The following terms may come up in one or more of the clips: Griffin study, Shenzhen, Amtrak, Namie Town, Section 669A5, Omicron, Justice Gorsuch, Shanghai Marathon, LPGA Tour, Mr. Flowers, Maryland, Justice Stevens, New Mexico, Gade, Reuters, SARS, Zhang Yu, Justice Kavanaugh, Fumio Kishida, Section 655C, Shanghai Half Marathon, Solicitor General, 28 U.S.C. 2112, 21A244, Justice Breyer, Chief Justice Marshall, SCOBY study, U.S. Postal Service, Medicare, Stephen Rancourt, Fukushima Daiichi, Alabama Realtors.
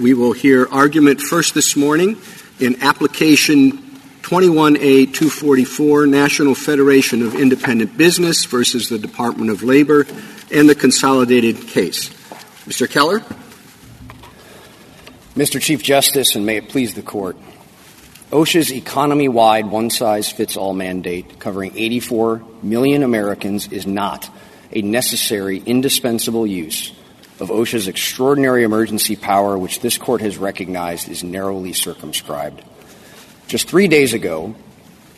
We will hear argument first this morning in Application 21A-244, National Federation of Independent Business versus the Department of Labor, and the consolidated case. Mr. Keller. Mr. Chief Justice, and may it please the Court, OSHA's economy-wide one-size-fits-all mandate covering 84 million Americans is not a necessary, indispensable use of OSHA's extraordinary emergency power, which this Court has recognized is narrowly circumscribed. Just 3 days ago,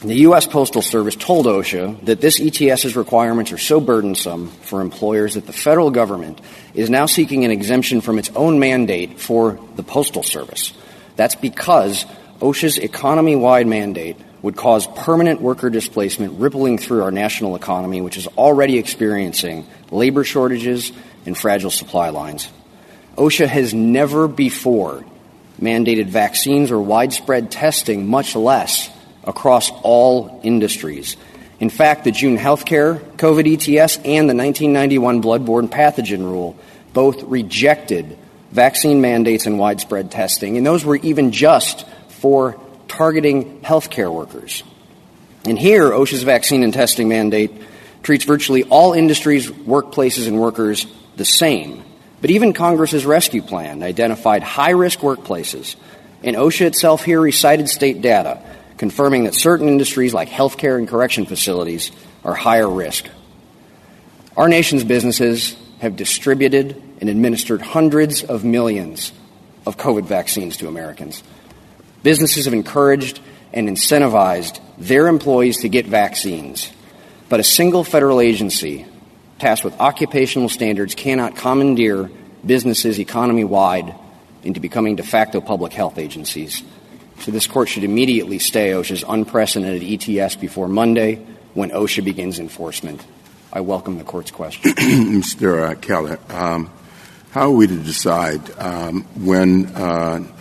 the U.S. Postal Service told OSHA that this ETS's requirements are so burdensome for employers that the federal government is now seeking an exemption from its own mandate for the Postal Service. That's because OSHA's economy-wide mandate would cause permanent worker displacement rippling through our national economy, which is already experiencing labor shortages and fragile supply lines. OSHA has never before mandated vaccines or widespread testing, much less across all industries. In fact, the June healthcare, COVID ETS, and the 1991 bloodborne pathogen rule both rejected vaccine mandates and widespread testing, and those were even just for targeting healthcare workers. And here, OSHA's vaccine and testing mandate treats virtually all industries, workplaces, and workers the same. But even Congress's rescue plan identified high-risk workplaces, and OSHA itself here recited state data confirming that certain industries like healthcare and correction facilities are higher risk. Our nation's businesses have distributed and administered hundreds of millions of COVID vaccines to Americans. Businesses have encouraged and incentivized their employees to get vaccines, but a single federal agency tasked with occupational standards cannot commandeer businesses economy-wide into becoming de facto public health agencies. So this Court should immediately stay OSHA's unprecedented ETS before Monday when OSHA begins enforcement. I welcome the Court's question. Mr. Keller, how are we to decide when an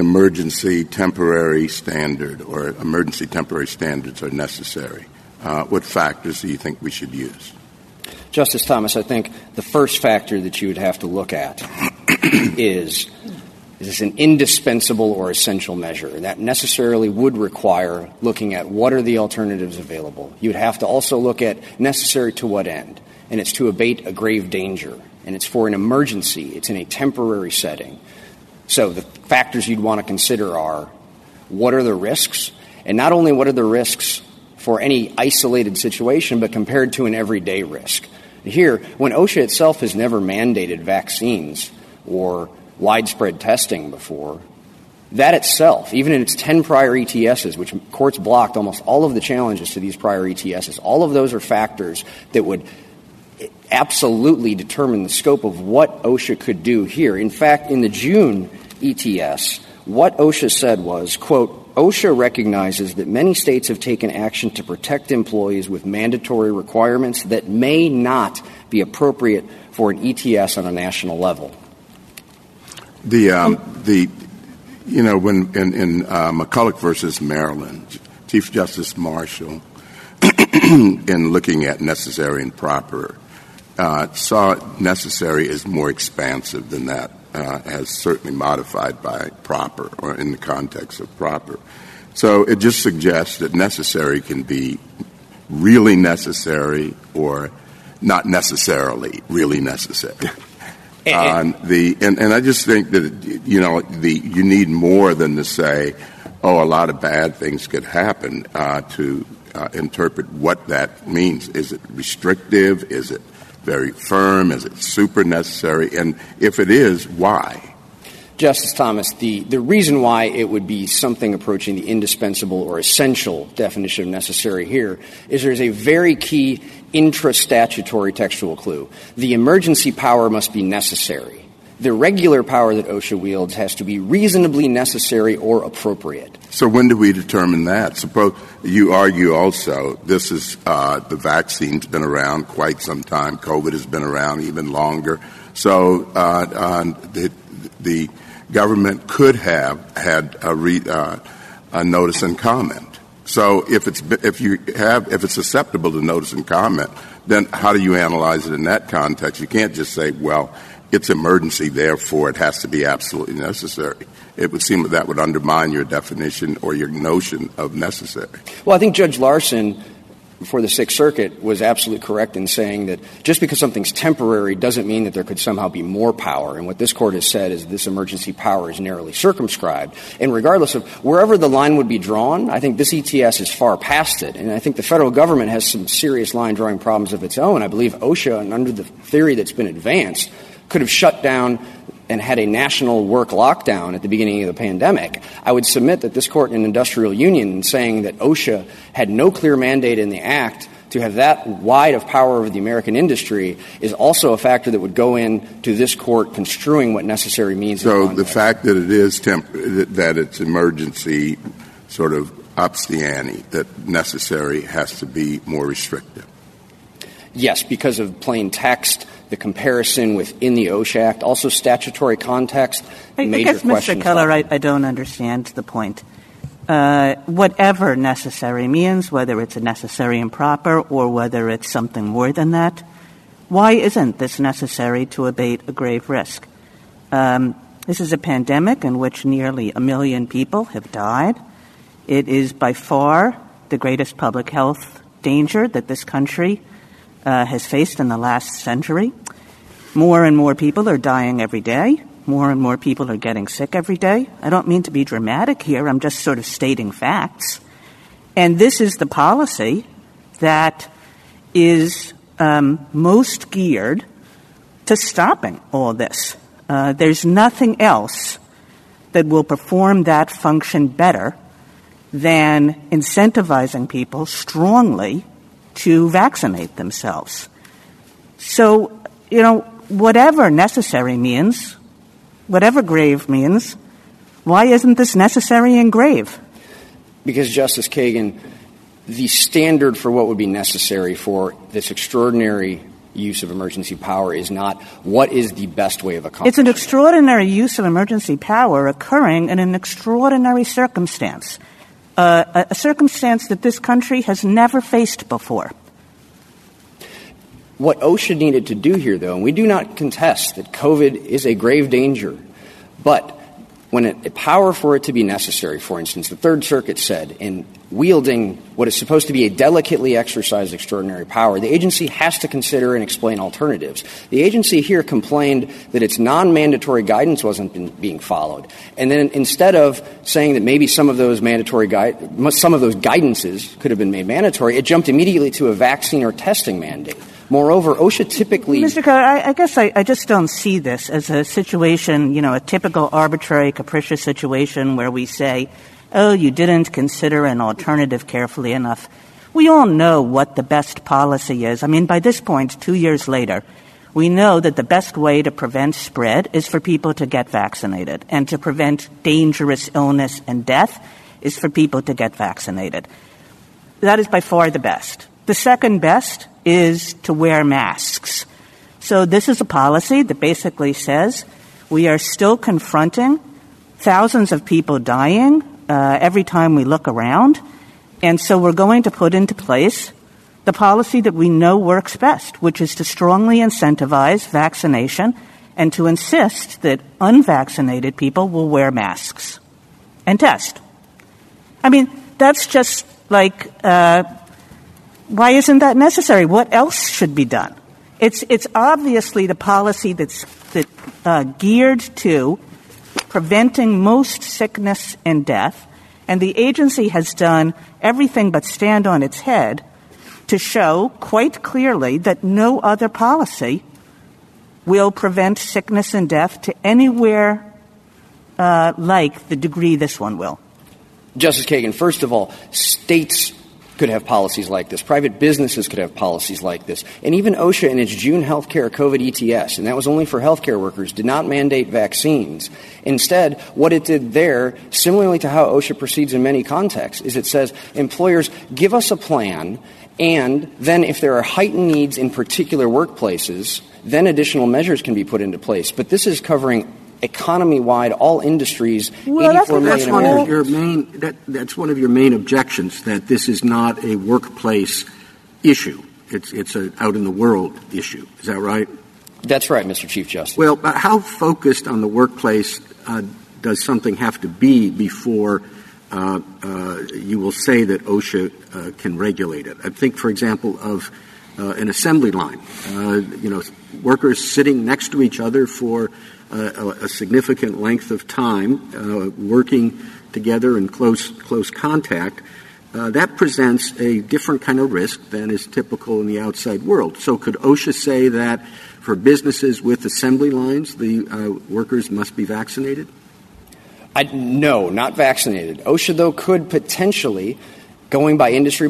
emergency temporary standard or emergency temporary standards are necessary? What factors do you think we should use? Justice Thomas, I think the first factor that you would have to look at is this an indispensable or essential measure? And that necessarily would require looking at what are the alternatives available. You'd have to also look at necessary to what end, and it's to abate a grave danger, and it's for an emergency. It's in a temporary setting. So the factors you'd want to consider are what are the risks, and not only what are the risks for any isolated situation, but compared to an everyday risk. Here, when OSHA itself has never mandated vaccines or widespread testing before, that itself, even in its 10 prior ETSs, which courts blocked almost all of the challenges to these prior ETSs, all of those are factors that would absolutely determine the scope of what OSHA could do here. In fact, in the June ETS, what OSHA said was, quote, OSHA recognizes that many states have taken action to protect employees with mandatory requirements that may not be appropriate for an ETS on a national level. When in McCulloch versus Maryland, Chief Justice Marshall, in looking at necessary and proper, saw necessary as more expansive than that, as certainly modified by proper or in the context of proper. So it just suggests that necessary can be really necessary or not necessarily really necessary. I just think that, you need more than to say, a lot of bad things could happen to interpret what that means. Is it restrictive? Is it very firm? Is it super necessary? And if it is, why? Justice Thomas, the reason why it would be something approaching the indispensable or essential definition of necessary here is there's a very key intra-statutory textual clue. The emergency power must be necessary. The regular power that OSHA wields has to be reasonably necessary or appropriate. So when do we determine that? Suppose you argue also this is the vaccine's been around quite some time. COVID has been around even longer. So the government could have had a notice and comment. So if it's susceptible to notice and comment, then how do you analyze it in that context? You can't just say, it's emergency, therefore it has to be absolutely necessary. It would seem that would undermine your definition or your notion of necessary. Well, I think Judge Larson for the Sixth Circuit was absolutely correct in saying that just because something's temporary doesn't mean that there could somehow be more power. And what this Court has said is this emergency power is narrowly circumscribed. And regardless of wherever the line would be drawn, I think this ETS is far past it. And I think the federal government has some serious line-drawing problems of its own. I believe OSHA, and under the theory that's been advanced, could have shut down and had a national work lockdown at the beginning of the pandemic. I would submit that this Court in Industrial Union saying that OSHA had no clear mandate in the Act to have that wide of power over the American industry is also a factor that would go into this Court construing what necessary means. So the fact that it is that it's emergency sort of obstiani, that necessary has to be more restrictive. Yes, because of plain text, the comparison within the OSHA Act, also statutory context, major questions. Mr. Keller, I don't understand the point. Whatever necessary means, whether it's a necessary and proper or whether it's something more than that, why isn't this necessary to abate a grave risk? This is a pandemic in which nearly 1 million people have died. It is by far the greatest public health danger that this country has faced in the last century. More and more people are dying every day. More and more people are getting sick every day. I don't mean to be dramatic here. I'm just sort of stating facts. And this is the policy that is most geared to stopping all this. There's nothing else that will perform that function better than incentivizing people strongly to vaccinate themselves. So, whatever necessary means, whatever grave means, why isn't this necessary and grave? Because, Justice Kagan, the standard for what would be necessary for this extraordinary use of emergency power is not what is the best way of accomplishing it. It's an extraordinary use of emergency power occurring in an extraordinary circumstance. A circumstance that this country has never faced before. What OSHA needed to do here, though, and we do not contest that COVID is a grave danger, but when a power for it to be necessary, for instance, the Third Circuit said in wielding what is supposed to be a delicately exercised extraordinary power, the agency has to consider and explain alternatives. The agency here complained that its non-mandatory guidance wasn't being followed. And then instead of saying that maybe some of those guidances could have been made mandatory, it jumped immediately to a vaccine or testing mandate. Moreover, OSHA typically... Mr. Carr, I guess I just don't see this as a situation, a typical arbitrary, capricious situation where we say, oh, you didn't consider an alternative carefully enough. We all know what the best policy is. I mean, by this point, 2 years later, we know that the best way to prevent spread is for people to get vaccinated, and to prevent dangerous illness and death is for people to get vaccinated. That is by far the best. The second best is to wear masks. So this is a policy that basically says we are still confronting thousands of people dying every time we look around, and so we're going to put into place the policy that we know works best, which is to strongly incentivize vaccination and to insist that unvaccinated people will wear masks and test. I mean, that's just like... why isn't that necessary? What else should be done? It's obviously the policy that's geared to preventing most sickness and death, and the agency has done everything but stand on its head to show quite clearly that no other policy will prevent sickness and death to anywhere like the degree this one will. Justice Kagan, first of all, states could have policies like this. Private businesses could have policies like this. And even OSHA in its June healthcare COVID ETS, and that was only for healthcare workers, did not mandate vaccines. Instead, what it did there, similarly to how OSHA proceeds in many contexts, is it says, employers, give us a plan, and then if there are heightened needs in particular workplaces, then additional measures can be put into place. But this is covering economy-wide, all industries, well, 84 million Americans. That's one of your main objections, that this is not a workplace issue. It's an out-in-the-world issue. Is that right? That's right, Mr. Chief Justice. Well, how focused on the workplace does something have to be before you will say that OSHA can regulate it? I think, for example, of an assembly line, workers sitting next to each other for a significant length of time, working together in close contact. That presents a different kind of risk than is typical in the outside world. So could OSHA say that for businesses with assembly lines, the workers must be vaccinated? No, not vaccinated. OSHA, though, could potentially, going by industry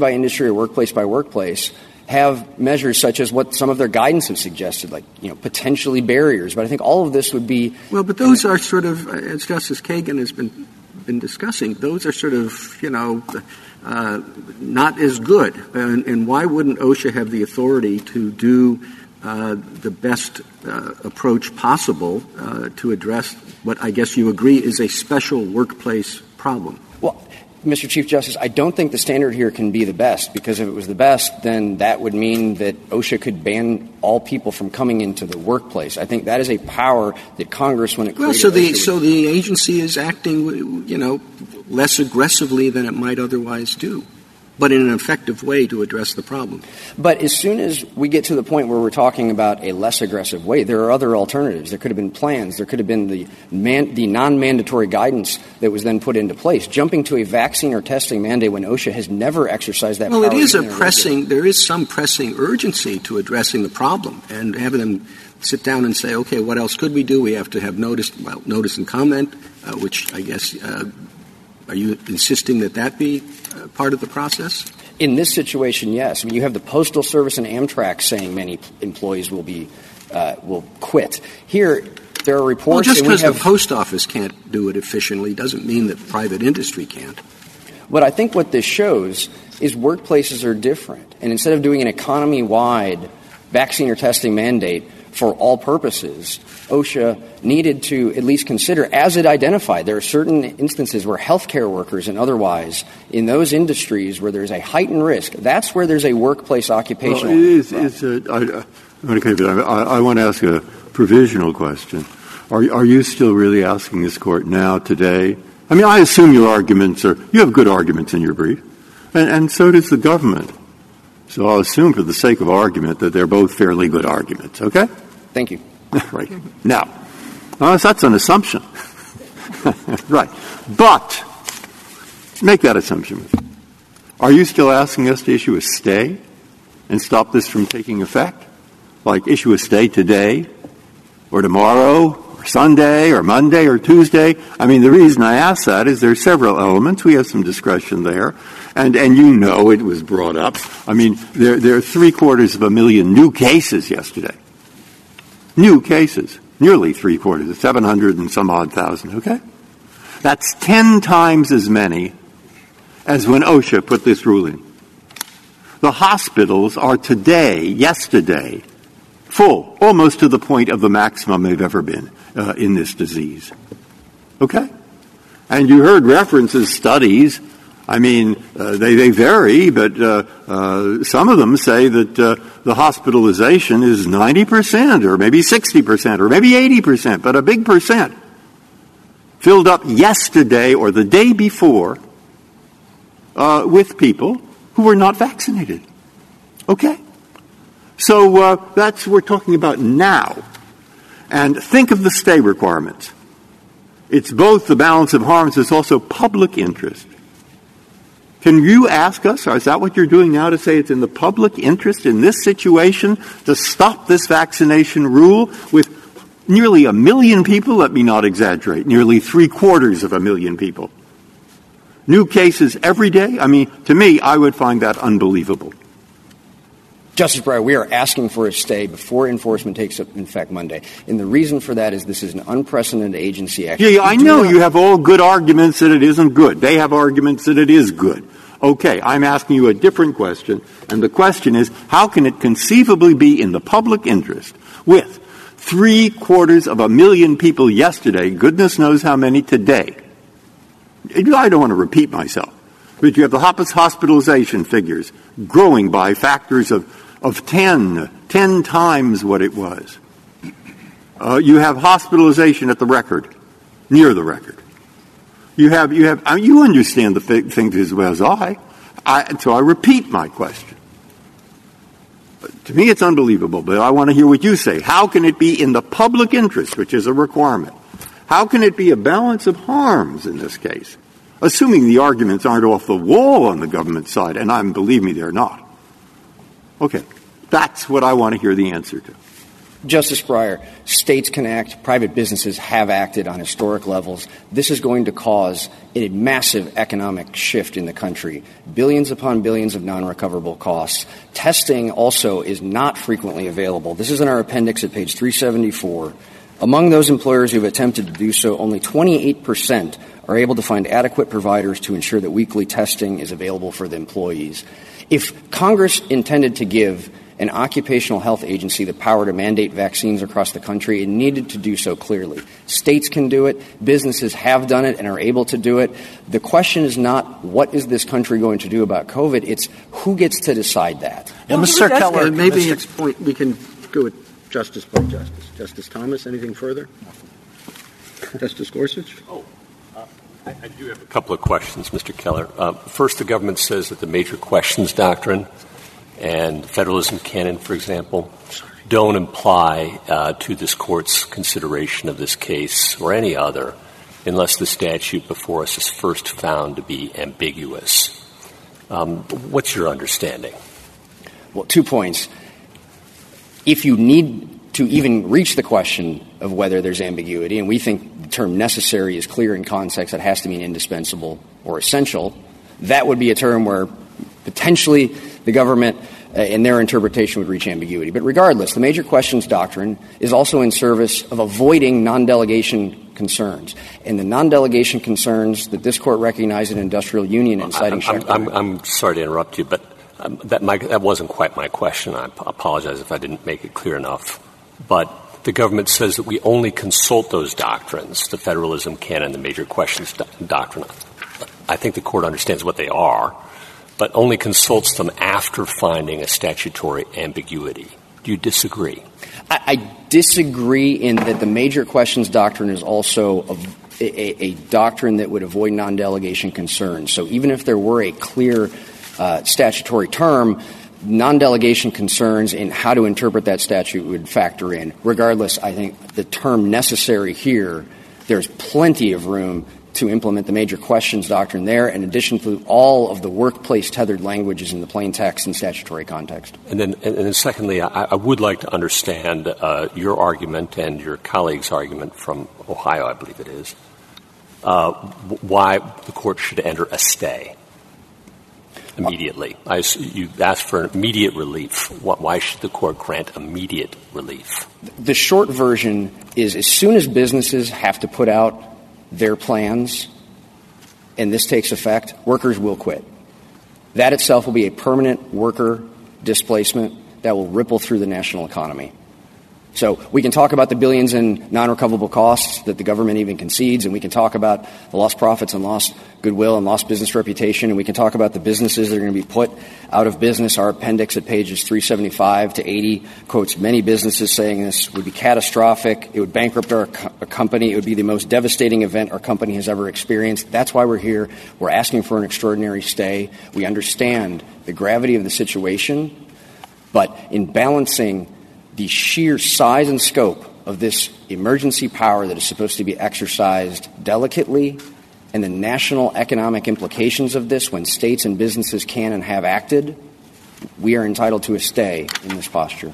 or workplace by workplace, have measures such as what some of their guidance have suggested, like, potentially barriers. But I think all of this would be... Well, but those are sort of, as Justice Kagan has been discussing, those are sort of, not as good. And why wouldn't OSHA have the authority to do the best approach possible to address what I guess you agree is a special workplace problem? Well, Mr. Chief Justice, I don't think the standard here can be the best, because if it was the best, then that would mean that OSHA could ban all people from coming into the workplace. I think that is a power that Congress, when it created the agency is acting, less aggressively than it might otherwise do, but in an effective way to address the problem. But as soon as we get to the point where we're talking about a less aggressive way, there are other alternatives. There could have been plans. There could have been the non-mandatory guidance that was then put into place. Jumping to a vaccine or testing mandate when OSHA has never exercised that power. Well, it is there is some pressing urgency to addressing the problem, and having them sit down and say, okay, what else could we do? We have to have notice and comment, which I guess are you insisting that be part of the process? In this situation, yes. I mean, you have the Postal Service and Amtrak saying many employees will quit. Here, there are reports... Well, just because the post office can't do it efficiently doesn't mean that private industry can't. But I think what this shows is workplaces are different. And instead of doing an economy-wide vaccine or testing mandate for all purposes, OSHA needed to at least consider, as it identified, there are certain instances where healthcare workers and otherwise, in those industries where there's a heightened risk, that's where there's a workplace occupational I want to ask a provisional question. Are you still really asking this court now, today? I mean, I assume you have good arguments in your brief, and so does the government. So I'll assume for the sake of argument that they're both fairly good arguments, okay? Thank you. Right. Now, that's an assumption. Right. But make that assumption. Are you still asking us to issue a stay and stop this from taking effect? Like issue a stay today or tomorrow or Sunday or Monday or Tuesday? I mean, the reason I ask that is there are several elements. We have some discretion there. And it was brought up. I mean, there are 750,000 new cases yesterday. New cases. Nearly 750,000, 700 and some odd thousand, okay? That's 10 times as many as when OSHA put this ruling. The hospitals are yesterday, full, almost to the point of the maximum they've ever been in this disease. Okay? And you heard references, studies. I mean, they vary, but some of them say that the hospitalization is 90% or maybe 60% or maybe 80%, but a big percent filled up yesterday or the day before with people who were not vaccinated. Okay? So that's what we're talking about now. And think of the stay requirements. It's both the balance of harms, it's also public interest. Can you ask us, or is that what you're doing now, to say it's in the public interest in this situation to stop this vaccination rule with nearly 1 million people? Let me not exaggerate. Nearly 750,000 people. New cases every day? I mean, to me, I would find that unbelievable. Justice Breyer, we are asking for a stay before enforcement takes effect Monday. And the reason for that is this is an unprecedented agency action. Yeah, I know you have all good arguments that it isn't good. They have arguments that it is good. Okay, I'm asking you a different question. And the question is, how can it conceivably be in the public interest with 750,000 people yesterday, goodness knows how many today? I don't want to repeat myself. But you have the hospitalization figures growing by factors of 10 times what it was. You have hospitalization at the record, near the record. You have. I mean, you understand the things as well as I. So I repeat my question. To me, it's unbelievable, but I want to hear what you say. How can it be in the public interest, which is a requirement? How can it be a balance of harms in this case, assuming the arguments aren't off the wall on the government side? And believe me, they're not. Okay, that's what I want to hear the answer to. Justice Breyer, states can act, private businesses have acted on historic levels. This is going to cause a massive economic shift in the country, billions upon billions of non-recoverable costs. Testing also is not frequently available. This is in our appendix at page 374. Among those employers who have attempted to do so, only 28% are able to find adequate providers to ensure that weekly testing is available for the employees. If Congress intended to give an occupational health agency the power to mandate vaccines across the country, and needed to do so clearly. States can do it. Businesses have done it and are able to do it. The question is not what is this country going to do about COVID. It's who gets to decide that. Well, Mr. Keller, maybe at this point we can go with Justice by Justice. Justice Thomas, anything further? Justice Gorsuch? I do have a couple of questions, Mr. Keller. First, the government says that the major questions doctrine and federalism canon, for example, don't imply to this Court's consideration of this case or any other unless the statute before us is first found to be ambiguous. What's your understanding? Well, 2 points. If you need to even reach the question of whether there's ambiguity, and we think the term necessary is clear in context, it has to mean indispensable or essential, that would be a term where potentially the government in their interpretation would reach ambiguity. But regardless, the major questions doctrine is also in service of avoiding non-delegation concerns. And the non-delegation concerns that this Court recognized in Industrial Union and citing I'm sorry to interrupt you, but that wasn't quite my question. I apologize if I didn't make it clear enough. But the government says that we only consult those doctrines, the federalism canon, the major questions doctrine. I think the Court understands what they are, but only consults them after finding a statutory ambiguity. Do you disagree? I disagree in that the major questions doctrine is also a doctrine that would avoid non-delegation concerns. So even if there were a clear statutory term, non-delegation concerns in how to interpret that statute would factor in. Regardless, I think the term necessary here, there's plenty of room to implement the major questions doctrine there, in addition to all of the workplace-tethered languages in the plain text and statutory context. And then secondly, I would like to understand your argument and your colleague's argument from Ohio, I believe it is, why the Court should enter a stay immediately. You asked for immediate relief. Why should the Court grant immediate relief? The short version is as soon as businesses have to put out their plans, and this takes effect, workers will quit. That itself will be a permanent worker displacement that will ripple through the national economy. So we can talk about the billions in non-recoverable costs that the government even concedes, and we can talk about the lost profits and lost goodwill and lost business reputation, and we can talk about the businesses that are going to be put out of business. Our appendix at pages 375 to 80 quotes many businesses saying this would be catastrophic. It would bankrupt our company. It would be the most devastating event our company has ever experienced. That's why we're here. We're asking for an extraordinary stay. We understand the gravity of the situation, but in balancing the sheer size and scope of this emergency power that is supposed to be exercised delicately and the national economic implications of this when states and businesses can and have acted, we are entitled to a stay in this posture.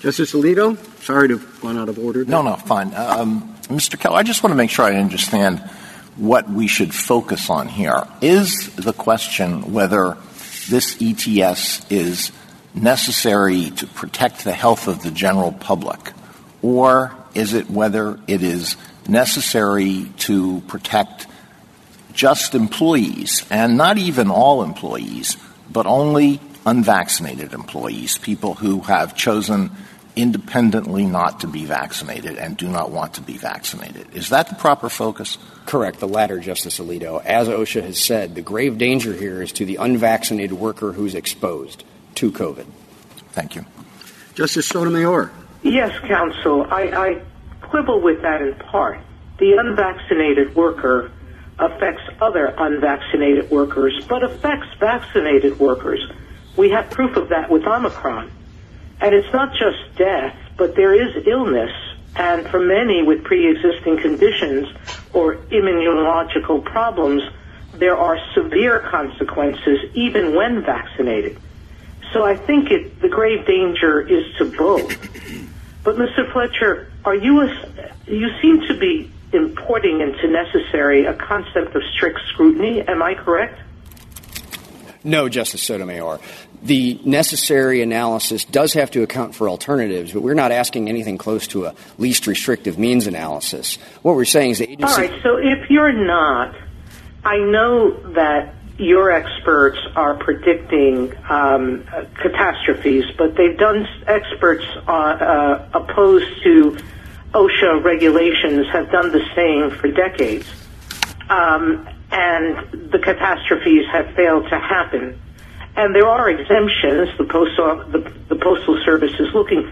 Justice Alito, sorry to have gone out of order. No, fine. Mr. Keller, I just want to make sure I understand what we should focus on here. Is the question whether this ETS is necessary to protect the health of the general public, or is it whether it is necessary to protect just employees, and not even all employees, but only unvaccinated employees, people who have chosen independently not to be vaccinated and do not want to be vaccinated? Is that the proper focus? Correct, the latter, Justice Alito. As OSHA has said, the grave danger here is to the unvaccinated worker who's exposed to COVID. Thank you. Justice Sotomayor. Yes, counsel. I quibble with that in part. The unvaccinated worker affects other unvaccinated workers, but affects vaccinated workers. We have proof of that with Omicron. And it's not just death, but there is illness, and for many with pre-existing conditions or immunological problems, there are severe consequences even when vaccinated. So I think the grave danger is to both. But Mr. Fletcher, you seem to be importing into necessary a concept of strict scrutiny. Am I correct? No, Justice Sotomayor. The necessary analysis does have to account for alternatives, but we're not asking anything close to a least restrictive means analysis. What we're saying is the agency... All right, so if you're not, I know that your experts are predicting catastrophes, but they've done experts opposed to OSHA regulations have done the same for decades, and the catastrophes have failed to happen. And there are exemptions. The Postal Service is looking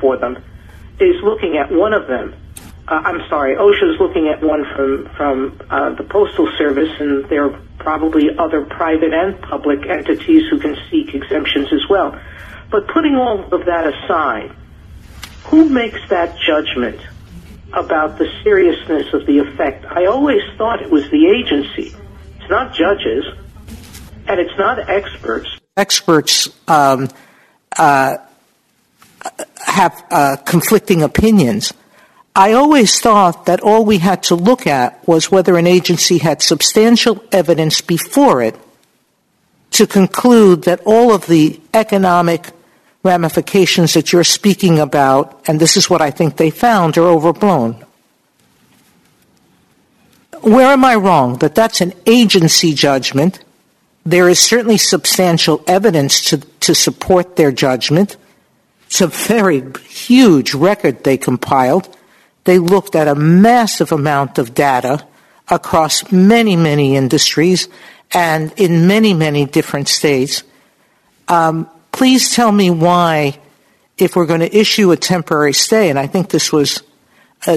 at one of them. OSHA is looking at one from the Postal Service, and there are probably other private and public entities who can seek exemptions as well. But putting all of that aside, who makes that judgment about the seriousness of the effect? I always thought it was the agency. It's not judges, and it's not experts. Experts have conflicting opinions. I always thought that all we had to look at was whether an agency had substantial evidence before it to conclude that all of the economic ramifications that you're speaking about, and this is what I think they found, are overblown. Where am I wrong? That that's an agency judgment. There is certainly substantial evidence to support their judgment. It's a very huge record they compiled. They looked at a massive amount of data across many, many industries and in many, many different states. Please tell me why, if we're going to issue a temporary stay, and I think this was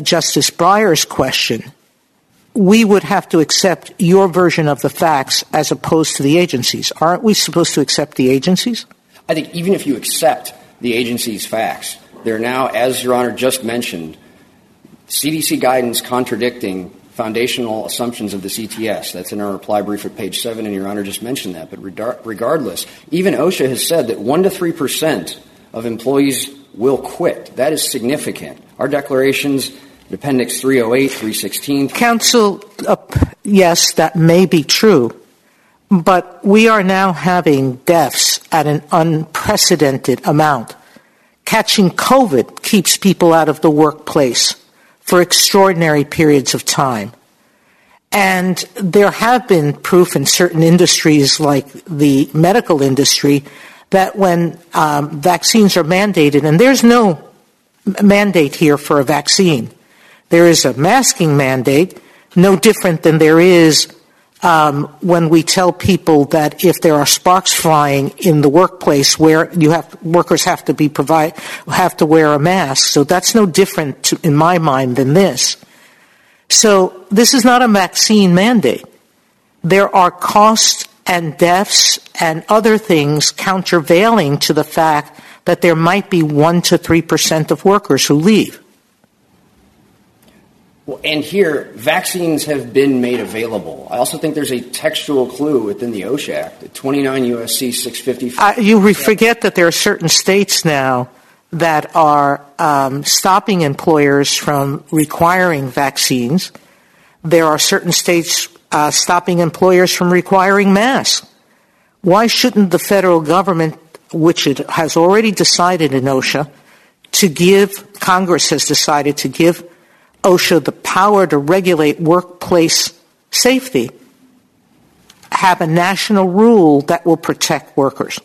Justice Breyer's question, we would have to accept your version of the facts as opposed to the agency's. Aren't we supposed to accept the agency's? I think even if you accept the agency's facts, there are now, as Your Honor just mentioned, CDC guidance contradicting foundational assumptions of this ETS. That's in our reply brief at page 7, and Your Honor just mentioned that. But regardless, even OSHA has said that 1 to 3% of employees will quit. That is significant. Our declarations – Appendix 308, 316. Counsel, yes, that may be true, but we are now having deaths at an unprecedented amount. Catching COVID keeps people out of the workplace for extraordinary periods of time. And there have been proof in certain industries like the medical industry that when vaccines are mandated, and there's no mandate here for a vaccine, there is a masking mandate, no different than there is when we tell people that if there are sparks flying in the workplace, where workers have to wear a mask. So that's no different, in my mind, than this. So this is not a vaccine mandate. There are costs and deaths and other things countervailing to the fact that there might be 1 to 3% of workers who leave. Well, and here, vaccines have been made available. I also think there's a textual clue within the OSHA Act, at 29 U.S.C. 655. You forget that there are certain states now that are stopping employers from requiring vaccines. There are certain states stopping employers from requiring masks. Why shouldn't the federal government, which it has already decided in OSHA, Congress has decided to give OSHA the power to regulate workplace safety, have a national rule that will protect workers?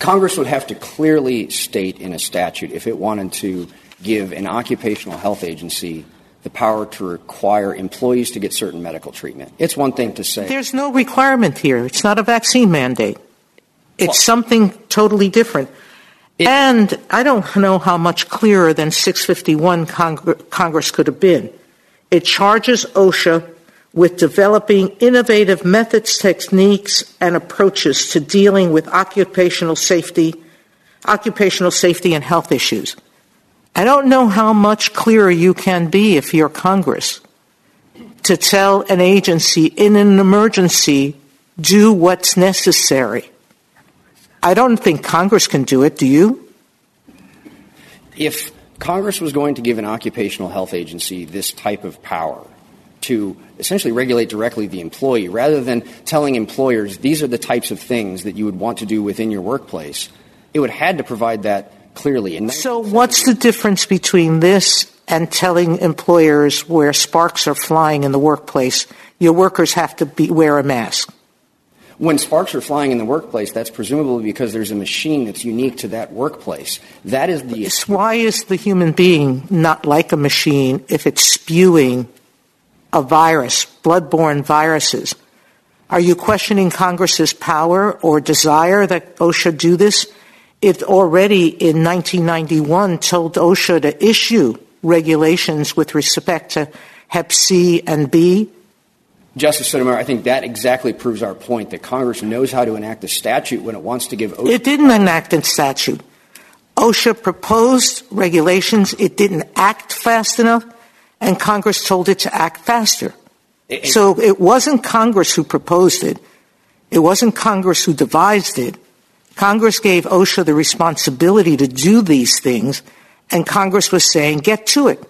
Congress would have to clearly state in a statute if it wanted to give an occupational health agency the power to require employees to get certain medical treatment. It's one thing to say... There's no requirement here. It's not a vaccine mandate. It's something totally different. And I don't know how much clearer than 651 Congress could have been. It charges OSHA with developing innovative methods, techniques, and approaches to dealing with occupational safety and health issues. I don't know how much clearer you can be if you're Congress to tell an agency in an emergency, do what's necessary. I don't think Congress can do it, do you? If Congress was going to give an occupational health agency this type of power to essentially regulate directly the employee, rather than telling employers these are the types of things that you would want to do within your workplace, it would have had to provide that clearly. And so what's the difference between this and telling employers where sparks are flying in the workplace, your workers have to wear a mask? When sparks are flying in the workplace, that's presumably because there's a machine that's unique to that workplace. That is the issue. Why is the human being not like a machine if it's spewing a virus, bloodborne viruses? Are you questioning Congress's power or desire that OSHA do this? It already in 1991 told OSHA to issue regulations with respect to Hep C and B. Justice Sotomayor, I think that exactly proves our point, that Congress knows how to enact a statute when it wants to give OSHA. It didn't enact a statute. OSHA proposed regulations. It didn't act fast enough, and Congress told it to act faster. So it wasn't Congress who proposed it. It wasn't Congress who devised it. Congress gave OSHA the responsibility to do these things, and Congress was saying, get to it.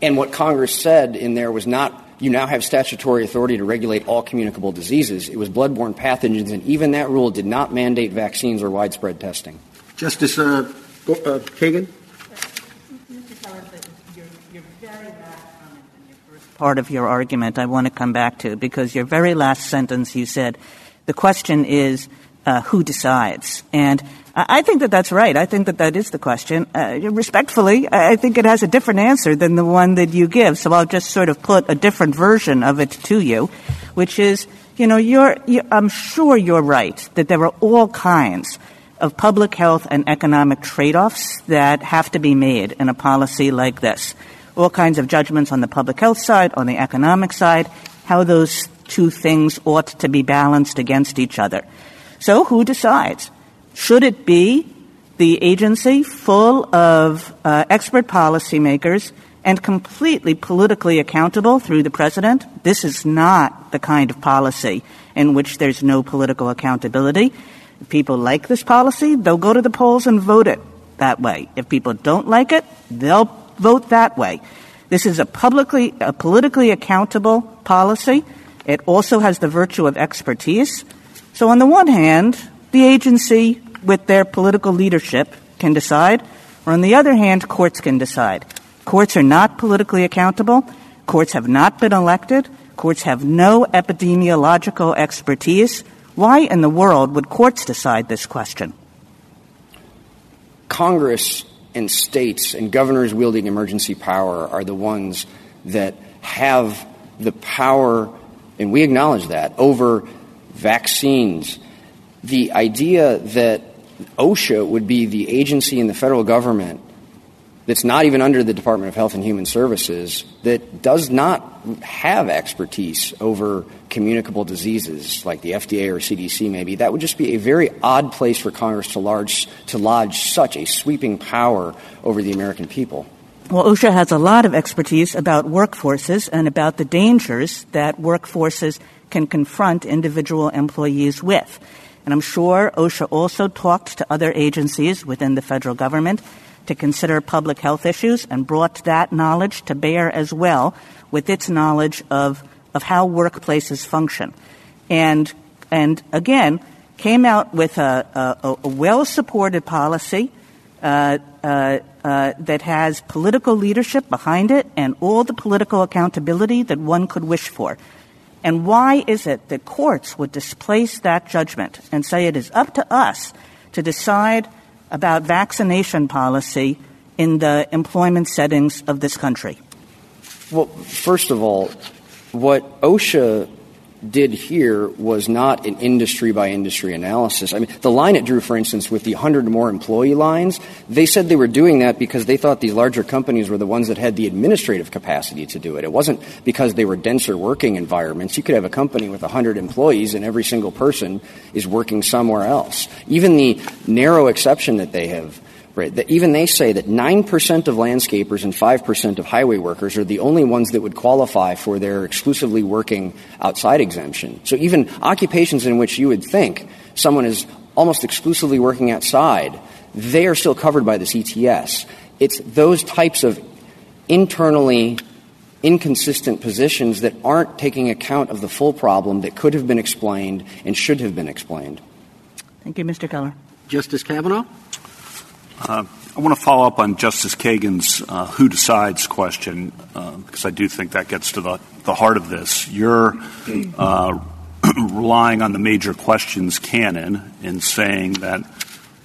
And what Congress said in there was not, you now have statutory authority to regulate all communicable diseases. It was bloodborne pathogens, and even that rule did not mandate vaccines or widespread testing. Justice Kagan? Mr. Keller, your very last comment in your first part of your argument I want to come back to, because your very last sentence you said, the question is who decides? And I think that that's right. I think that that is the question. Respectfully, I think it has a different answer than the one that you give. So I'll just sort of put a different version of it to you, which is, I'm sure you're right that there are all kinds of public health and economic trade-offs that have to be made in a policy like this. All kinds of judgments on the public health side, on the economic side, how those two things ought to be balanced against each other. So who decides? Should it be the agency full of expert policymakers and completely politically accountable through the president? This is not the kind of policy in which there's no political accountability. If people like this policy, they'll go to the polls and vote it that way. If people don't like it, they'll vote that way. This is a politically accountable policy. It also has the virtue of expertise. So on the one hand, the agency, with their political leadership, can decide, or on the other hand, courts can decide. Courts are not politically accountable. Courts have not been elected. Courts have no epidemiological expertise. Why in the world would courts decide this question? Congress and states and governors wielding emergency power are the ones that have the power, and we acknowledge that, over vaccines. The idea that OSHA would be the agency in the federal government that's not even under the Department of Health and Human Services that does not have expertise over communicable diseases like the FDA or CDC maybe, that would just be a very odd place for Congress to lodge such a sweeping power over the American people. Well, OSHA has a lot of expertise about workforces and about the dangers that workforces can confront individual employees with. And I'm sure OSHA also talked to other agencies within the federal government to consider public health issues and brought that knowledge to bear as well with its knowledge of how workplaces function. And again, came out with a well-supported policy that has political leadership behind it and all the political accountability that one could wish for. And why is it that courts would displace that judgment and say it is up to us to decide about vaccination policy in the employment settings of this country? Well, first of all, what OSHA did here was not an industry-by-industry analysis. I mean, the line it drew, for instance, with the 100 more employee lines, they said they were doing that because they thought these larger companies were the ones that had the administrative capacity to do it. It wasn't because they were denser working environments. You could have a company with 100 employees and every single person is working somewhere else. Even the narrow exception that they have, right, that even they say that 9% of landscapers and 5% of highway workers are the only ones that would qualify for their exclusively working outside exemption. So even occupations in which you would think someone is almost exclusively working outside, they are still covered by this ETS. It's those types of internally inconsistent positions that aren't taking account of the full problem that could have been explained and should have been explained. Thank you, Mr. Keller. Justice Kavanaugh? I want to follow up on Justice Kagan's who decides question, because I do think that gets to the heart of this. You're relying on the major questions canon in saying that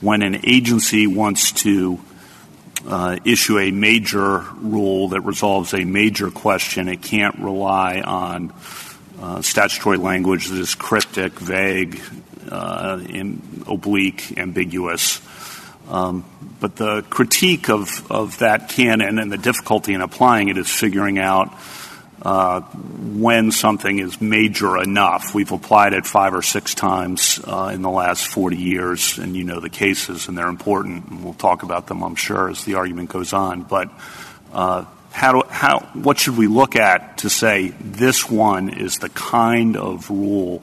when an agency wants to issue a major rule that resolves a major question, it can't rely on statutory language that is cryptic, vague, oblique, ambiguous. But the critique of that canon and the difficulty in applying it is figuring out when something is major enough. We've applied it 5 or 6 times in the last 40 years, and you know the cases, and they're important, and we'll talk about them, I'm sure, as the argument goes on. But what should we look at to say this one is the kind of rule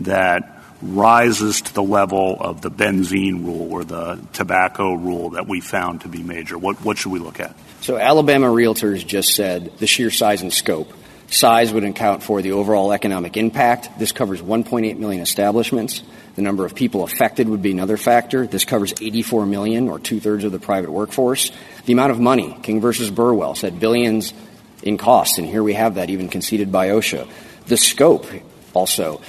that rises to the level of the benzene rule or the tobacco rule that we found to be major? What should we look at? So Alabama Realtors just said the sheer size and scope. Size would account for the overall economic impact. This covers 1.8 million establishments. The number of people affected would be another factor. This covers 84 million or 2/3 of the private workforce. The amount of money, King versus Burwell, said billions in costs, and here we have that even conceded by OSHA. The scope also.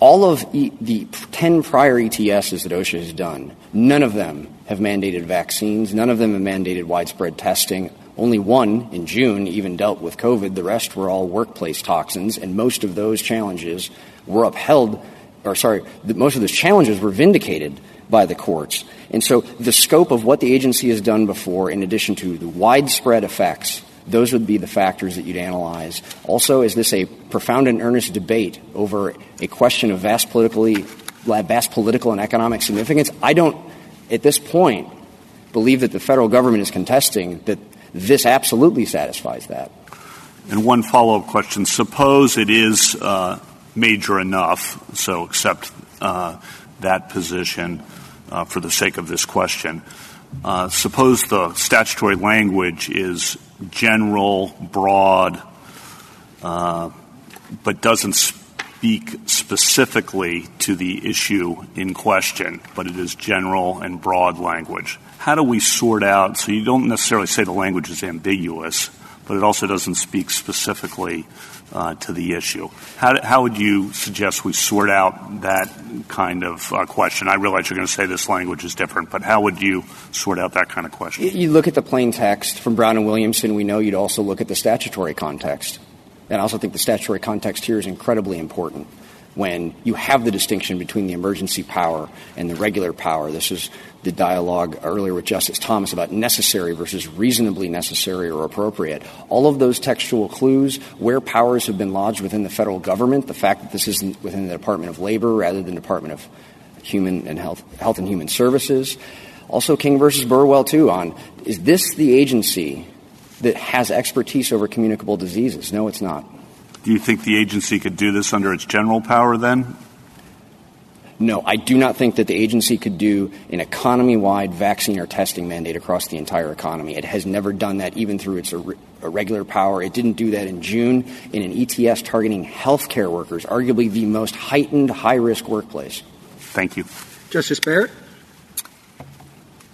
All of the 10 prior ETSs that OSHA has done, none of them have mandated vaccines. None of them have mandated widespread testing. Only one in June even dealt with COVID. The rest were all workplace toxins, and most of those challenges were most of those challenges were vindicated by the courts. And so the scope of what the agency has done before, in addition to the widespread effects, those would be the factors that you'd analyze. Also, is this a profound and earnest debate over a question of vast political and economic significance? I don't, at this point, believe that the federal government is contesting that this absolutely satisfies that. And one follow-up question. Suppose it is major enough, so accept that position for the sake of this question. Suppose the statutory language is general, broad, but doesn't speak specifically to the issue in question, but it is general and broad language. How do we sort out, so you don't necessarily say the language is ambiguous, but it also doesn't speak specifically to the issue. How would you suggest we sort out that kind of question? I realize you're going to say this language is different, but how would you sort out that kind of question? You look at the plain text from Brown and Williamson. We know you'd also look at the statutory context. And I also think the statutory context here is incredibly important when you have the distinction between the emergency power and the regular power. This is the dialogue earlier with Justice Thomas about necessary versus reasonably necessary or appropriate. All of those textual clues, where powers have been lodged within the federal government, the fact that this is within the Department of Labor rather than Department of Health and Human Services. Also King versus Burwell, too, on is this the agency that has expertise over communicable diseases? No, it's not. Do you think the agency could do this under its general power then? No, I do not think that the agency could do an economy-wide vaccine or testing mandate across the entire economy. It has never done that even through its irregular power. It didn't do that in June in an ETS targeting healthcare workers, arguably the most heightened high-risk workplace. Thank you. Justice Barrett?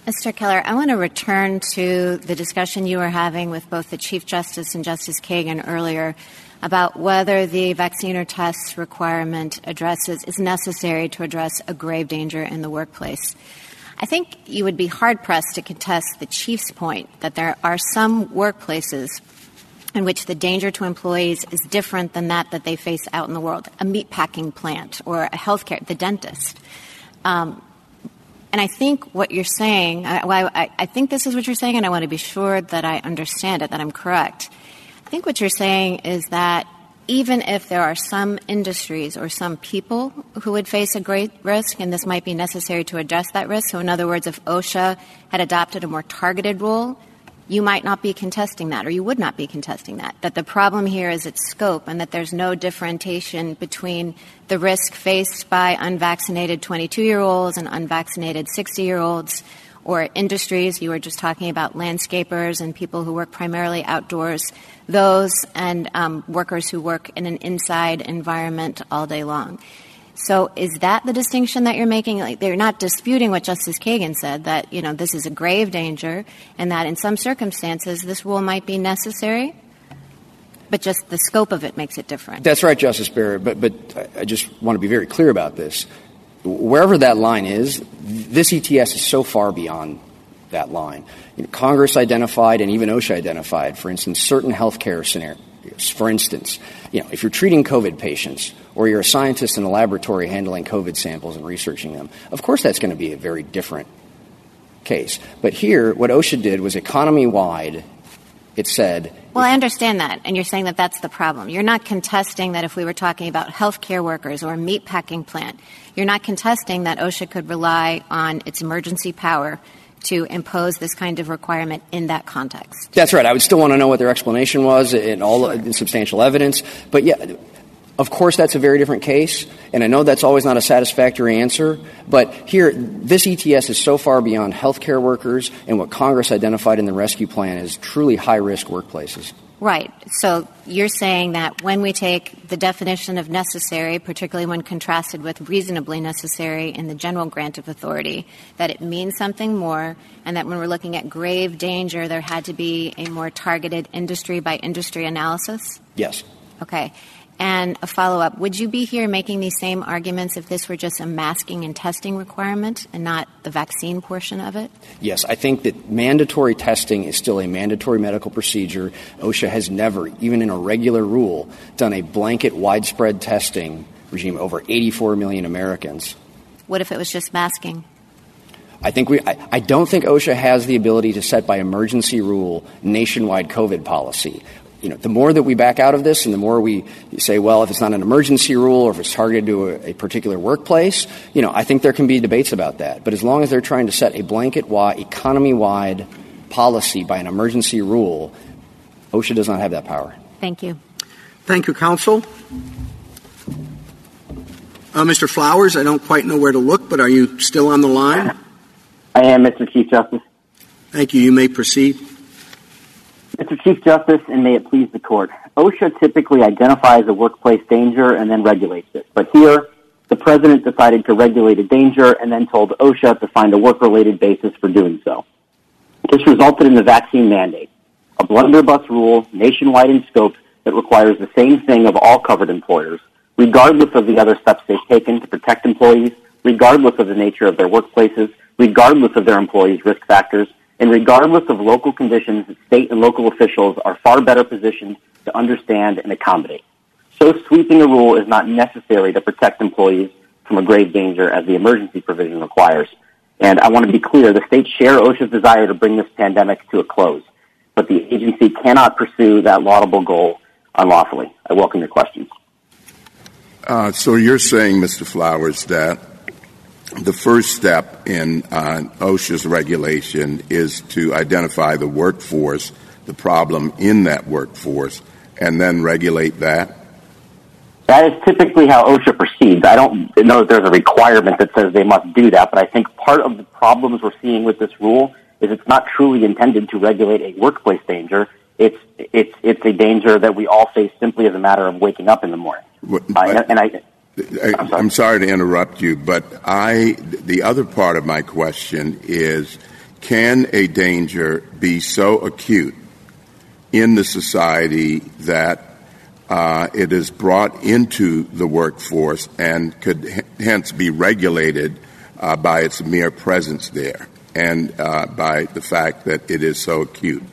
Mr. Keller, I want to return to the discussion you were having with both the Chief Justice and Justice Kagan earlier about whether the vaccine or test requirement is necessary to address a grave danger in the workplace. I think you would be hard-pressed to contest the Chief's point that there are some workplaces in which the danger to employees is different than that they face out in the world, a meatpacking plant or a healthcare, the dentist. And I think what you're saying, I think this is what you're saying, and I want to be sure that I understand it, that I'm correct. I think what you're saying is that even if there are some industries or some people who would face a great risk, and this might be necessary to address that risk, so in other words, if OSHA had adopted a more targeted rule, you might not be contesting that, or you would not be contesting that, that the problem here is its scope and that there's no differentiation between the risk faced by unvaccinated 22-year-olds and unvaccinated 60-year-olds or industries. You were just talking about landscapers and people who work primarily outdoors, those and workers who work in an inside environment all day long. So is that the distinction that you're making? Like, they're not disputing what Justice Kagan said, that, you know, this is a grave danger and that in some circumstances this rule might be necessary, but just the scope of it makes it different. That's right, Justice Barrett, but I just want to be very clear about this. Wherever that line is, this ETS is so far beyond that line. You know, Congress identified and even OSHA identified, for instance, certain health care scenarios. For instance, you know, if you're treating COVID patients or you're a scientist in a laboratory handling COVID samples and researching them, of course that's going to be a very different case. But here, what OSHA did was economy-wide, it said... Well, I understand that, and you're saying that that's the problem. You're not contesting that if we were talking about healthcare workers or a meatpacking plant, you're not contesting that OSHA could rely on its emergency power to impose this kind of requirement in that context. That's right. I would still want to know what their explanation was and all in substantial evidence. But, yeah, of course that's a very different case, and I know that's always not a satisfactory answer. But here, this ETS is so far beyond healthcare workers and what Congress identified in the rescue plan as truly high-risk workplaces. Right. So you're saying that when we take the definition of necessary, particularly when contrasted with reasonably necessary in the general grant of authority, that it means something more, and that when we're looking at grave danger, there had to be a more targeted industry-by-industry analysis? Yes. Okay. And a follow-up, would you be here making these same arguments if this were just a masking and testing requirement and not the vaccine portion of it? Yes, I think that mandatory testing is still a mandatory medical procedure. OSHA has never, even in a regular rule, done a blanket widespread testing regime over 84 million Americans. What if it was just masking? I don't think OSHA has the ability to set by emergency rule nationwide COVID policy. You know, the more that we back out of this and the more we say, well, if it's not an emergency rule or if it's targeted to a particular workplace, you know, I think there can be debates about that. But as long as they're trying to set a blanket-wide, economy-wide policy by an emergency rule, OSHA does not have that power. Thank you. Thank you, counsel. Mr. Flowers, I don't quite know where to look, but are you still on the line? I am, Mr. Chief Justice. Thank you. You may proceed. Mr. Chief Justice, and may it please the Court, OSHA typically identifies a workplace danger and then regulates it. But here, the President decided to regulate a danger and then told OSHA to find a work-related basis for doing so. This resulted in the vaccine mandate, a blunderbuss rule nationwide in scope that requires the same thing of all covered employers, regardless of the other steps they've taken to protect employees, regardless of the nature of their workplaces, regardless of their employees' risk factors, and regardless of local conditions, state and local officials are far better positioned to understand and accommodate. So sweeping a rule is not necessary to protect employees from a grave danger as the emergency provision requires. And I want to be clear, the states share OSHA's desire to bring this pandemic to a close, but the agency cannot pursue that laudable goal unlawfully. I welcome your questions. So you're saying, Mr. Flowers, that the first step in OSHA's regulation is to identify the workforce, the problem in that workforce, and then regulate that? That is typically how OSHA proceeds. I don't know that there's a requirement that says they must do that, but I think part of the problems we're seeing with this rule is it's not truly intended to regulate a workplace danger. It's a danger that we all face simply as a matter of waking up in the morning. I'm sorry to interrupt you, but the other part of my question is, can a danger be so acute in the society that it is brought into the workforce and could hence be regulated by its mere presence there and by the fact that it is so acute?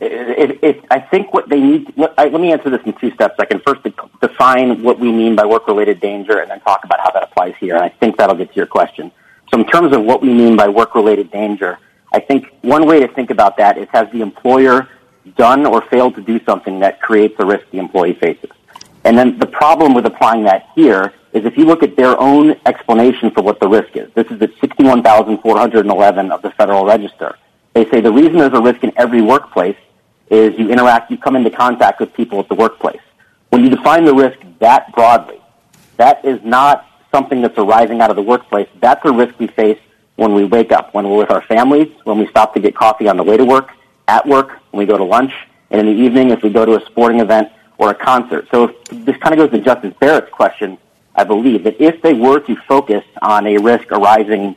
I think what they need, let me answer this in two steps. I can first define what we mean by work-related danger and then talk about how that applies here. And I think that'll get to your question. So in terms of what we mean by work-related danger, I think one way to think about that is, has the employer done or failed to do something that creates a risk the employee faces? And then the problem with applying that here is, if you look at their own explanation for what the risk is, this is at 61,411 of the Federal Register. They say the reason there's a risk in every workplace is you come into contact with people at the workplace. When you define the risk that broadly, that is not something that's arising out of the workplace. That's a risk we face when we wake up, when we're with our families, when we stop to get coffee on the way to work, at work, when we go to lunch, and in the evening if we go to a sporting event or a concert. So this kind of goes to Justice Barrett's question, I believe, that if they were to focus on a risk arising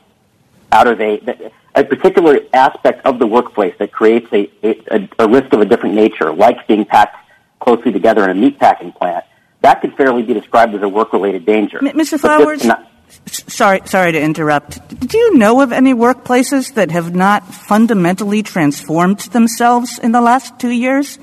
out of a particular aspect of the workplace that creates a risk of a different nature, like being packed closely together in a meatpacking plant, that could fairly be described as a work-related danger. Mr. Flowers, sorry to interrupt. Do you know of any workplaces that have not fundamentally transformed themselves in the last 2 years?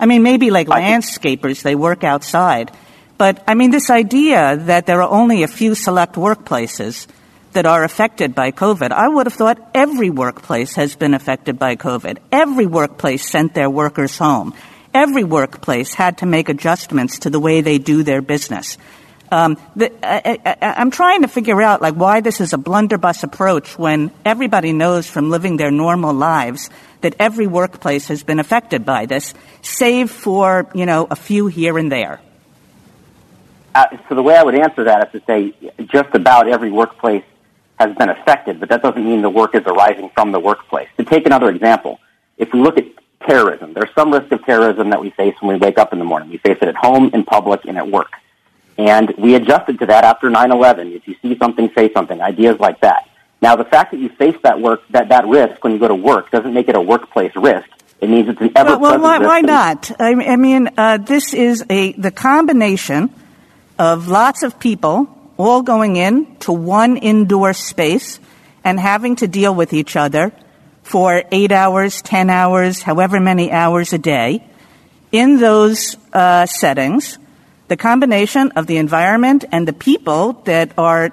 I mean, maybe like landscapers, they work outside. But, I mean, this idea that there are only a few select workplaces that are affected by COVID, I would have thought every workplace has been affected by COVID. Every workplace sent their workers home. Every workplace had to make adjustments to the way they do their business. I'm trying to figure out, like, why this is a blunderbuss approach when everybody knows from living their normal lives that every workplace has been affected by this, save for, a few here and there. So the way I would answer that is to say just about every workplace has been affected, but that doesn't mean the work is arising from the workplace. To take another example, if we look at terrorism, there's some risk of terrorism that we face when we wake up in the morning. We face it at home, in public, and at work. And we adjusted to that after 9/11. If you see something, say something, ideas like that. Now, the fact that you face that risk when you go to work doesn't make it a workplace risk. It means it's an ever-present risk. Well, why not? I mean, this is the combination of lots of people all going in to one indoor space and having to deal with each other for 8 hours, 10 hours, however many hours a day. In those settings, the combination of the environment and the people that are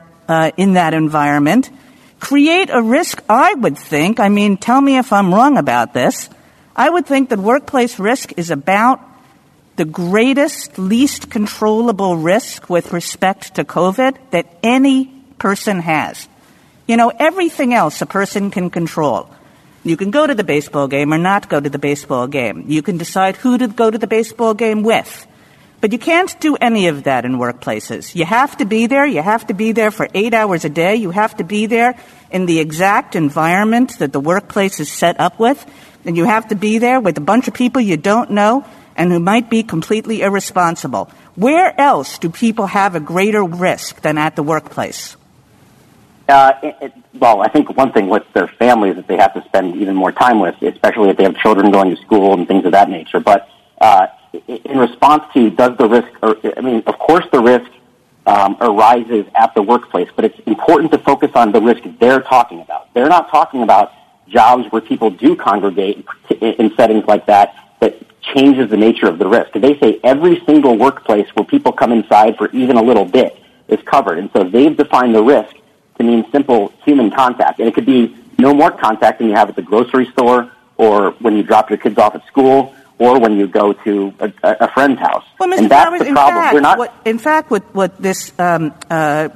in that environment create a risk, I would think. I mean, tell me if I'm wrong about this. I would think that workplace risk is about the greatest, least controllable risk with respect to COVID that any person has. Everything else a person can control. You can go to the baseball game or not go to the baseball game. You can decide who to go to the baseball game with. But you can't do any of that in workplaces. You have to be there. You have to be there for 8 hours a day. You have to be there in the exact environment that the workplace is set up with. And you have to be there with a bunch of people you don't know and who might be completely irresponsible. Where else do people have a greater risk than at the workplace? Well, I think one thing with their families that they have to spend even more time with, especially if they have children going to school and things of that nature. But in response to of course the risk arises at the workplace, but it's important to focus on the risk they're talking about. They're not talking about jobs where people do congregate in settings like that changes the nature of the risk. They say every single workplace where people come inside for even a little bit is covered. And so they've defined the risk to mean simple human contact. And it could be no more contact than you have at the grocery store or when you drop your kids off at school or when you go to a friend's house. Well, Mr. Flowers, the problem. In fact, what this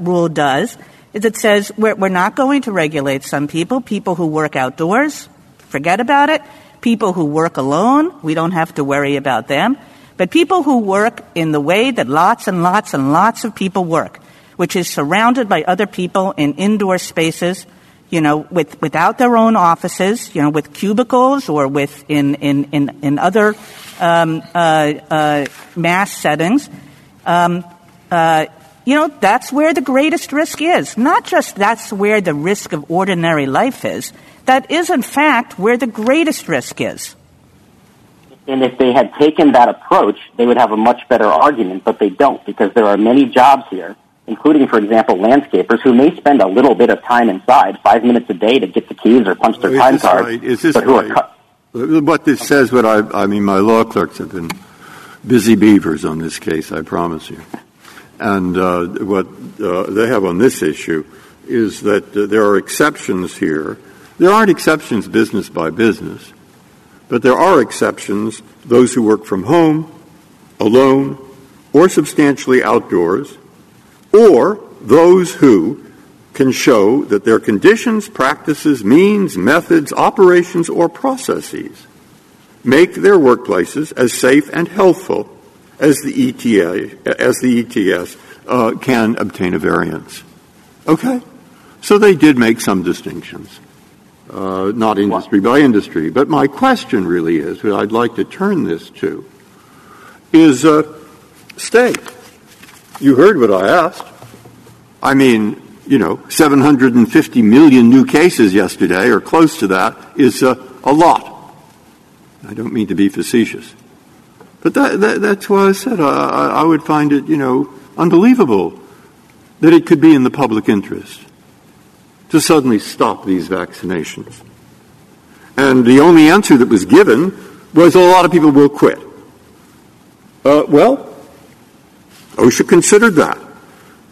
rule does is it says we're not going to regulate some people who work outdoors, forget about it. People who work alone, we don't have to worry about them. But people who work in the way that lots and lots and lots of people work, which is surrounded by other people in indoor spaces, without their own offices, with cubicles or with in other mass settings, that's where the greatest risk is. Not just that's where the risk of ordinary life is. That is, in fact, where the greatest risk is. And if they had taken that approach, they would have a much better argument, but they don't, because there are many jobs here, including, for example, landscapers, who may spend a little bit of time inside, 5 minutes a day to get the keys or punch their time card. Right? Is this right? What this says, what I mean, my law clerks have been busy beavers on this case, I promise you. And what they have on this issue is that there are exceptions here. There aren't exceptions business by business, but there are exceptions, those who work from home, alone, or substantially outdoors, or those who can show that their conditions, practices, means, methods, operations, or processes make their workplaces as safe and healthful as the ETS can obtain a variance. Okay? So they did make some distinctions, not industry by industry. But my question really is, what I'd like to turn this to, is stay. You heard what I asked. I mean, 750 million new cases yesterday, or close to that, is a lot. I don't mean to be facetious. But that's why I said I would find it, unbelievable that it could be in the public interest to suddenly stop these vaccinations. And the only answer that was given was a lot of people will quit. Well, OSHA considered that.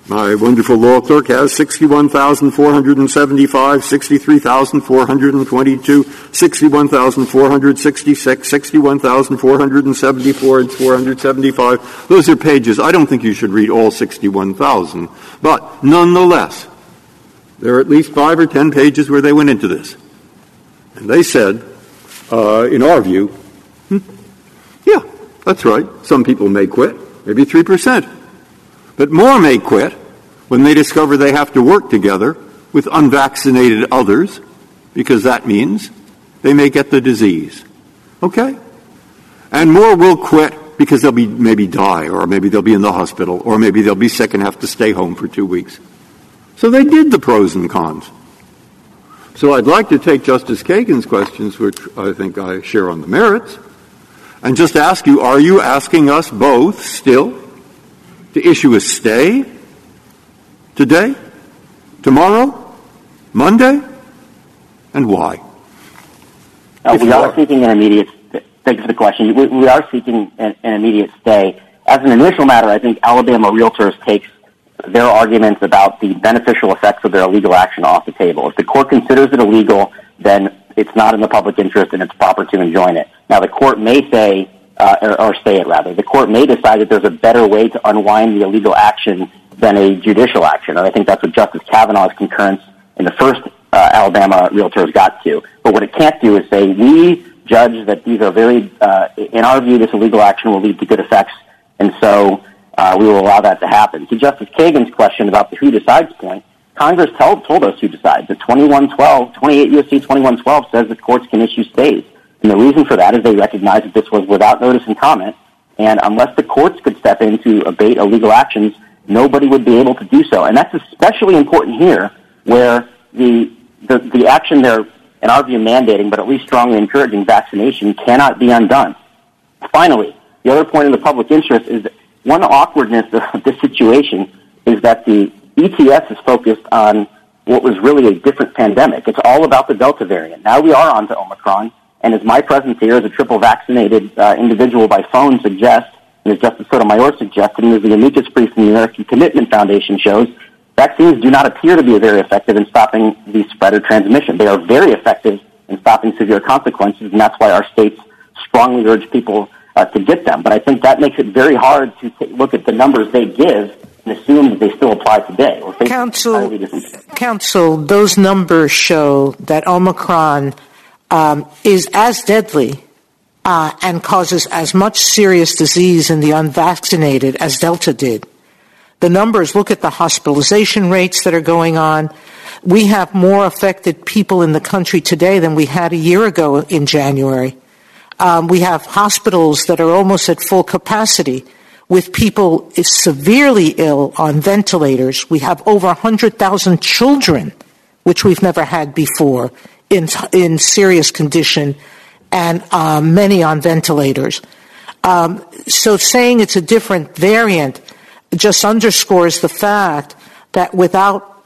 My wonderful law clerk has 61,475, 63,422, 61,466, 61,474, and 475. Those are pages. I don't think you should read all 61,000. But nonetheless, there are at least 5 or 10 pages where they went into this. And they said, in our view, yeah, that's right. Some people may quit, maybe 3%. But more may quit when they discover they have to work together with unvaccinated others, because that means they may get the disease. Okay? And more will quit because they'll be maybe die, or maybe they'll be in the hospital, or maybe they'll be sick and have to stay home for 2 weeks. So they did the pros and cons. So I'd like to take Justice Kagan's questions, which I think I share on the merits, and just ask you, are you asking us both still to issue a stay today, tomorrow, Monday, and why? We are seeking an immediate stay. Thank you for the question. We are seeking an immediate stay. As an initial matter, I think Alabama Realtors takes their arguments about the beneficial effects of their illegal action off the table. If the court considers it illegal, then it's not in the public interest and it's proper to enjoin it. Now, the court may say, or stay it, rather. The court may decide that there's a better way to unwind the illegal action than a judicial action, and I think that's what Justice Kavanaugh's concurrence in the first Alabama Realtors got to. But what it can't do is say, we judge that these are very, in our view, this illegal action will lead to good effects, and so we will allow that to happen. To Justice Kagan's question about the who decides point, Congress told us who decides. The 2112, 28 U.S.C. 2112 says that courts can issue stays. And the reason for that is they recognize that this was without notice and comment, and unless the courts could step in to abate illegal actions, nobody would be able to do so. And that's especially important here, where the action they're, in our view, mandating, but at least strongly encouraging vaccination, cannot be undone. Finally, the other point in the public interest is that one awkwardness of this situation is that the ETS is focused on what was really a different pandemic. It's all about the Delta variant. Now we are on to Omicron. And as my presence here as a triple-vaccinated individual by phone suggests, and as Justice Sotomayor suggested, and as the amicus brief from the American Commitment Foundation shows, vaccines do not appear to be very effective in stopping the spread of transmission. They are very effective in stopping severe consequences, and that's why our states strongly urge people to get them. But I think that makes it very hard to look at the numbers they give and assume that they still apply today. Counsel, those numbers show that Omicron is as deadly and causes as much serious disease in the unvaccinated as Delta did. The numbers, look at the hospitalization rates that are going on. We have more affected people in the country today than we had a year ago in January. We have hospitals that are almost at full capacity with people severely ill on ventilators. We have over 100,000 children, which we've never had before, in serious condition, and many on ventilators. So saying it's a different variant just underscores the fact that without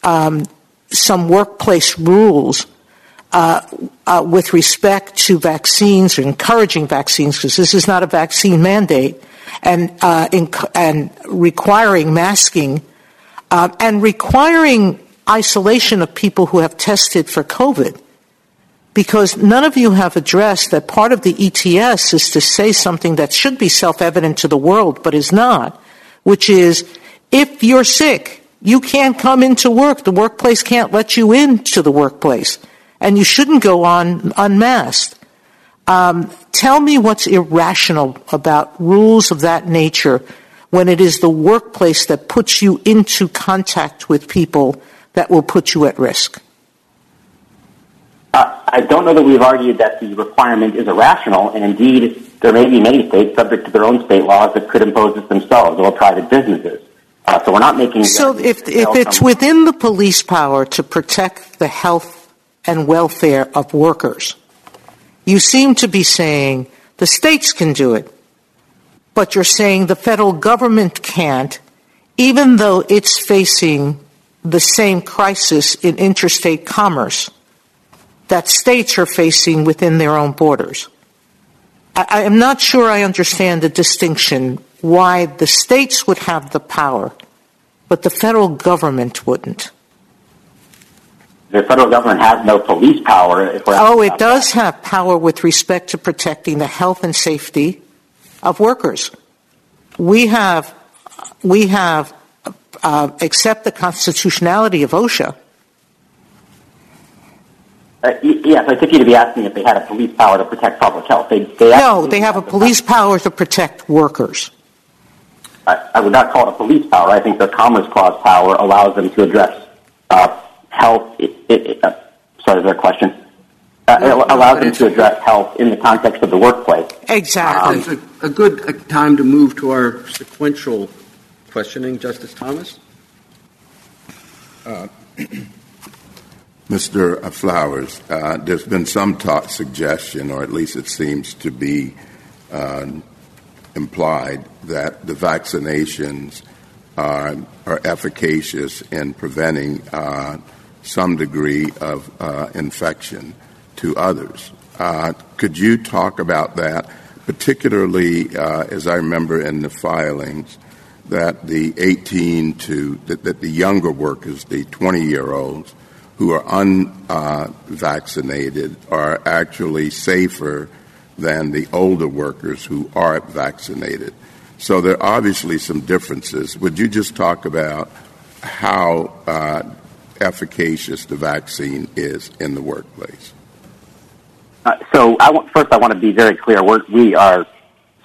some workplace rules, with respect to vaccines, or encouraging vaccines, because this is not a vaccine mandate, and requiring masking and requiring isolation of people who have tested for COVID, because none of you have addressed that part of the ETS is to say something that should be self-evident to the world but is not, which is if you're sick, you can't come into work. The workplace can't let you into the workplace, and you shouldn't go on unmasked. Tell me what's irrational about rules of that nature when it is the workplace that puts you into contact with people that will put you at risk. I don't know that we've argued that the requirement is irrational, and indeed there may be many states subject to their own state laws that could impose this themselves or private businesses. So we're not making... So if it's within the police power to protect the health and welfare of workers, you seem to be saying the states can do it, but you're saying the federal government can't, even though it's facing the same crisis in interstate commerce that states are facing within their own borders. I am not sure I understand the distinction why the states would have the power, but the federal government wouldn't. The federal government has no police power. It does have power with respect to protecting the health and safety of workers. We have except the constitutionality of OSHA. Yes, I think you'd be asking if they had a police power to protect public health. No, they have a police power to protect workers. I would not call it a police power. I think their Commerce Clause power allows them to address health. Sorry, is there a question? It allows them to address health in the context of the workplace. Exactly. It's a good time to move to our sequential questioning, Justice Thomas. Mr. Flowers, there's been some suggestion, or at least it seems to be implied, that the vaccinations are efficacious in preventing some degree of infection to others. Could you talk about that, particularly as I remember in the filings that the younger workers, the 20-year-olds, who are unvaccinated are actually safer than the older workers who are vaccinated. So there are obviously some differences. Would you just talk about how efficacious the vaccine is in the workplace? First I want to be very clear. We are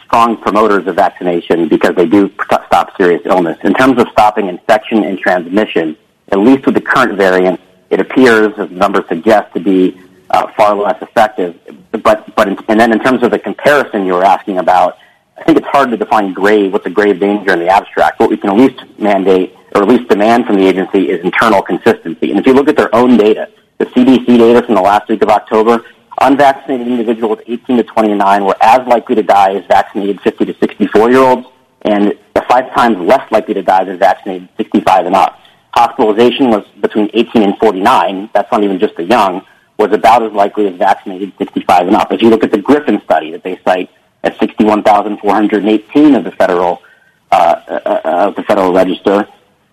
strong promoters of vaccination because they do stop serious illness. In terms of stopping infection and transmission, at least with the current variant, it appears, as numbers suggest, to be far less effective. But then in terms of the comparison you were asking about, I think it's hard to define what's a grave danger in the abstract. What we can at least mandate or at least demand from the agency is internal consistency. And if you look at their own data, the CDC data from the last week of October, unvaccinated individuals 18 to 29 were as likely to die as vaccinated 50 to 64-year-olds, and 5 times less likely to die than vaccinated 65 and up. Hospitalization was between 18 and 49, that's not even just the young, was about as likely as vaccinated 65 and up. If you look at the Griffin study that they cite at 61,418 of the Federal Register,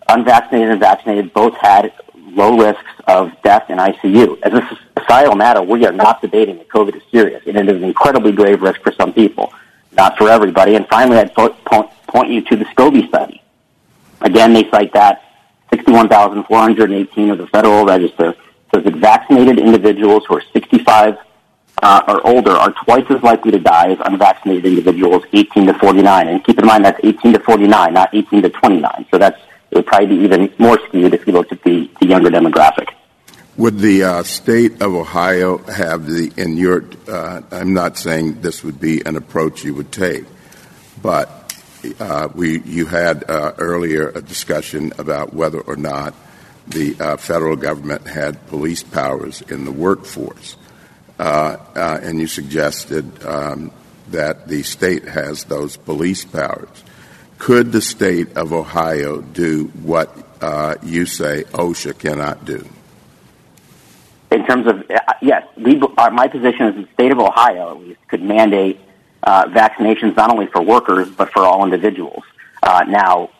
unvaccinated and vaccinated both had low risks of death in ICU. As a societal matter, we are not debating that COVID is serious, and it is an incredibly grave risk for some people, not for everybody. And finally, I'd point you to the SCOBY study. Again, they cite that 61,418 of the Federal Register says that vaccinated individuals who are 65 or older are twice as likely to die as unvaccinated individuals 18 to 49. And keep in mind that's 18 to 49, not 18 to 29. So it would probably be even more skewed if you looked at the younger demographic. Would the state of Ohio have I'm not saying this would be an approach you would take, but you had earlier a discussion about whether or not the federal government had police powers in the workforce, and you suggested that the state has those police powers. Could the state of Ohio do what you say OSHA cannot do? in terms of, yes, my position is the state of Ohio at least could mandate vaccinations not only for workers but for all individuals. Now,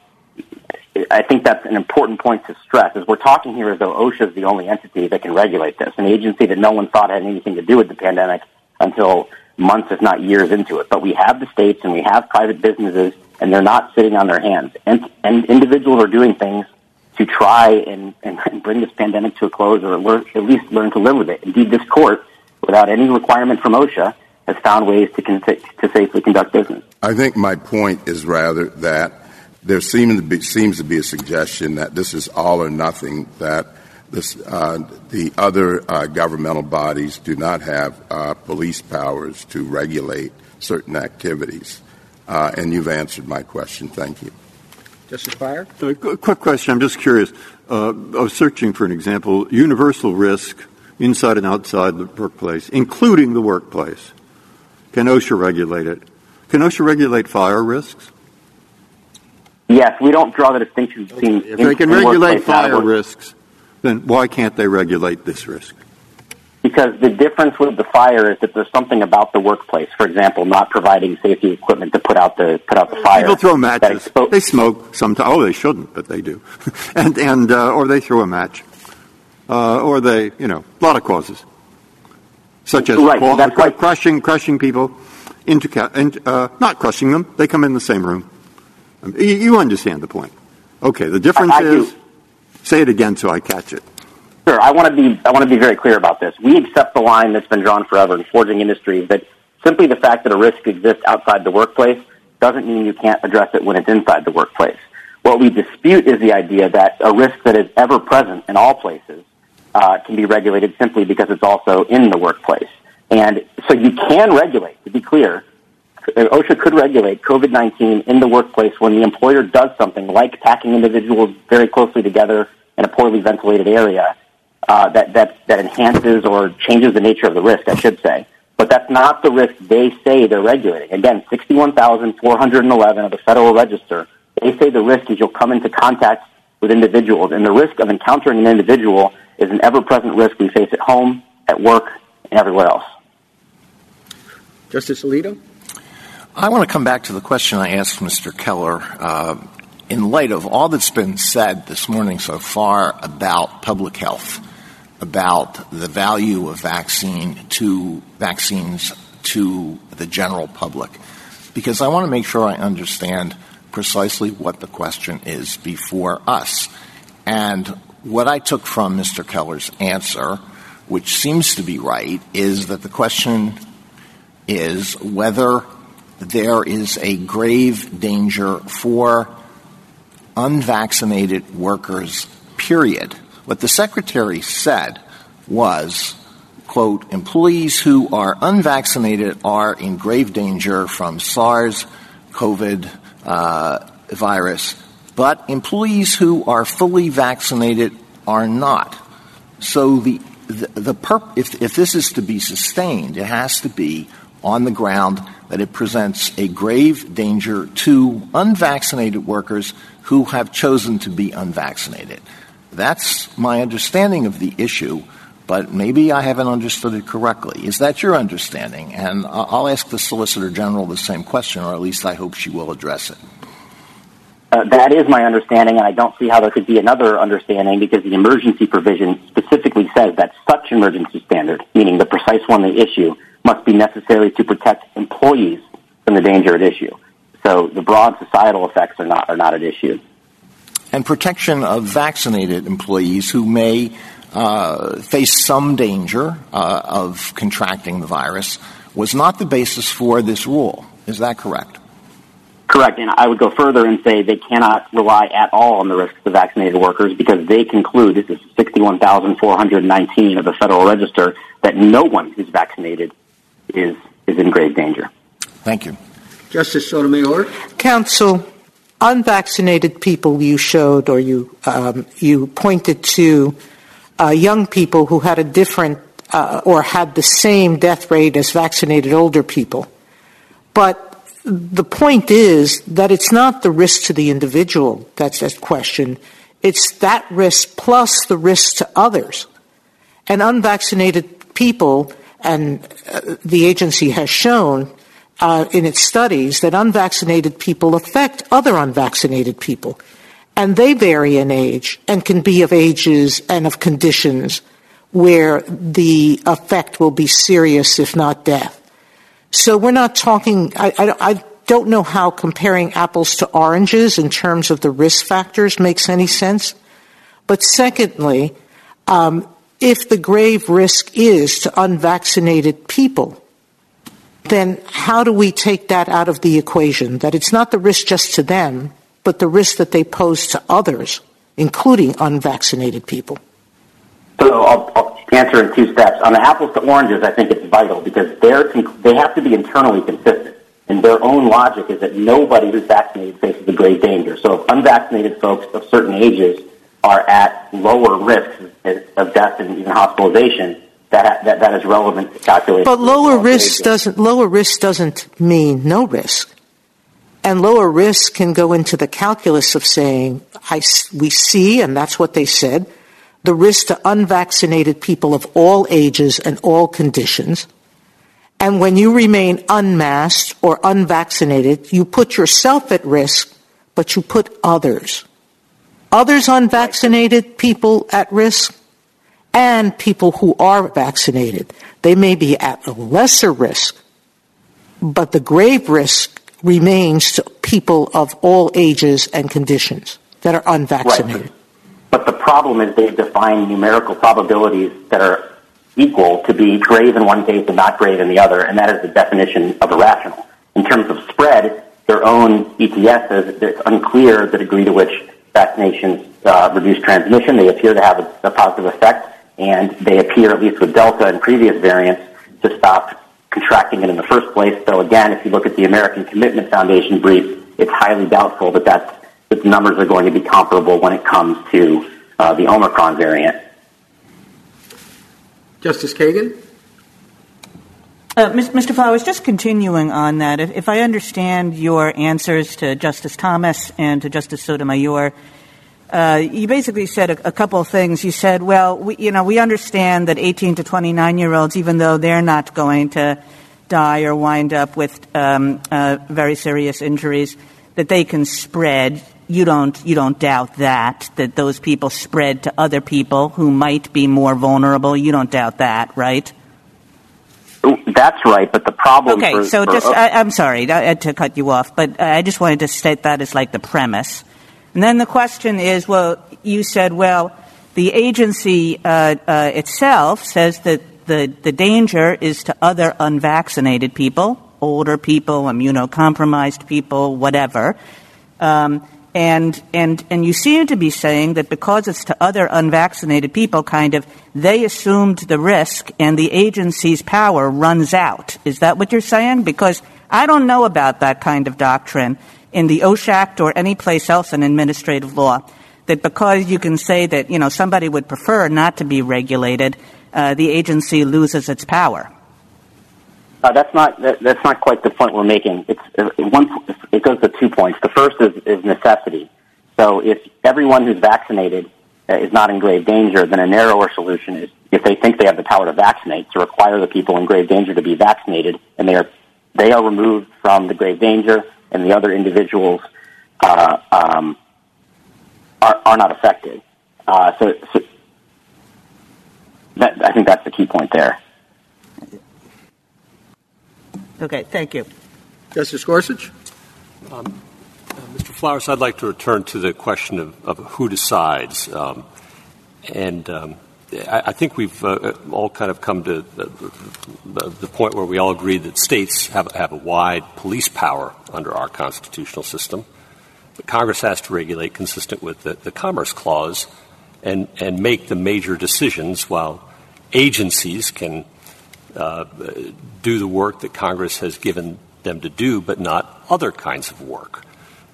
I think that's an important point to stress, is we're talking here as though OSHA is the only entity that can regulate this, an agency that no one thought had anything to do with the pandemic until months, if not years, into it. But we have the states and we have private businesses, and they're not sitting on their hands. And individuals are doing things to try and bring this pandemic to a close, or at least learn to live with it. Indeed, this court, without any requirement from OSHA, has found ways to safely conduct business. I think my point is rather that there seems to be a suggestion that this is all or nothing, that this, the other governmental bodies do not have police powers to regulate certain activities. And you've answered my question. Thank you. Justice Breyer? Quick question. I'm just curious. I was searching for an example. Universal risk inside and outside the workplace, including the workplace. Can OSHA regulate it? Can OSHA regulate fire risks? Yes. We don't draw the distinction between... Okay. If they can regulate fire risks, then why can't they regulate this risk? Because the difference with the fire is that there's something about the workplace. For example, not providing safety equipment to put out the fire. People throw matches. They smoke sometimes. Oh, they shouldn't, but they do. Or they throw a match. Or they, a lot of causes, such as crushing people into not crushing them. They come in the same room. You understand the point? Okay. The difference is. Do. Say it again, so I catch it. Sure. I want to be very clear about this. We accept the line that's been drawn forever in forging industries, that simply the fact that a risk exists outside the workplace doesn't mean you can't address it when it's inside the workplace. What we dispute is the idea that a risk that is ever present in all places can be regulated simply because it's also in the workplace. And so you can regulate, to be clear, OSHA could regulate COVID-19 in the workplace when the employer does something like packing individuals very closely together in a poorly ventilated area that enhances or changes the nature of the risk, I should say. But that's not the risk they say they're regulating. Again, 61,411 of the Federal Register, they say the risk is you'll come into contact with individuals, and the risk of encountering an individual is an ever-present risk we face at home, at work, and everywhere else. Justice Alito? I want to come back to the question I asked Mr. Keller. In light of all that's been said this morning so far about public health, about the value of vaccines to the general public, because I want to make sure I understand precisely what the question is before us. And what I took from Mr. Keller's answer, which seems to be right, is that the question is whether there is a grave danger for unvaccinated workers, period. What the Secretary said was, quote, employees who are unvaccinated are in grave danger from SARS, COVID virus, but employees who are fully vaccinated are not. So if this is to be sustained, it has to be on the ground that it presents a grave danger to unvaccinated workers who have chosen to be unvaccinated. That's my understanding of the issue, but maybe I haven't understood it correctly. Is that your understanding? And I'll ask the Solicitor General the same question, or at least I hope she will address it. That is my understanding, and I don't see how there could be another understanding, because the emergency provision specifically says that such emergency standard, meaning the precise one they issue, must be necessary to protect employees from the danger at issue. So the broad societal effects are not at issue. And protection of vaccinated employees who may face some danger of contracting the virus was not the basis for this rule. Is that correct? Correct. And I would go further and say they cannot rely at all on the risks of vaccinated workers, because they conclude, this is 61,419 of the Federal Register, that no one who's vaccinated is in grave danger. Thank you. Justice Sotomayor? Counsel, unvaccinated people you showed, or you pointed to young people who had a different or had the same death rate as vaccinated older people. But the point is that it's not the risk to the individual that's at question. It's that risk plus the risk to others. And unvaccinated people, and the agency has shown in its studies that unvaccinated people affect other unvaccinated people. And they vary in age and can be of ages and of conditions where the effect will be serious, if not death. So we're not talking – I don't know how comparing apples to oranges in terms of the risk factors makes any sense. But secondly, if the grave risk is to unvaccinated people, then how do we take that out of the equation, that it's not the risk just to them, but the risk that they pose to others, including unvaccinated people? So I'll answer in two steps. On the apples to oranges, I think it's vital because they have to be internally consistent. And their own logic is that nobody who's vaccinated faces a great danger. So if unvaccinated folks of certain ages are at lower risk of death and even hospitalization, that is relevant to calculation. But lower risk doesn't mean no risk. And lower risk can go into the calculus of saying, we see, and that's what they said, the risk to unvaccinated people of all ages and all conditions. And when you remain unmasked or unvaccinated, you put yourself at risk, but you put others unvaccinated people at risk, and people who are vaccinated. They may be at a lesser risk, but the grave risk remains to people of all ages and conditions that are unvaccinated. Right. But the problem is they've defined numerical probabilities that are equal to be grave in one case and not grave in the other, and that is the definition of irrational. In terms of spread, their own ETS says it's unclear the degree to which vaccinations reduce transmission. They appear to have a positive effect, and they appear, at least with Delta and previous variants, to stop contracting it in the first place. So again, if you look at the American Commitment Foundation brief, it's highly doubtful that the numbers are going to be comparable when it comes to the Omicron variant. Justice Kagan? Mr. Flowers, just continuing on that, if I understand your answers to Justice Thomas and to Justice Sotomayor, you basically said a couple of things. You said, well, we understand that 18 to 29-year-olds, even though they're not going to die or wind up with very serious injuries, that they can spread. You don't doubt that those people spread to other people who might be more vulnerable. You don't doubt that, right? That's right, but the problem is... Okay, I'm sorry to cut you off, but I just wanted to state that as like the premise. And then the question is, well, you said, well, the agency itself says that the danger is to other unvaccinated people, older people, immunocompromised people, whatever. And you seem to be saying that because it's to other unvaccinated people, kind of, they assumed the risk and the agency's power runs out. Is that what you're saying? Because I don't know about that kind of doctrine in the OSHA Act or any place else in administrative law, that because you can say that, somebody would prefer not to be regulated, the agency loses its power. That's not quite the point we're making. It goes to 2 points. The first is necessity. So if everyone who's vaccinated is not in grave danger, then a narrower solution is, if they think they have the power to vaccinate, to require the people in grave danger to be vaccinated, and they are removed from the grave danger, and the other individuals are not affected. So that, I think that's the key point there. Okay, thank you. Justice Gorsuch? Mr. Flowers, I'd like to return to the question of who decides. I think we've all kind of come to the point where we all agree that states have a wide police power under our constitutional system. But Congress has to regulate consistent with the Commerce Clause and make the major decisions, while agencies can do the work that Congress has given them to do, but not other kinds of work.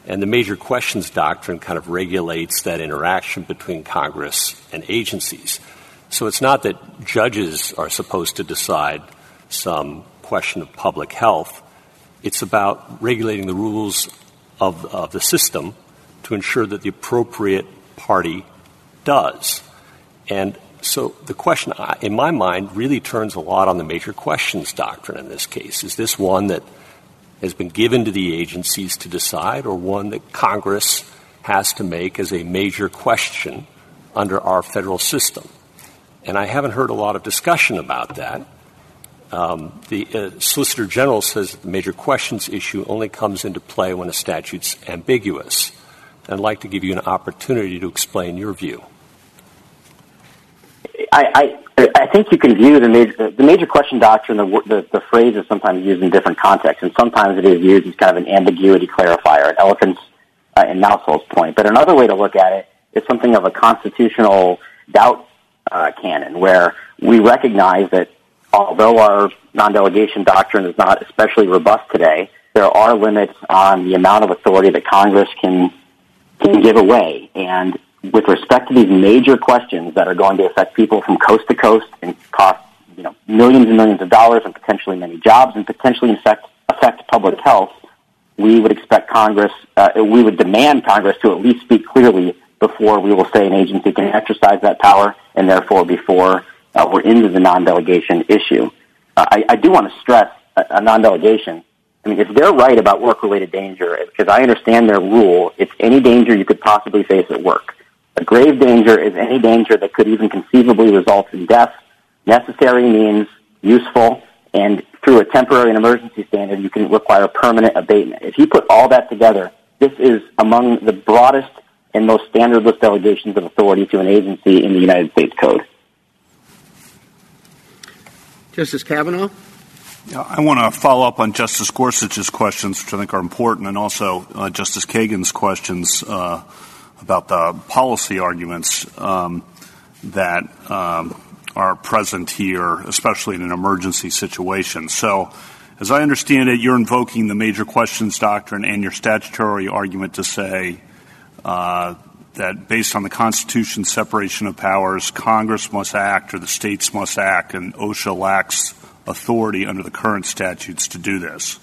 And the major questions doctrine kind of regulates that interaction between Congress and agencies. So it's not that judges are supposed to decide some question of public health. It's about regulating the rules of the system to ensure that the appropriate party does. And So the question, in my mind, really turns a lot on the major questions doctrine in this case. Is this one that has been given to the agencies to decide, or one that Congress has to make as a major question under our federal system? And I haven't heard a lot of discussion about that. The Solicitor General says that the major questions issue only comes into play when a statute's ambiguous. And I'd like to give you an opportunity to explain your view. I think you can view the major question doctrine, the phrase is sometimes used in different contexts, and sometimes it is used as kind of an ambiguity clarifier, an elephant's and mousehole's point. But another way to look at it is something of a constitutional doubt canon, where we recognize that although our non-delegation doctrine is not especially robust today, there are limits on the amount of authority that Congress can give away. And with respect to these major questions that are going to affect people from coast to coast and cost, millions and millions of dollars and potentially many jobs and potentially affect public health, we would expect Congress, we would demand Congress to at least speak clearly before we will say an agency can exercise that power, and therefore before we're into the non-delegation issue. I do want to stress a non-delegation. I mean, if they're right about work-related danger, because I understand their rule, it's any danger you could possibly face at work. A grave danger is any danger that could even conceivably result in death. Necessary means useful, and through a temporary and emergency standard, you can require permanent abatement. If you put all that together, this is among the broadest and most standardless delegations of authority to an agency in the United States Code. Justice Kavanaugh? Yeah, I want to follow up on Justice Gorsuch's questions, which I think are important, and also Justice Kagan's questions about the policy arguments that are present here, especially in an emergency situation. So, as I understand it, you're invoking the major questions doctrine and your statutory argument to say that based on the Constitution's separation of powers, Congress must act or the states must act, and OSHA lacks authority under the current statutes to do this.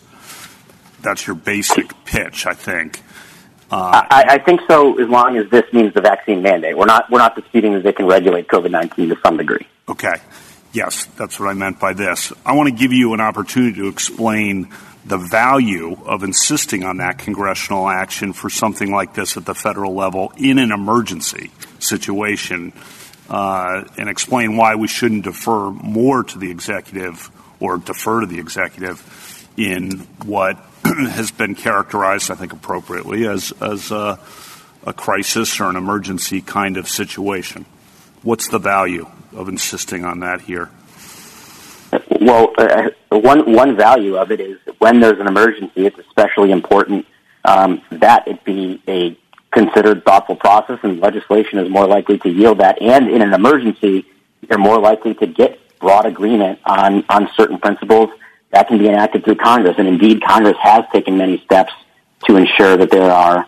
That's your basic pitch, I think. I think so, as long as this means the vaccine mandate. We're not disputing that they can regulate COVID-19 to some degree. Okay. Yes, that's what I meant by this. I want to give you an opportunity to explain the value of insisting on that congressional action for something like this at the federal level in an emergency situation, and explain why we shouldn't defer more to the executive or defer to the executive in what has been characterized, I think appropriately, as a crisis or an emergency kind of situation. What's the value of insisting on that here? Well, one value of it is when there's an emergency, it's especially important that it be a considered thoughtful process, and legislation is more likely to yield that. And in an emergency, you're more likely to get broad agreement on certain principles that can be enacted through Congress. And indeed, Congress has taken many steps to ensure that there are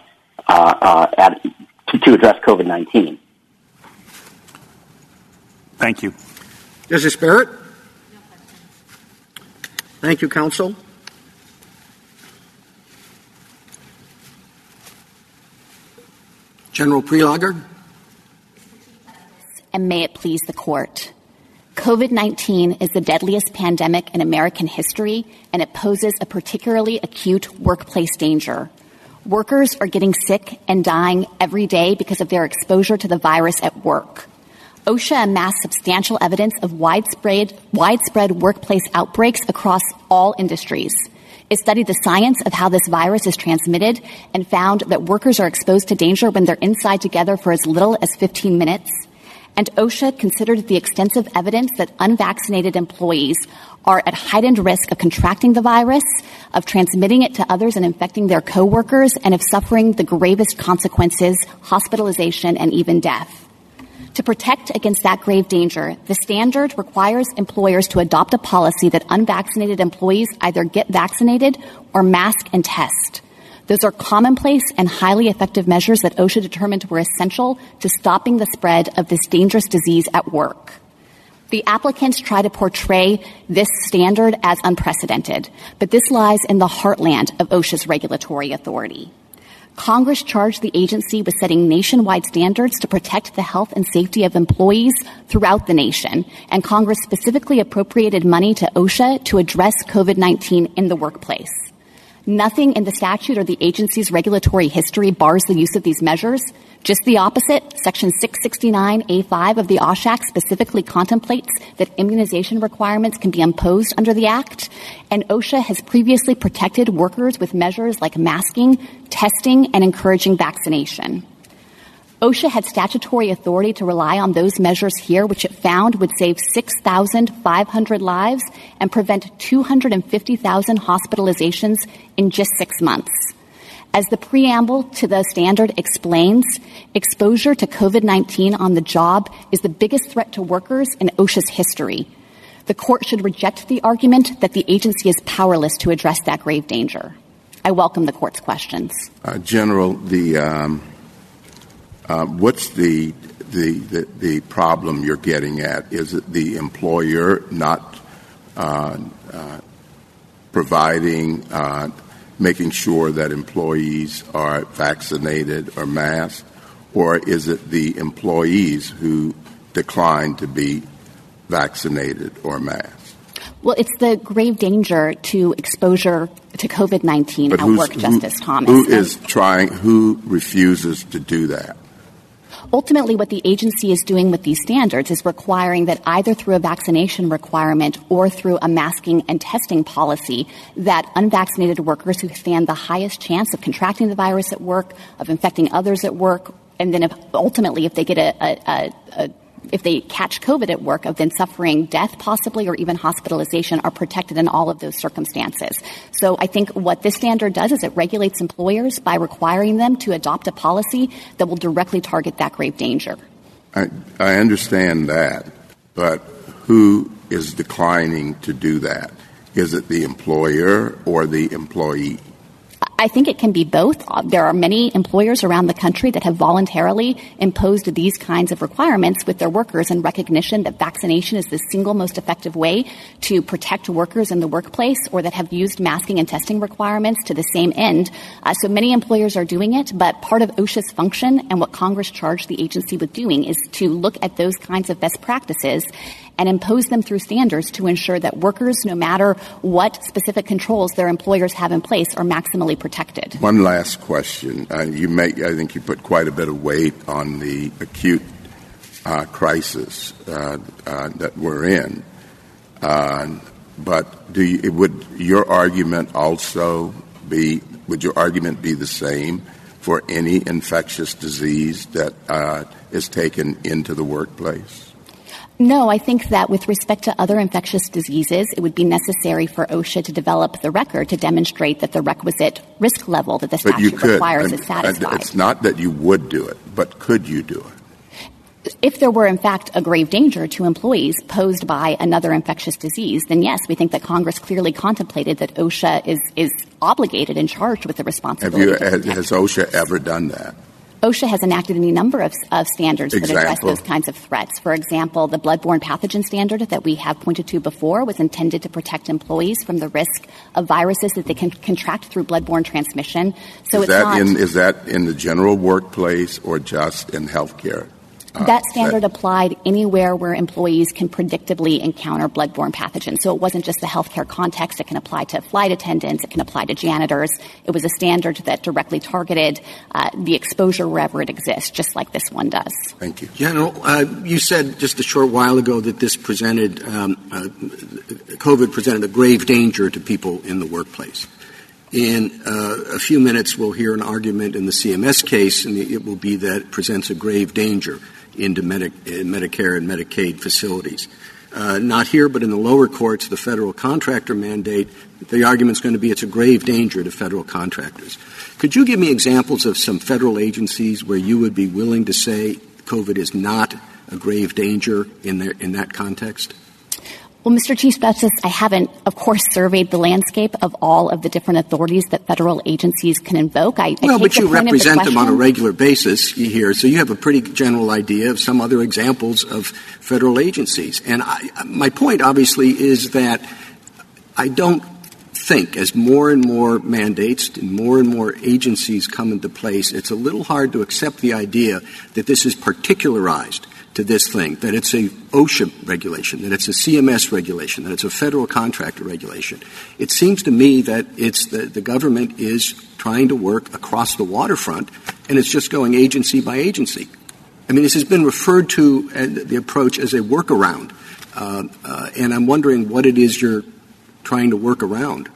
to address COVID-19. Thank you. Justice Barrett? Thank you, counsel. General Prelogger? And may it please the Court. COVID-19 is the deadliest pandemic in American history, and it poses a particularly acute workplace danger. Workers are getting sick and dying every day because of their exposure to the virus at work. OSHA amassed substantial evidence of widespread workplace outbreaks across all industries. It studied the science of how this virus is transmitted and found that workers are exposed to danger when they're inside together for as little as 15 minutes. And OSHA considered the extensive evidence that unvaccinated employees are at heightened risk of contracting the virus, of transmitting it to others and infecting their coworkers, and of suffering the gravest consequences, hospitalization, and even death. To protect against that grave danger, the standard requires employers to adopt a policy that unvaccinated employees either get vaccinated or mask and test. Those are commonplace and highly effective measures that OSHA determined were essential to stopping the spread of this dangerous disease at work. The applicants try to portray this standard as unprecedented, but this lies in the heartland of OSHA's regulatory authority. Congress charged the agency with setting nationwide standards to protect the health and safety of employees throughout the nation, and Congress specifically appropriated money to OSHA to address COVID-19 in the workplace. Nothing in the statute or the agency's regulatory history bars the use of these measures. Just the opposite, Section 669A5 of the OSHA Act specifically contemplates that immunization requirements can be imposed under the Act, and OSHA has previously protected workers with measures like masking, testing, and encouraging vaccination. OSHA had statutory authority to rely on those measures here, which it found would save 6,500 lives and prevent 250,000 hospitalizations in just 6 months. As the preamble to the standard explains, exposure to COVID-19 on the job is the biggest threat to workers in OSHA's history. The court should reject the argument that the agency is powerless to address that grave danger. I welcome the court's questions. General, what's the problem you're getting at? Is it the employer not providing, making sure that employees are vaccinated or masked, or is it the employees who decline to be vaccinated or masked? Well, it's the grave danger to exposure to COVID-19 at work, Justice Thomas. Who refuses to do that? Ultimately, what the agency is doing with these standards is requiring that either through a vaccination requirement or through a masking and testing policy that unvaccinated workers who stand the highest chance of contracting the virus at work, of infecting others at work, and then if they get if they catch COVID at work, of then suffering death possibly or even hospitalization, are protected in all of those circumstances. So I think what this standard does is it regulates employers by requiring them to adopt a policy that will directly target that grave danger. I understand that, but who is declining to do that? Is it the employer or the employee? I think it can be both. There are many employers around the country that have voluntarily imposed these kinds of requirements with their workers in recognition that vaccination is the single most effective way to protect workers in the workplace, or that have used masking and testing requirements to the same end. So many employers are doing it, but part of OSHA's function and what Congress charged the agency with doing is to look at those kinds of best practices and impose them through standards to ensure that workers, no matter what specific controls their employers have in place, are maximally protected. One last question. I think you put quite a bit of weight on the acute crisis that we're in. But would your argument be the same for any infectious disease that is taken into the workplace? No, I think that with respect to other infectious diseases, it would be necessary for OSHA to develop the record to demonstrate that the requisite risk level that the statute requires is satisfied. It's not that you would do it, but could you do it? If there were, in fact, a grave danger to employees posed by another infectious disease, then yes, we think that Congress clearly contemplated that OSHA is obligated and charged with the responsibility. Has OSHA ever done that? OSHA has enacted any number of standards that address those kinds of threats. For example, the bloodborne pathogen standard that we have pointed to before was intended to protect employees from the risk of viruses that they can contract through bloodborne transmission. So is that in the general workplace or just in healthcare? That standard applied anywhere where employees can predictably encounter bloodborne pathogens. So it wasn't just the healthcare context. It can apply to flight attendants. It can apply to janitors. It was a standard that directly targeted the exposure wherever it exists, just like this one does. Thank you. General, you said just a short while ago that this presented COVID presented a grave danger to people in the workplace. In a few minutes, we'll hear an argument in the CMS case, and it will be that it presents a grave danger into Medicare and Medicaid facilities. Not here, but in the lower courts, the federal contractor mandate, the argument's going to be it's a grave danger to federal contractors. Could you give me examples of some federal agencies where you would be willing to say COVID is not a grave danger in that context? Well, Mr. Chief Justice, I haven't, of course, surveyed the landscape of all of the different authorities that federal agencies can invoke. But you represent them on a regular basis here, so you have a pretty general idea of some other examples of federal agencies. And my point, obviously, is that I don't think as more and more mandates and more agencies come into place, it's a little hard to accept the idea that this is particularized to this thing, that it's a OSHA regulation, that it's a CMS regulation, that it's a federal contractor regulation. It seems to me that it's the government is trying to work across the waterfront, and it's just going agency by agency. I mean, this has been referred to the approach as a workaround, and I'm wondering what it is you're trying to work around.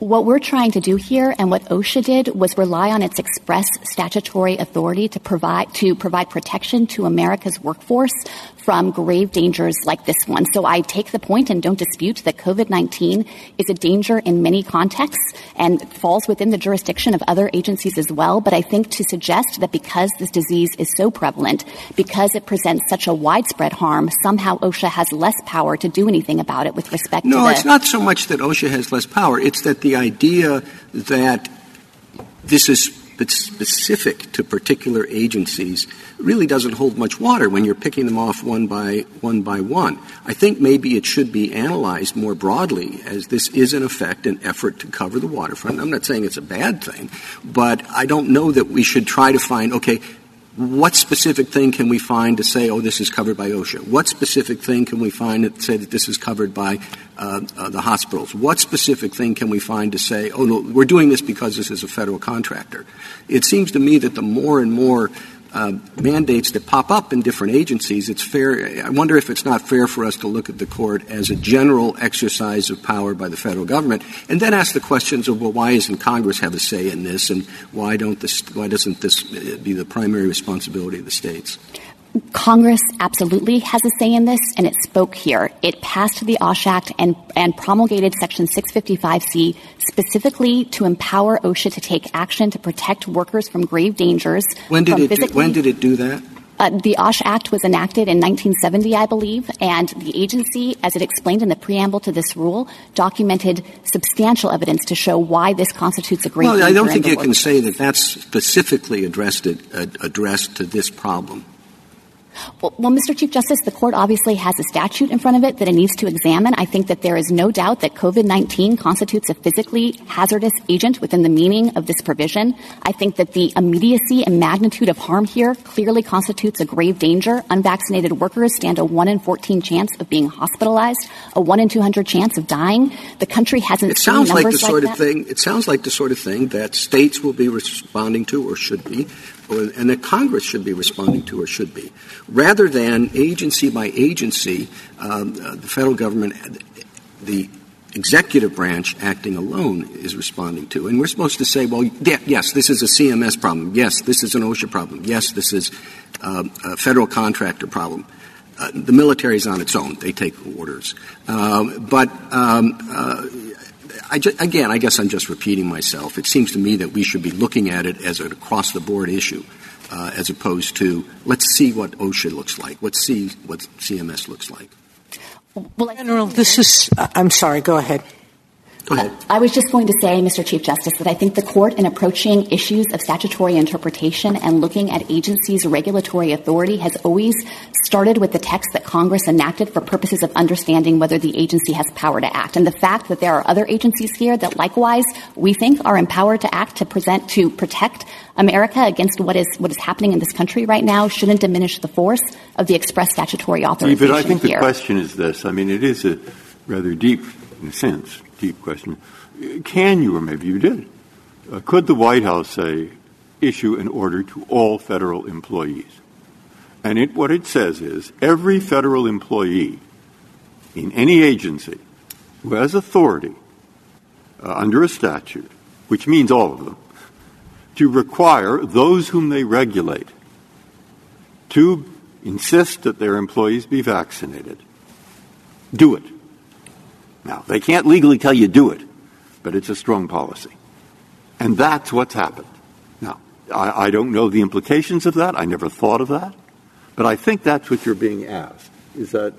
What we're trying to do here and what OSHA did was rely on its express statutory authority to provide protection to America's workforce from grave dangers like this one. So I take the point and don't dispute that COVID-19 is a danger in many contexts and falls within the jurisdiction of other agencies as well. But I think to suggest that because this disease is so prevalent, because it presents such a widespread harm, somehow OSHA has less power to do anything about it with respect to it's not so much that OSHA has less power. It's that the idea that this is specific to particular agencies really doesn't hold much water when you're picking them off one by one. I think maybe it should be analyzed more broadly, as this is, in effect, an effort to cover the waterfront. I'm not saying it's a bad thing, but I don't know that we should try to find, okay, what specific thing can we find to say, oh, this is covered by OSHA? What specific thing can we find that say that this is covered by the hospitals? What specific thing can we find to say, oh, no, we're doing this because this is a federal contractor? It seems to me that the more and more mandates that pop up in different agencies, it's fair. I wonder if it's not fair for us to look at the court as a general exercise of power by the federal government, and then ask the questions of, well, why isn't Congress have a say in this, and why doesn't this be the primary responsibility of the states? Congress absolutely has a say in this, and it spoke here. It passed the OSHA Act and promulgated Section 655C specifically to empower OSHA to take action to protect workers from grave dangers. When did it do that? The OSHA Act was enacted in 1970, I believe, and the agency, as it explained in the preamble to this rule, documented substantial evidence to show why this constitutes a grave danger. Well, I don't think you can say that that's specifically addressed to this problem. Well, Mr. Chief Justice, the Court obviously has a statute in front of it that it needs to examine. I think that there is no doubt that COVID-19 constitutes a physically hazardous agent within the meaning of this provision. I think that the immediacy and magnitude of harm here clearly constitutes a grave danger. Unvaccinated workers stand a 1 in 14 chance of being hospitalized, a 1 in 200 chance of dying. The country hasn't seen numbers like that. It sounds like the sort of thing that states will be responding to or should be, and that Congress should be responding to or should be, rather than agency by agency, the federal government, the executive branch acting alone is responding to. And we're supposed to say, well, yes, this is a CMS problem. Yes, this is an OSHA problem. Yes, this is a federal contractor problem. The military is on its own. They take orders. I guess I'm just repeating myself. It seems to me that we should be looking at it as an across-the-board issue, as opposed to let's see what OSHA looks like, let's see what CMS looks like. Well, General, this is – I'm sorry. Go ahead. I was just going to say, Mr. Chief Justice, that I think the Court, in approaching issues of statutory interpretation and looking at agencies' regulatory authority, has always started with the text that Congress enacted for purposes of understanding whether the agency has power to act. And the fact that there are other agencies here that likewise we think are empowered to act to protect America against what is happening in this country right now shouldn't diminish the force of the express statutory authorization here. But I think the question is this. I mean, it is a rather deep, in a sense, deep question. Can you, or maybe you did, could the White House say, issue an order to all federal employees? And what it says is every federal employee in any agency who has authority under a statute, which means all of them, to require those whom they regulate to insist that their employees be vaccinated, do it. Now, they can't legally tell you do it, but it's a strong policy. And that's what's happened. Now, I don't know the implications of that. I never thought of that. But I think that's what you're being asked. Is that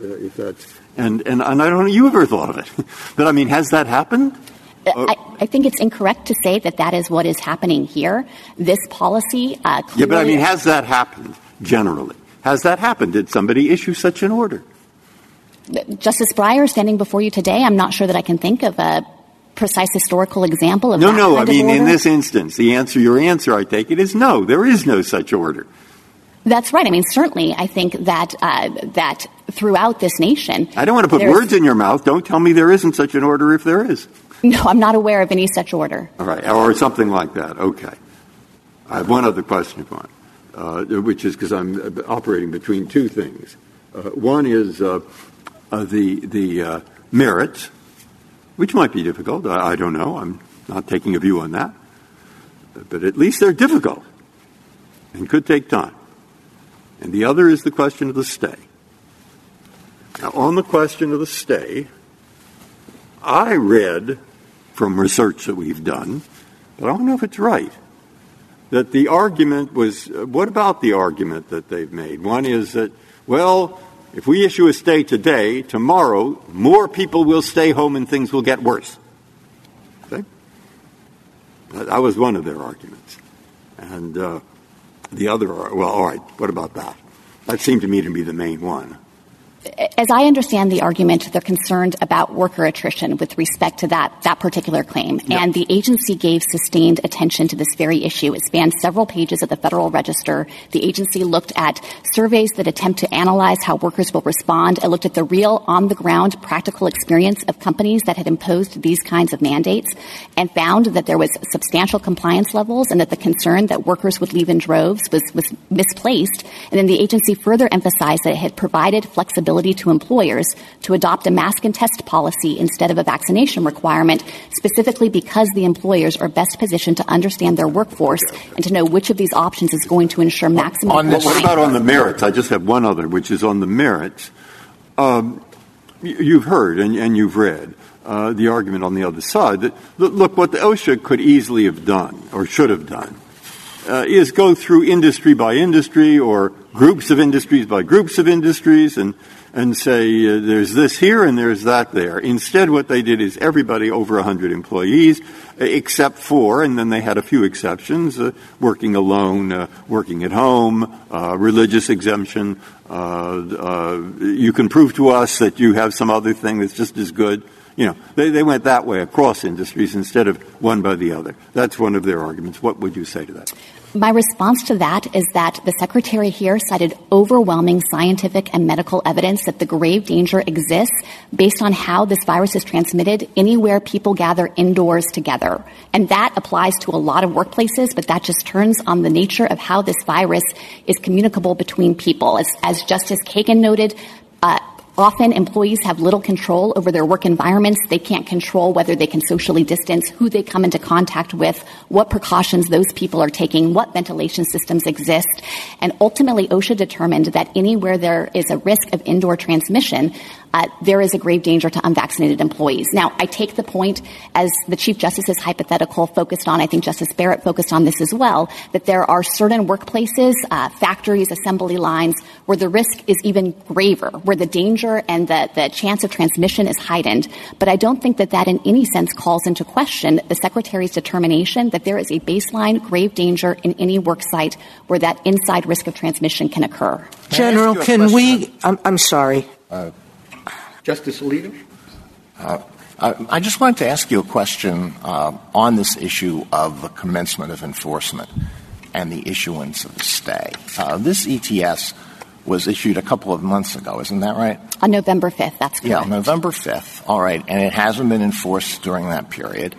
if that's and I don't know you ever thought of it. But I mean, has that happened? I think it's incorrect to say that is what is happening here. This policy clearly. Yeah, but I mean, has that happened generally? Has that happened? Did somebody issue such an order? Justice Breyer, standing before you today, I'm not sure that I can think of a precise historical example of that? No, I mean, in this instance, your answer, I take it, is no. There is no such order. That's right. I mean, certainly, I think that that throughout this nation— I don't want to put words in your mouth. Don't tell me there isn't such an order if there is. No, I'm not aware of any such order. All right, or something like that. Okay. I have one other question upon which is because I'm operating between two things. One is the merits, which might be difficult. I don't know. I'm not taking a view on that. But at least they're difficult and could take time. And the other is the question of the stay. Now, on the question of the stay, I read from research that we've done, but I don't know if it's right, that the argument was, what about the argument that they've made? One is that, well, if we issue a stay today, tomorrow, more people will stay home and things will get worse. Okay? That was one of their arguments. And the other, well, all right, what about that? That seemed to me to be the main one. As I understand the argument, they're concerned about worker attrition with respect to that particular claim. Yeah. And the agency gave sustained attention to this very issue. It spanned several pages of the Federal Register. The agency looked at surveys that attempt to analyze how workers will respond. It looked at the real, on-the-ground, practical experience of companies that had imposed these kinds of mandates and found that there was substantial compliance levels and that the concern that workers would leave in droves was misplaced. And then the agency further emphasized that it had provided flexibility to employers to adopt a mask and test policy instead of a vaccination requirement, specifically because the employers are best positioned to understand their workforce and to know which of these options is going to ensure maximum compliance. What about on the merits? I just have one other, which is on the merits. You've heard and you've read the argument on the other side that, look, what the OSHA could easily have done or should have done is go through industry by industry or groups of industries by groups of industries and say there's this here and there's that there. Instead, what they did is everybody over 100 employees except for, and then they had a few exceptions, working alone, working at home, religious exemption. You can prove to us that you have some other thing that's just as good. You know, they went that way across industries instead of one by the other. That's one of their arguments. What would you say to that? My response to that is that the Secretary here cited overwhelming scientific and medical evidence that the grave danger exists based on how this virus is transmitted anywhere people gather indoors together. And that applies to a lot of workplaces, but that just turns on the nature of how this virus is communicable between people. As Justice Kagan noted, often employees have little control over their work environments. They can't control whether they can socially distance, who they come into contact with, what precautions those people are taking, what ventilation systems exist. And ultimately, OSHA determined that anywhere there is a risk of indoor transmission, there is a grave danger to unvaccinated employees. Now, I take the point, as the Chief Justice's hypothetical focused on, I think Justice Barrett focused on this as well, that there are certain workplaces, factories, assembly lines, where the risk is even graver, where the danger and the chance of transmission is heightened. But I don't think that in any sense calls into question the Secretary's determination that there is a baseline grave danger in any worksite where that inside risk of transmission can occur. General, can we – I'm sorry. Justice Alito? I just wanted to ask you a question on this issue of the commencement of enforcement and the issuance of the stay. This ETS was issued a couple of months ago, isn't that right? On November 5th, that's correct. Yeah, November 5th, all right, and it hasn't been enforced during that period.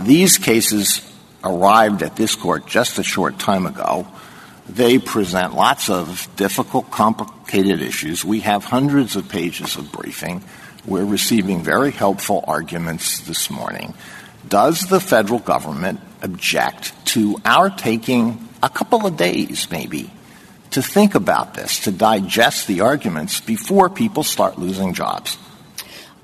These cases arrived at this court just a short time ago. They present lots of difficult, complicated issues. We have hundreds of pages of briefing. We're receiving very helpful arguments this morning. Does the federal government object to our taking a couple of days, maybe, to think about this, to digest the arguments before people start losing jobs?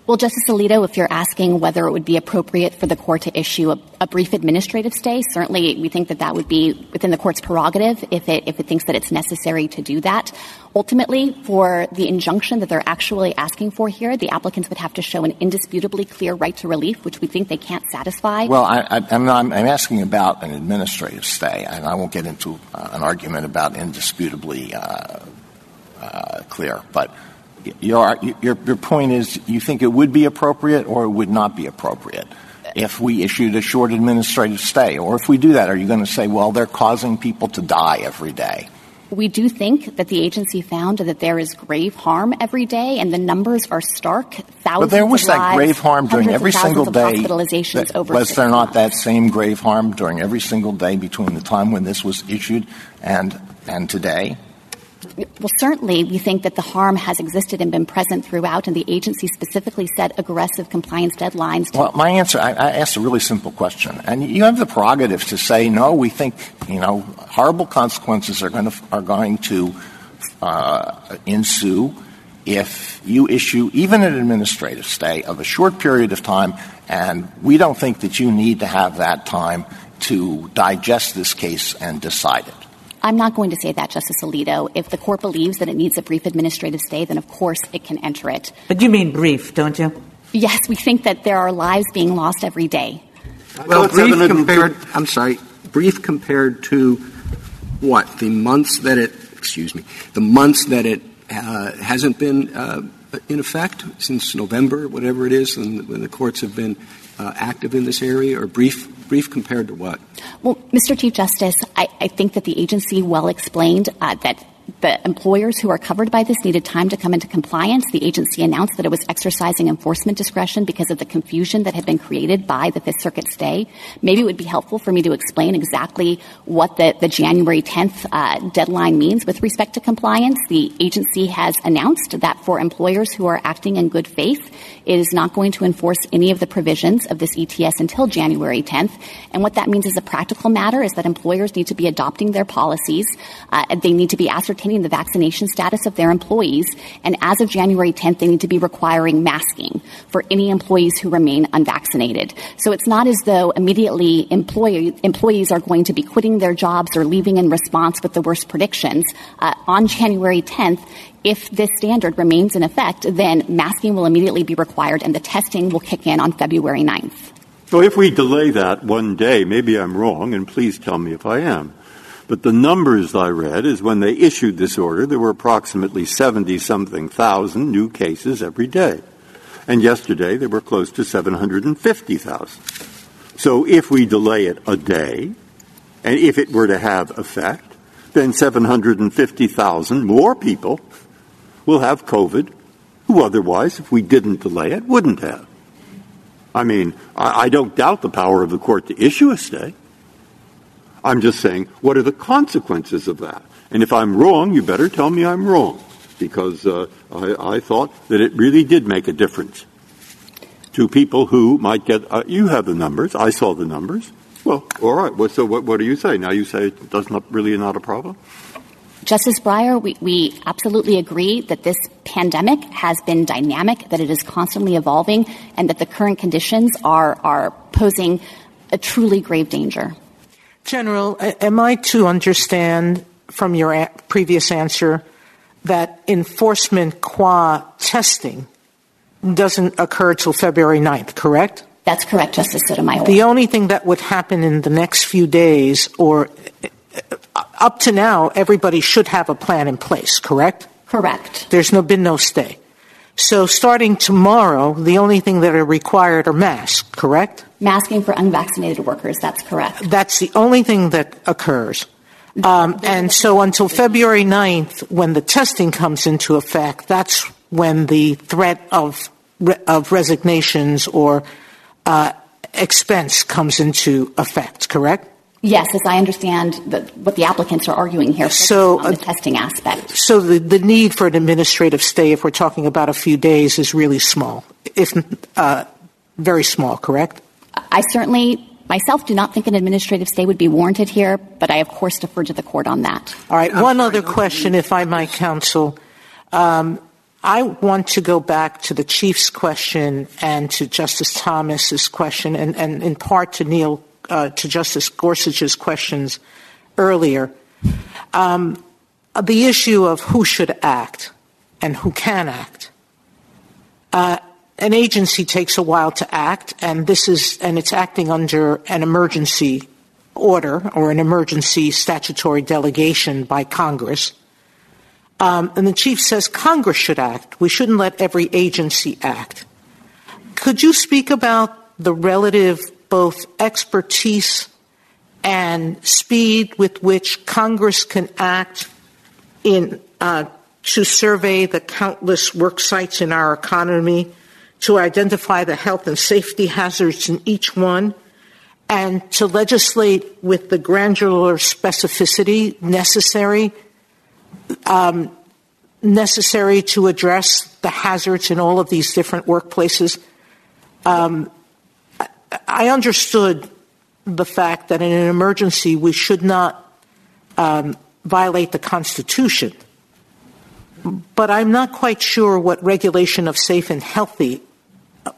Well, Justice Alito, if you're asking whether it would be appropriate for the court to issue a brief administrative stay, certainly we think that would be within the court's prerogative if it thinks that it's necessary to do that. Ultimately, for the injunction that they're actually asking for here, the applicants would have to show an indisputably clear right to relief, which we think they can't satisfy. Well, I'm asking about an administrative stay, and I won't get into an argument about indisputably clear, but your point is you think it would be appropriate or it would not be appropriate if we issued a short administrative stay? Or if we do that, are you going to say, well, they're causing people to die every day? We do think that the agency found that there is grave harm every day, and the numbers are stark. Thousands of lives. But there was that grave harm during every single day. Was there not that same grave harm during every single day between the time when this was issued and today? Well, certainly we think that the harm has existed and been present throughout, and the agency specifically set aggressive compliance deadlines. Well, my answer, I asked a really simple question, and you have the prerogative to say, no, we think, you know, horrible consequences are going to ensue if you issue even an administrative stay of a short period of time, and we don't think that you need to have that time to digest this case and decide it. I'm not going to say that, Justice Alito. If the court believes that it needs a brief administrative stay, then of course it can enter it. But you mean brief, don't you? Yes, we think that there are lives being lost every day. Well, brief compared to what? The months that it hasn't been in effect since November, whatever it is, and when the courts have been active in this area, or brief compared to what? Well, Mr. Chief Justice, I think that the agency well explained that the employers who are covered by this needed time to come into compliance. The agency announced that it was exercising enforcement discretion because of the confusion that had been created by the Fifth Circuit stay. Maybe it would be helpful for me to explain exactly what the January 10th deadline means with respect to compliance. The agency has announced that for employers who are acting in good faith, it is not going to enforce any of the provisions of this ETS until January 10th. And what that means as a practical matter is that employers need to be adopting their policies. They need to be ascertaining the vaccination status of their employees. And as of January 10th, they need to be requiring masking for any employees who remain unvaccinated. So it's not as though immediately employees are going to be quitting their jobs or leaving in response with the worst predictions. On January 10th, if this standard remains in effect, then masking will immediately be required and the testing will kick in on February 9th. So if we delay that one day, maybe I'm wrong, and please tell me if I am, but the numbers I read is when they issued this order, there were approximately 70-something thousand new cases every day. And yesterday, there were close to 750,000. So if we delay it a day, and if it were to have effect, then 750,000 more people will have COVID, who otherwise, if we didn't delay it, wouldn't have. I mean, I don't doubt the power of the court to issue a stay. I'm just saying, what are the consequences of that? And if I'm wrong, you better tell me I'm wrong, because I thought that it really did make a difference to people who might get you have the numbers. I saw the numbers. Well, all right. Well, so what do you say? Now you say it does not really not a problem? Justice Breyer, we absolutely agree that this pandemic has been dynamic, that it is constantly evolving, and that the current conditions are posing a truly grave danger. General, am I to understand from your previous answer that enforcement qua testing doesn't occur till February 9th, correct? That's correct, Justice Sotomayor. The only thing that would happen in the next few days or up to now, everybody should have a plan in place, correct? Correct. There's been no stay. So starting tomorrow, the only thing that are required are masks, correct? Masking for unvaccinated workers, that's correct. That's the only thing that occurs. And so until February 9th, when the testing comes into effect, that's when the threat of resignations or expense comes into effect, correct? Yes, as I understand what the applicants are arguing here, so on the testing aspect. So the need for an administrative stay, if we're talking about a few days, is really small, if very small, correct? I certainly myself do not think an administrative stay would be warranted here, but I, of course, defer to the court on that. All right. One other question, if I might, counsel. I want to go back to the Chief's question and to Justice Thomas's question and in part to to Justice Gorsuch's questions earlier, the issue of who should act and who can act. An agency takes a while to act, and it's acting under an emergency order or an emergency statutory delegation by Congress. And the Chief says Congress should act. We shouldn't let every agency act. Could you speak about the relative both expertise and speed with which Congress can act in to survey the countless work sites in our economy, to identify the health and safety hazards in each one, and to legislate with the granular specificity necessary to address the hazards in all of these different workplaces. I understood the fact that in an emergency we should not violate the Constitution, but I'm not quite sure what regulation of safe and healthy,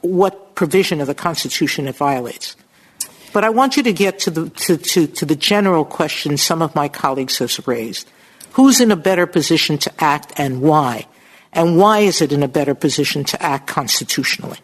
what provision of the Constitution it violates. But I want you to get to the general question some of my colleagues have raised. Who's in a better position to act and why? And why is it in a better position to act constitutionally?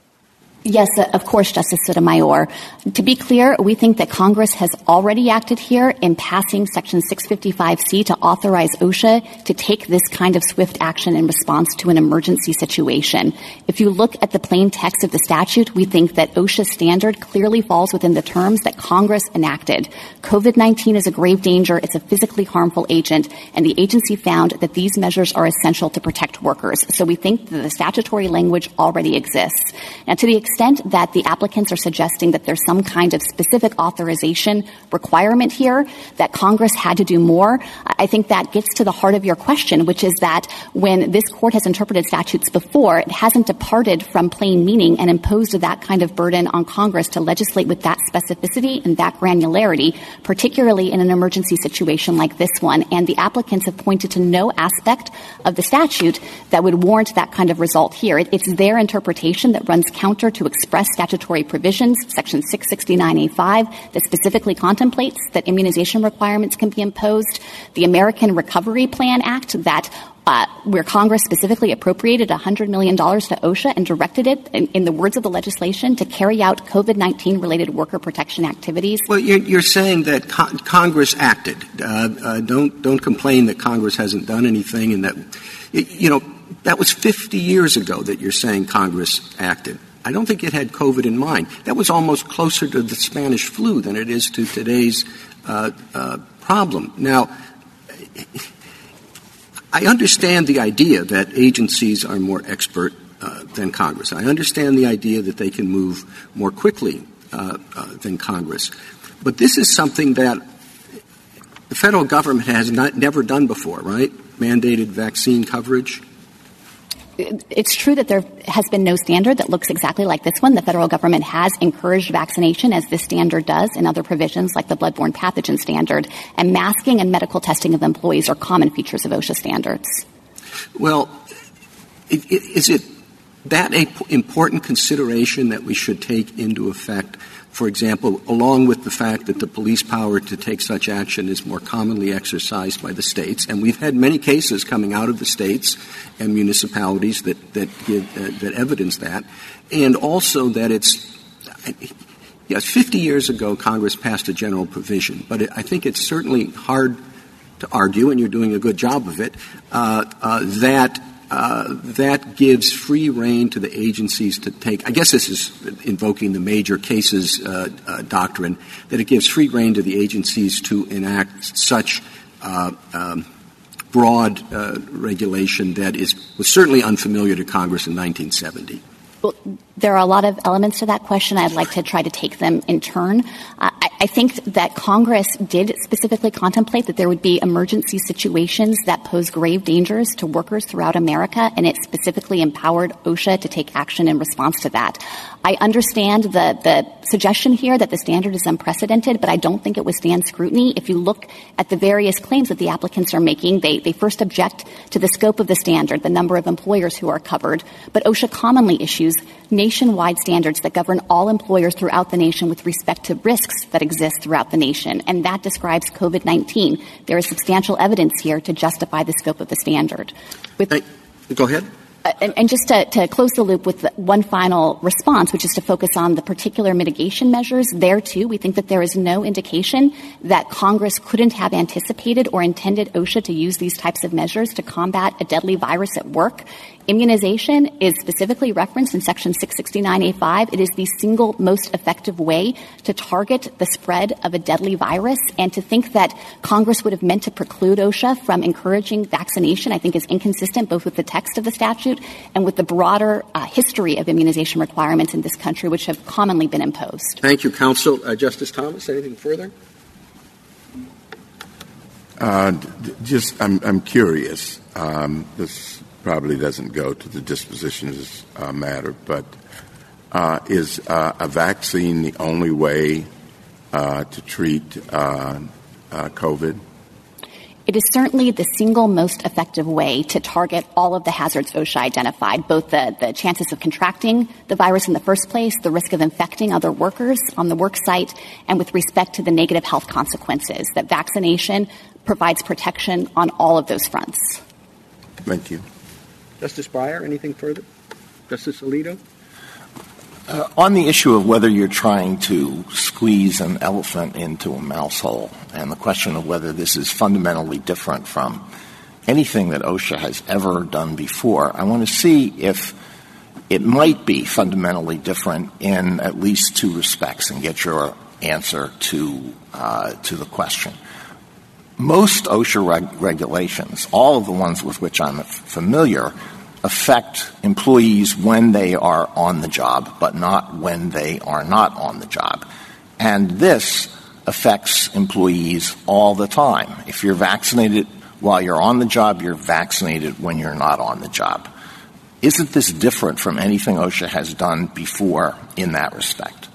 Yes, of course, Justice Sotomayor. To be clear, we think that Congress has already acted here in passing Section 655C to authorize OSHA to take this kind of swift action in response to an emergency situation. If you look at the plain text of the statute, we think that OSHA's standard clearly falls within the terms that Congress enacted. COVID-19 is a grave danger. It's a physically harmful agent, and the agency found that these measures are essential to protect workers. So we think that the statutory language already exists. Now, to the extent that the applicants are suggesting that there's some kind of specific authorization requirement here, that Congress had to do more, I think that gets to the heart of your question, which is that when this Court has interpreted statutes before, it hasn't departed from plain meaning and imposed that kind of burden on Congress to legislate with that specificity and that granularity, particularly in an emergency situation like this one. And the applicants have pointed to no aspect of the statute that would warrant that kind of result here. It's their interpretation that runs counter to express statutory provisions, Section 669A5, that specifically contemplates that immunization requirements can be imposed, the American Recovery Plan Act, that where Congress specifically appropriated $100 million to OSHA and directed it, in the words of the legislation, to carry out COVID-19-related worker protection activities. Well, you're saying that Congress acted. Don't complain that Congress hasn't done anything, and that, you know, that was 50 years ago that you're saying Congress acted. I don't think it had COVID in mind. That was almost closer to the Spanish flu than it is to today's problem. Now, I understand the idea that agencies are more expert than Congress. I understand the idea that they can move more quickly than Congress. But this is something that the federal government has never done before, right? Mandated vaccine coverage. It's true that there has been no standard that looks exactly like this one. The federal government has encouraged vaccination, as this standard does, and other provisions like the bloodborne pathogen standard. And masking and medical testing of employees are common features of OSHA standards. Well, is it that an important consideration that we should take into effect, for example, along with the fact that the police power to take such action is more commonly exercised by the states? And we've had many cases coming out of the states and municipalities that evidence that. And also that it's – yes, 50 years ago Congress passed a general provision, but I think it's certainly hard to argue, and you're doing a good job of it, that gives free rein to the agencies to take — I guess this is invoking the major cases doctrine, that it gives free rein to the agencies to enact such broad regulation that was certainly unfamiliar to Congress in 1970. Well, there are a lot of elements to that question. I'd like to try to take them in turn. I think that Congress did specifically contemplate that there would be emergency situations that pose grave dangers to workers throughout America, and it specifically empowered OSHA to take action in response to that. I understand the suggestion here that the standard is unprecedented, but I don't think it withstands scrutiny. If you look at the various claims that the applicants are making, they first object to the scope of the standard, the number of employers who are covered, but OSHA commonly issues nationwide standards that govern all employers throughout the nation with respect to risks that exist throughout the nation, and that describes COVID-19. There is substantial evidence here to justify the scope of the standard. Go ahead. And just to close the loop with one final response, which is to focus on the particular mitigation measures, there, too, we think that there is no indication that Congress couldn't have anticipated or intended OSHA to use these types of measures to combat a deadly virus at work. Immunization is specifically referenced in Section 669A5. It is the single most effective way to target the spread of a deadly virus. And to think that Congress would have meant to preclude OSHA from encouraging vaccination, I think, is inconsistent both with the text of the statute and with the broader history of immunization requirements in this country, which have commonly been imposed. Thank you, counsel. Justice Thomas, anything further? I'm curious. This probably doesn't go to the disposition of this matter, but is a vaccine the only way to treat COVID? It is certainly the single most effective way to target all of the hazards OSHA identified, both the chances of contracting the virus in the first place, the risk of infecting other workers on the work site, and with respect to the negative health consequences, that vaccination provides protection on all of those fronts. Thank you. Justice Breyer, anything further? Justice Alito? On the issue of whether you're trying to squeeze an elephant into a mouse hole and the question of whether this is fundamentally different from anything that OSHA has ever done before, I want to see if it might be fundamentally different in at least two respects and get your answer to the question. Most OSHA regulations, all of the ones with which I'm familiar, affect employees when they are on the job, but not when they are not on the job. And this affects employees all the time. If you're vaccinated while you're on the job, you're vaccinated when you're not on the job. Isn't this different from anything OSHA has done before in that respect?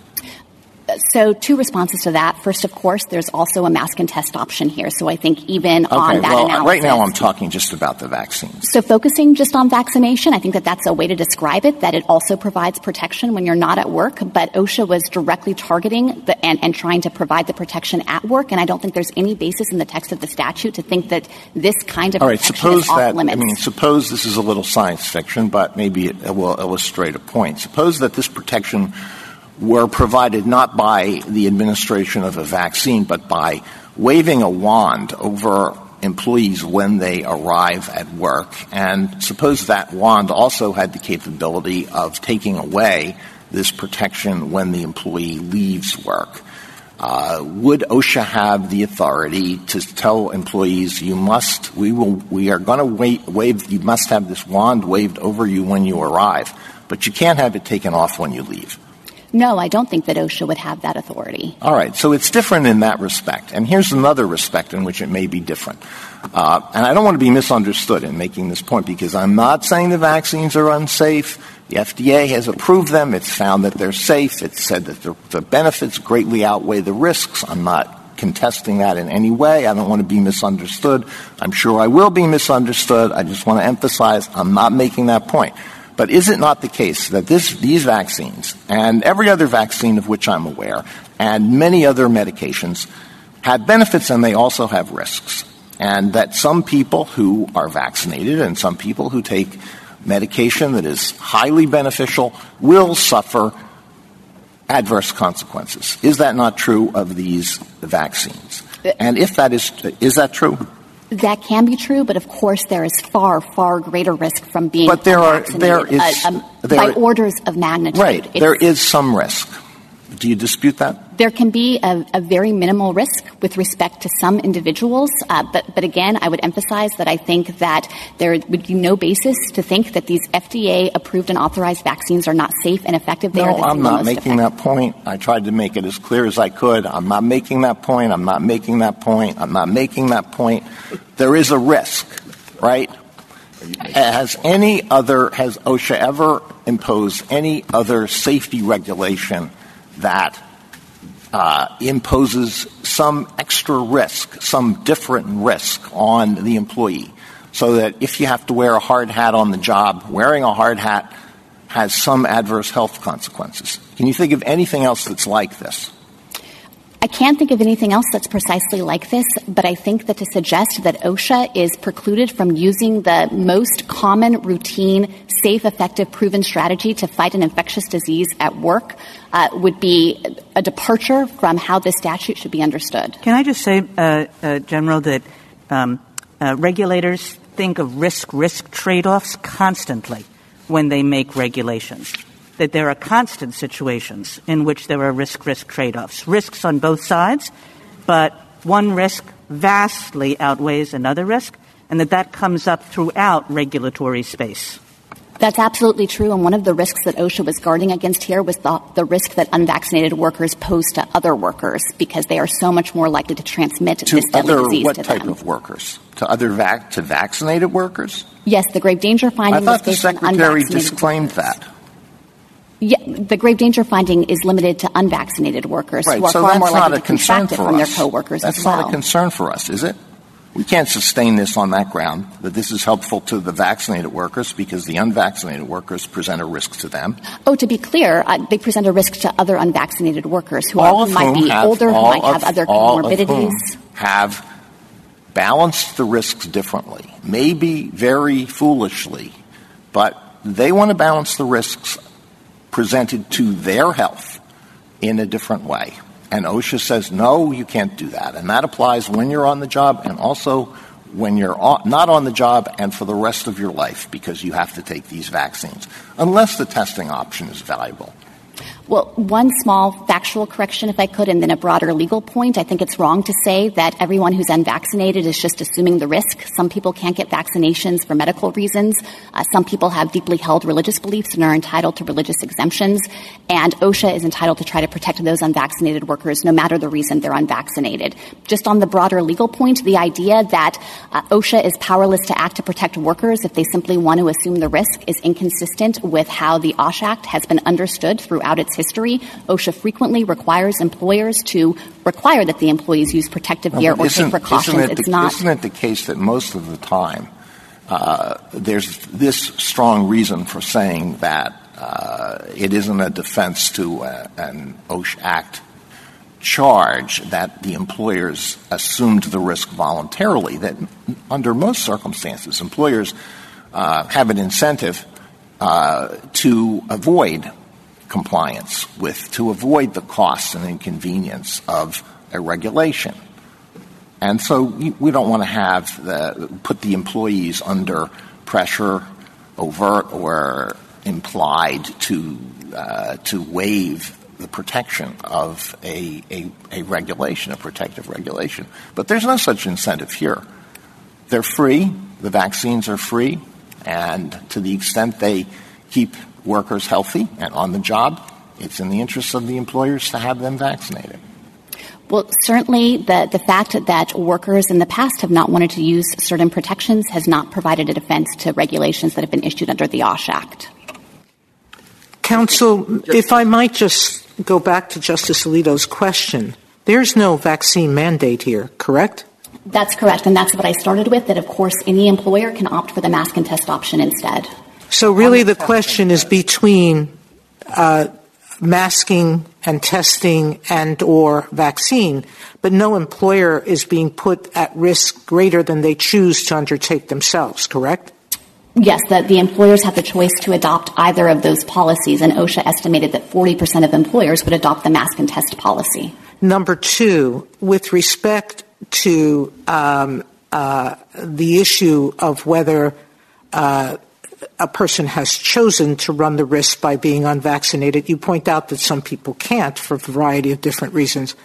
So two responses to that. First, of course, there's also a mask and test option here. So I think even on that analysis. Right now I'm talking just about the vaccines. So focusing just on vaccination, I think that that's a way to describe it, that it also provides protection when you're not at work. But OSHA was directly targeting and trying to provide the protection at work. And I don't think there's any basis in the text of the statute to think that this kind of protection is off limits. Suppose this is a little science fiction, but maybe it will illustrate a point. Suppose that this protection were provided not by the administration of a vaccine, but by waving a wand over employees when they arrive at work. And suppose that wand also had the capability of taking away this protection when the employee leaves work. Would OSHA have the authority to tell employees, you must have this wand waved over you when you arrive, but you can't have it taken off when you leave? No, I don't think that OSHA would have that authority. All right. So it's different in that respect. And here's another respect in which it may be different. And I don't want to be misunderstood in making this point, because I'm not saying the vaccines are unsafe. The FDA has approved them. It's found that they're safe. It's said that the benefits greatly outweigh the risks. I'm not contesting that in any way. I don't want to be misunderstood. I'm sure I will be misunderstood. I just want to emphasize I'm not making that point. But is it not the case that these vaccines and every other vaccine of which I'm aware and many other medications have benefits and they also have risks, and that some people who are vaccinated and some people who take medication that is highly beneficial will suffer adverse consequences? Is that not true of these vaccines? And if that is that true? That can be true, but of course there is far, far greater risk from being vaccinated by orders of magnitude. Right. There is some risk. Do you dispute that? There can be a very minimal risk with respect to some individuals. But again, I would emphasize that I think that there would be no basis to think that these FDA-approved and authorized vaccines are not safe and effective. I'm not making that point. I tried to make it as clear as I could. I'm not making that point. I'm not making that point. I'm not making that point. There is a risk, right? Has OSHA ever imposed any other safety regulation that imposes some extra risk, some different risk on the employee, so that if you have to wear a hard hat on the job, wearing a hard hat has some adverse health consequences? Can you think of anything else that's like this? I can't think of anything else that's precisely like this, but I think that to suggest that OSHA is precluded from using the most common, routine, safe, effective, proven strategy to fight an infectious disease at work would be a departure from how this statute should be understood. Can I just say, General, that regulators think of risk trade-offs constantly when they make regulations, that there are constant situations in which there are risk trade-offs, risks on both sides, but one risk vastly outweighs another risk, and that comes up throughout regulatory space. That's absolutely true, and one of the risks that OSHA was guarding against here was the risk that unvaccinated workers pose to other workers because they are so much more likely to transmit this deadly disease to them. To other what type of workers? To other to vaccinated workers? Yes, the grave danger finding was based on unvaccinated workers. I thought the Secretary disclaimed that. Yeah, the grave danger finding is limited to unvaccinated workers who are far more likely to contract it from their coworkers as well. That's not a concern for us, is it? We can't sustain this on that ground, that this is helpful to the vaccinated workers because the unvaccinated workers present a risk to them. Oh, to be clear, they present a risk to other unvaccinated workers who might be older, who might have other comorbidities. All of whom have balanced the risks differently, maybe very foolishly, but they want to balance the risks presented to their health in a different way. And OSHA says, no, you can't do that. And that applies when you're on the job and also when you're not on the job and for the rest of your life because you have to take these vaccines, unless the testing option is valuable. Well, one small factual correction, if I could, and then a broader legal point. I think it's wrong to say that everyone who's unvaccinated is just assuming the risk. Some people can't get vaccinations for medical reasons. Some people have deeply held religious beliefs and are entitled to religious exemptions. And OSHA is entitled to try to protect those unvaccinated workers no matter the reason they're unvaccinated. Just on the broader legal point, the idea that OSHA is powerless to act to protect workers if they simply want to assume the risk is inconsistent with how the OSHA Act has been understood throughout its history. OSHA frequently requires employers to require that the employees use protective gear or take precautions. Isn't it the case that most of the time there's this strong reason for saying that it isn't a defense to an OSHA Act charge that the employers assumed the risk voluntarily, that under most circumstances employers have an incentive to avoid compliance with, to avoid the cost and inconvenience of a regulation. And so we don't want to have put the employees under pressure, overt or implied, to waive the protection of a regulation, a protective regulation. But there's no such incentive here. They're free. The vaccines are free. And to the extent they keep workers healthy and on the job, it's in the interest of the employers to have them vaccinated. Well, certainly the fact that workers in the past have not wanted to use certain protections has not provided a defense to regulations that have been issued under the OSHA Act. Counsel, if I might just go back to Justice Alito's question, there's no vaccine mandate here, correct? That's correct, and that's what I started with, that of course any employer can opt for the mask and test option instead. So really the question is between masking and testing and or vaccine, but no employer is being put at risk greater than they choose to undertake themselves, correct? Yes, that the employers have the choice to adopt either of those policies, and OSHA estimated that 40% of employers would adopt the mask and test policy. Number two, with respect to the issue of whether a person has chosen to run the risk by being unvaccinated. You point out that some people can't for a variety of different reasons.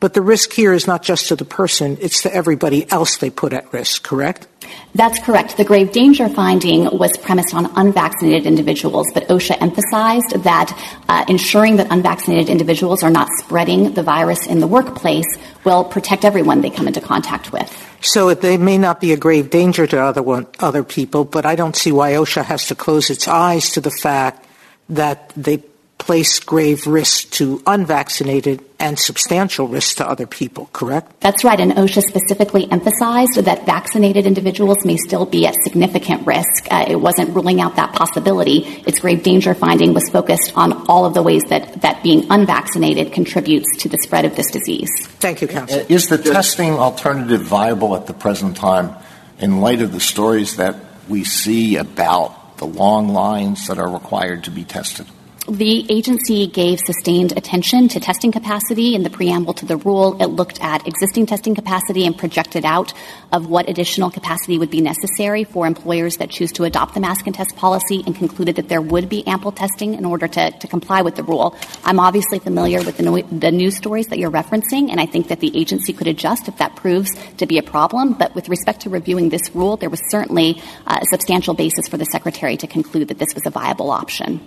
But the risk here is not just to the person, it's to everybody else they put at risk, correct? That's correct. The grave danger finding was premised on unvaccinated individuals, but OSHA emphasized that ensuring that unvaccinated individuals are not spreading the virus in the workplace will protect everyone they come into contact with. So they may not be a grave danger to other people, but I don't see why OSHA has to close its eyes to the fact that they place grave risks to unvaccinated and substantial risks to other people, correct? That's right. And OSHA specifically emphasized that vaccinated individuals may still be at significant risk. It wasn't ruling out that possibility. Its grave danger finding was focused on all of the ways that being unvaccinated contributes to the spread of this disease. Thank you, counsel. Is the testing alternative viable at the present time in light of the stories that we see about the long lines that are required to be tested? The agency gave sustained attention to testing capacity in the preamble to the rule. It looked at existing testing capacity and projected out of what additional capacity would be necessary for employers that choose to adopt the mask and test policy, and concluded that there would be ample testing in order to comply with the rule. I'm obviously familiar with the news stories that you're referencing, and I think that the agency could adjust if that proves to be a problem. But with respect to reviewing this rule, there was certainly a substantial basis for the Secretary to conclude that this was a viable option.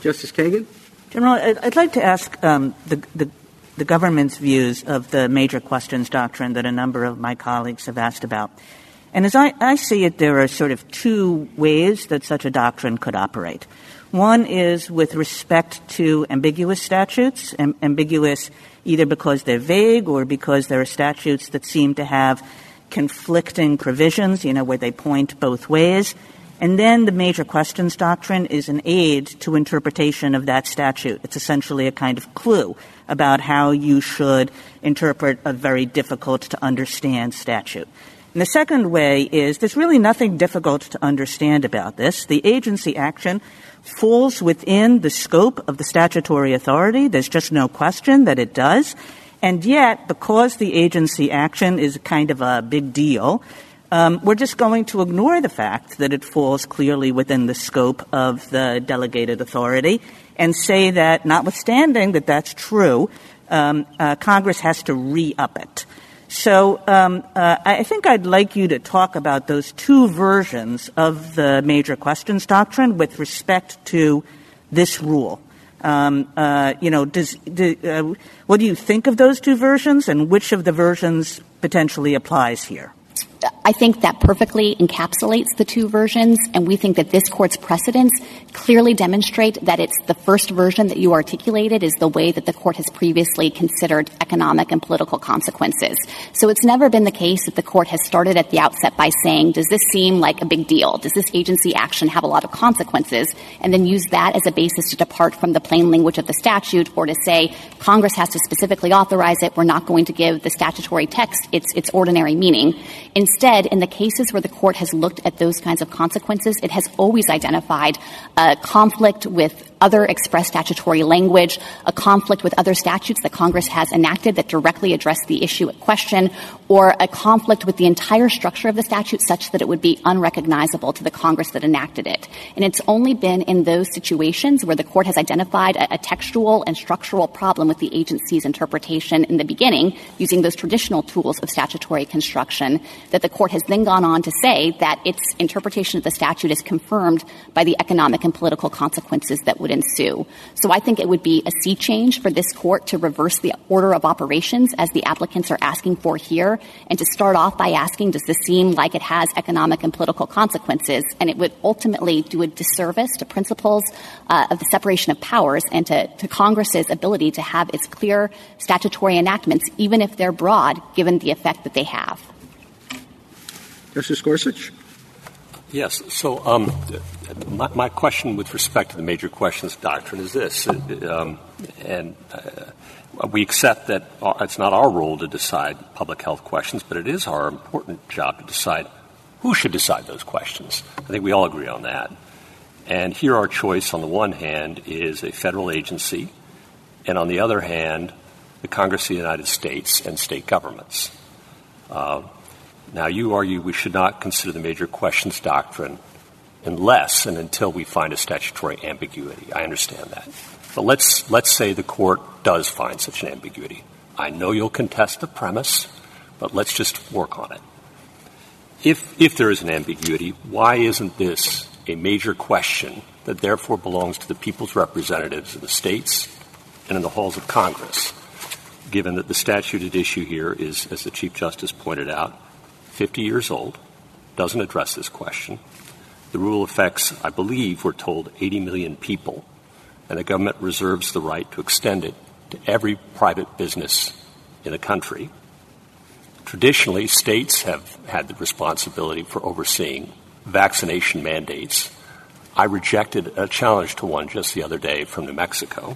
Justice Kagan? General, I'd like to ask the government's views of the major questions doctrine that a number of my colleagues have asked about. And as I see it, there are sort of two ways that such a doctrine could operate. One is with respect to ambiguous statutes, ambiguous either because they're vague or because there are statutes that seem to have conflicting provisions, you know, where they point both ways. And then the major questions doctrine is an aid to interpretation of that statute. It's essentially a kind of clue about how you should interpret a very difficult-to-understand statute. And the second way is there's really nothing difficult to understand about this. The agency action falls within the scope of the statutory authority. There's just no question that it does. And yet, because the agency action is kind of a big deal, we're just going to ignore the fact that it falls clearly within the scope of the delegated authority and say that, notwithstanding that that's true, Congress has to re-up it. So I think I'd like you to talk about those two versions of the major questions doctrine with respect to this rule. What do you think of those two versions, and which of the versions potentially applies here? I think that perfectly encapsulates the two versions, and we think that this Court's precedents clearly demonstrate that it's the first version that you articulated is the way that the Court has previously considered economic and political consequences. So it's never been the case that the Court has started at the outset by saying, does this seem like a big deal? Does this agency action have a lot of consequences? And then use that as a basis to depart from the plain language of the statute, or to say Congress has to specifically authorize it. We're not going to give the statutory text its ordinary meaning. Instead, in the cases where the Court has looked at those kinds of consequences, it has always identified a conflict with other express statutory language, a conflict with other statutes that Congress has enacted that directly address the issue at question, or a conflict with the entire structure of the statute such that it would be unrecognizable to the Congress that enacted it. And it's only been in those situations where the Court has identified a textual and structural problem with the agency's interpretation in the beginning, using those traditional tools of statutory construction, that the Court has then gone on to say that its interpretation of the statute is confirmed by the economic and political consequences that would ensue. So I think it would be a sea change for this Court to reverse the order of operations as the applicants are asking for here, and to start off by asking, does this seem like it has economic and political consequences? And it would ultimately do a disservice to principles of the separation of powers and to Congress's ability to have its clear statutory enactments, even if they're broad, given the effect that they have. Justice Gorsuch? Yes. So my question with respect to the major questions doctrine is this, we accept that it's not our role to decide public health questions, but it is our important job to decide who should decide those questions. I think we all agree on that. And here our choice on the one hand is a federal agency, and on the other hand, the Congress of the United States and state governments. Now, you argue we should not consider the major questions doctrine unless and until we find a statutory ambiguity. I understand that. But let's say the Court does find such an ambiguity. I know you'll contest the premise, but let's just work on it. If there is an ambiguity, why isn't this a major question that therefore belongs to the people's representatives in the states and in the halls of Congress, given that the statute at issue here is, as the Chief Justice pointed out, 50 years old, doesn't address this question. The rule affects, I believe, we're told, 80 million people. and the government reserves the right to extend it to every private business in the country. Traditionally, states have had the responsibility for overseeing vaccination mandates. I rejected a challenge to one just the other day from New Mexico.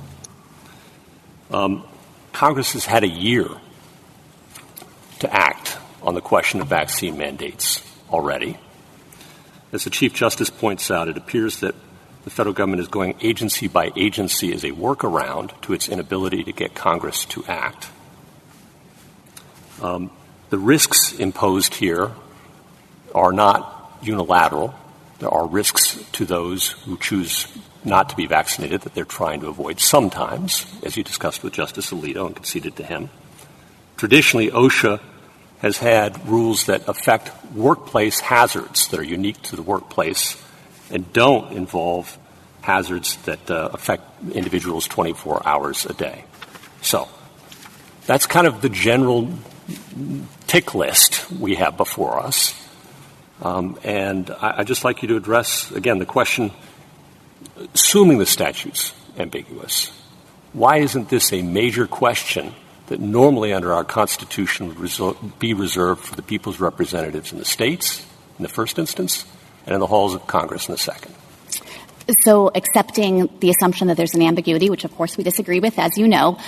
Congress has had a year to act on the question of vaccine mandates already. As the Chief Justice points out, it appears that the federal government is going agency by agency as a workaround to its inability to get Congress to act. The risks imposed here are not unilateral. There are risks to those who choose not to be vaccinated that they're trying to avoid sometimes, as you discussed with Justice Alito and conceded to him. Traditionally, OSHA has had rules that affect workplace hazards that are unique to the workplace and don't involve hazards that affect individuals 24 hours a day. So that's kind of the general tick list we have before us. And I'd just like you to address, again, the question, assuming the statute's ambiguous, why isn't this a major question that normally under our Constitution would be reserved for the people's representatives in the states in the first instance and in the halls of Congress in the second? So accepting the assumption that there's an ambiguity, which of course we disagree with, as you know,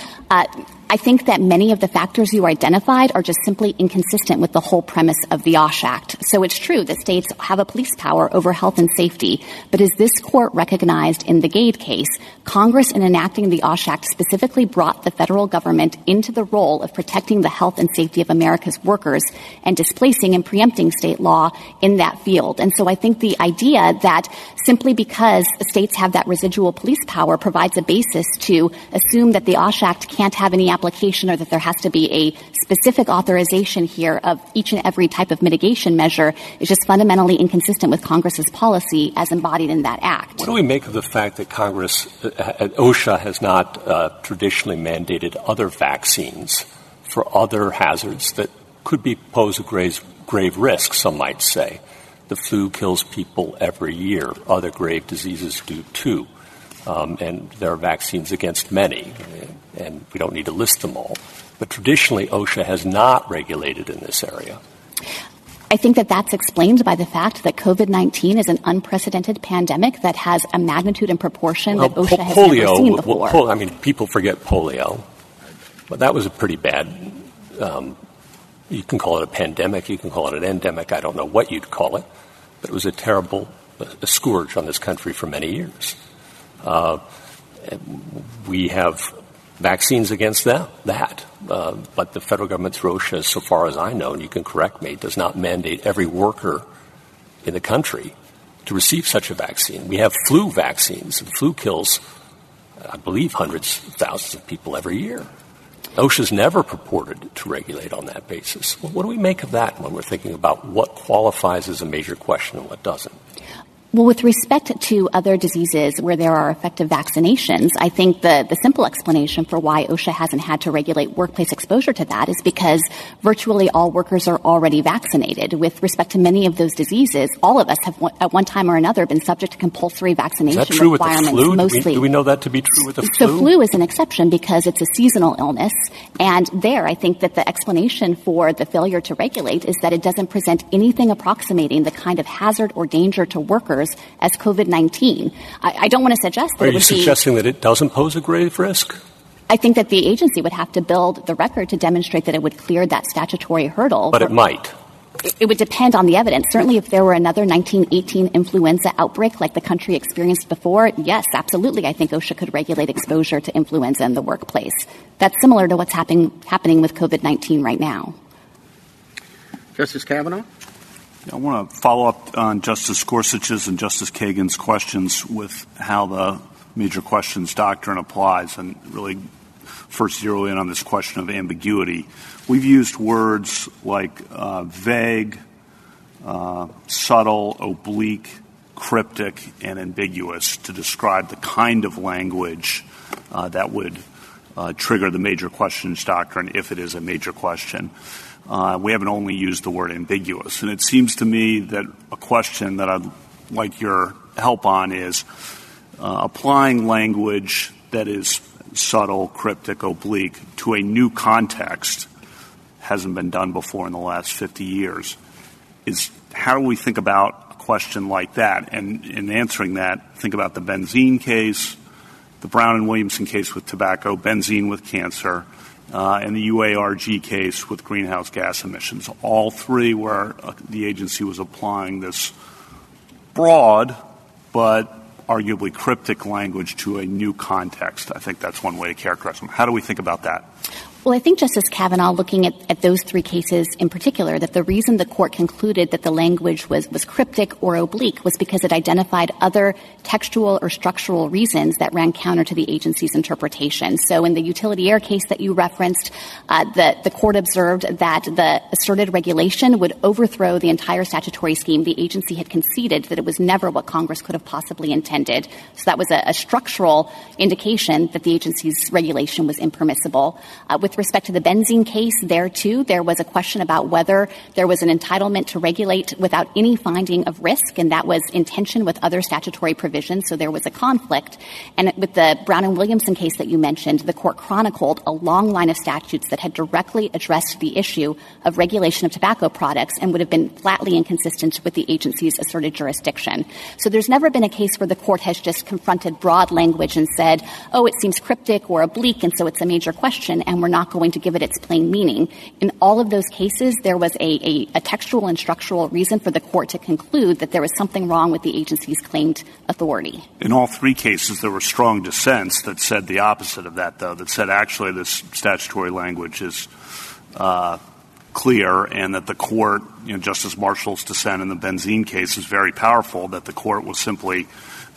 I think that many of the factors you identified are just simply inconsistent with the whole premise of the OSHA Act. So it's true that states have a police power over health and safety, but as this court recognized in the Gade case, Congress in enacting the OSHA Act specifically brought the federal government into the role of protecting the health and safety of America's workers and displacing and preempting state law in that field. And so I think the idea that simply because states have that residual police power provides a basis to assume that the OSHA Act can't have any application or that there has to be a specific authorization here of each and every type of mitigation measure is just fundamentally inconsistent with Congress's policy as embodied in that act. What do we make of the fact that Congress, OSHA has not traditionally mandated other vaccines for other hazards that could be pose a grave risk, some might say? The flu kills people every year. Other grave diseases do too. And there are vaccines against many, and we don't need to list them all. But traditionally, OSHA has not regulated in this area. I think that that's explained by the fact that COVID-19 is an unprecedented pandemic that has a magnitude and proportion that OSHA has never seen before. People forget polio, but that was a pretty bad you can call it a pandemic, you can call it an endemic, I don't know what you'd call it, but it was a terrible scourge on this country for many years. We have vaccines against that. But the federal government through OSHA, so far as I know, and you can correct me, does not mandate every worker in the country to receive such a vaccine. We have flu vaccines, and flu kills, I believe, hundreds of thousands of people every year. OSHA's never purported to regulate on that basis. Well, what do we make of that when we're thinking about what qualifies as a major question and what doesn't? Well, with respect to other diseases where there are effective vaccinations, I think the simple explanation for why OSHA hasn't had to regulate workplace exposure to that is because virtually all workers are already vaccinated. With respect to many of those diseases, all of us have at one time or another been subject to compulsory vaccination requirements. Is that true with the flu? Mostly. Do we know that to be true with the flu? The flu is an exception because it's a seasonal illness. And there, I think that the explanation for the failure to regulate is that it doesn't present anything approximating the kind of hazard or danger to workers as COVID-19. I don't want to suggest that. Are you suggesting that it doesn't pose a grave risk? I think that the agency would have to build the record to demonstrate that it would clear that statutory hurdle. But it might. It would depend on the evidence. Certainly if there were another 1918 influenza outbreak like the country experienced before, yes, absolutely, I think OSHA could regulate exposure to influenza in the workplace. That's similar to what's happening with COVID-19 right now. Justice Kavanaugh? I want to follow up on Justice Gorsuch's and Justice Kagan's questions with how the major questions doctrine applies and really first zero in on this question of ambiguity. We've used words like vague, subtle, oblique, cryptic, and ambiguous to describe the kind of language that would trigger the major questions doctrine if it is a major question. We haven't only used the word ambiguous. And it seems to me that a question that I'd like your help on is applying language that is subtle, cryptic, oblique to a new context hasn't been done before in the last 50 years. Is how do we think about a question like that? And in answering that, think about the benzene case, the Brown and Williamson case with tobacco, benzene with cancer, and the UARG case with greenhouse gas emissions, all three where the agency was applying this broad but arguably cryptic language to a new context. I think that's one way to characterize them. How do we think about that? Well, I think, Justice Kavanaugh, looking at those three cases in particular, that the reason the Court concluded that the language was cryptic or oblique was because it identified other textual or structural reasons that ran counter to the agency's interpretation. So in the utility air case that you referenced, the Court observed that the asserted regulation would overthrow the entire statutory scheme. The agency had conceded that it was never what Congress could have possibly intended. So that was a structural indication that the agency's regulation was impermissible. With respect to the benzene case, there, too, there was a question about whether there was an entitlement to regulate without any finding of risk, and that was in tension with other statutory provisions, so there was a conflict. And with the Brown and Williamson case that you mentioned, the Court chronicled a long line of statutes that had directly addressed the issue of regulation of tobacco products and would have been flatly inconsistent with the agency's asserted jurisdiction. So there's never been a case where the Court has just confronted broad language and said, oh, it seems cryptic or oblique, and so it's a major question, and we're not going to give it its plain meaning. In all of those cases, there was a textual and structural reason for the Court to conclude that there was something wrong with the agency's claimed authority. In all three cases, there were strong dissents that said the opposite of that, though, that said actually this statutory language is clear and that the Court, Justice Marshall's dissent in the benzene case is very powerful, that the Court was simply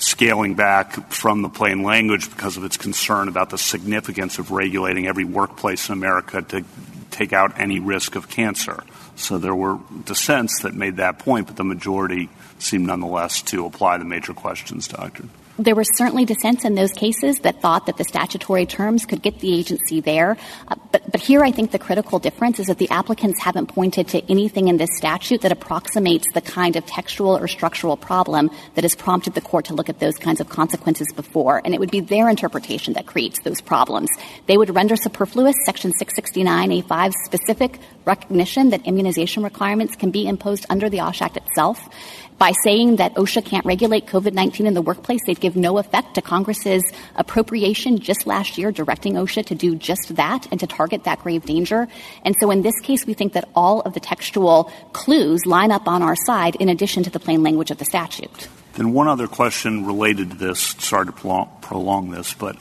scaling back from the plain language because of its concern about the significance of regulating every workplace in America to take out any risk of cancer. So there were dissents that made that point, but the majority seemed nonetheless to apply the major questions doctrine. There were certainly dissents in those cases that thought that the statutory terms could get the agency there. But here I think the critical difference is that the applicants haven't pointed to anything in this statute that approximates the kind of textual or structural problem that has prompted the Court to look at those kinds of consequences before. And it would be their interpretation that creates those problems. They would render superfluous Section 669A5's specific recognition that immunization requirements can be imposed under the OSHA Act itself. By saying that OSHA can't regulate COVID-19 in the workplace, they'd give no effect to Congress's appropriation just last year directing OSHA to do just that and to target that grave danger. And so in this case, we think that all of the textual clues line up on our side in addition to the plain language of the statute. Then one other question related to this, sorry to prolong this, but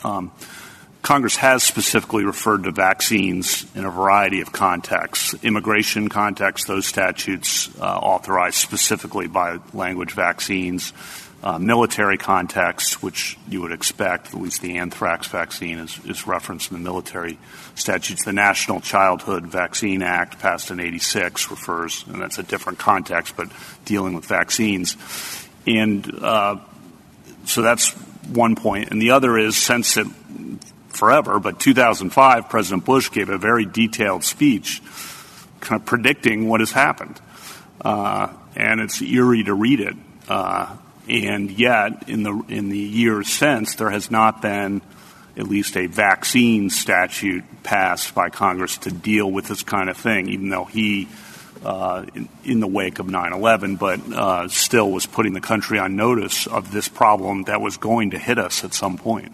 Congress has specifically referred to vaccines in a variety of contexts. Immigration contexts, those statutes authorized specifically by language vaccines. Military context, which you would expect, at least the anthrax vaccine is referenced in the military statutes. The National Childhood Vaccine Act passed in 1986 refers, and that's a different context, but dealing with vaccines. And so that's one point. And the other is, since it forever, but 2005, President Bush gave a very detailed speech kind of predicting what has happened. And it's eerie to read it. And yet, in the years since, there has not been at least a vaccine statute passed by Congress to deal with this kind of thing, even though he, in the wake of 9/11, but still was putting the country on notice of this problem that was going to hit us at some point.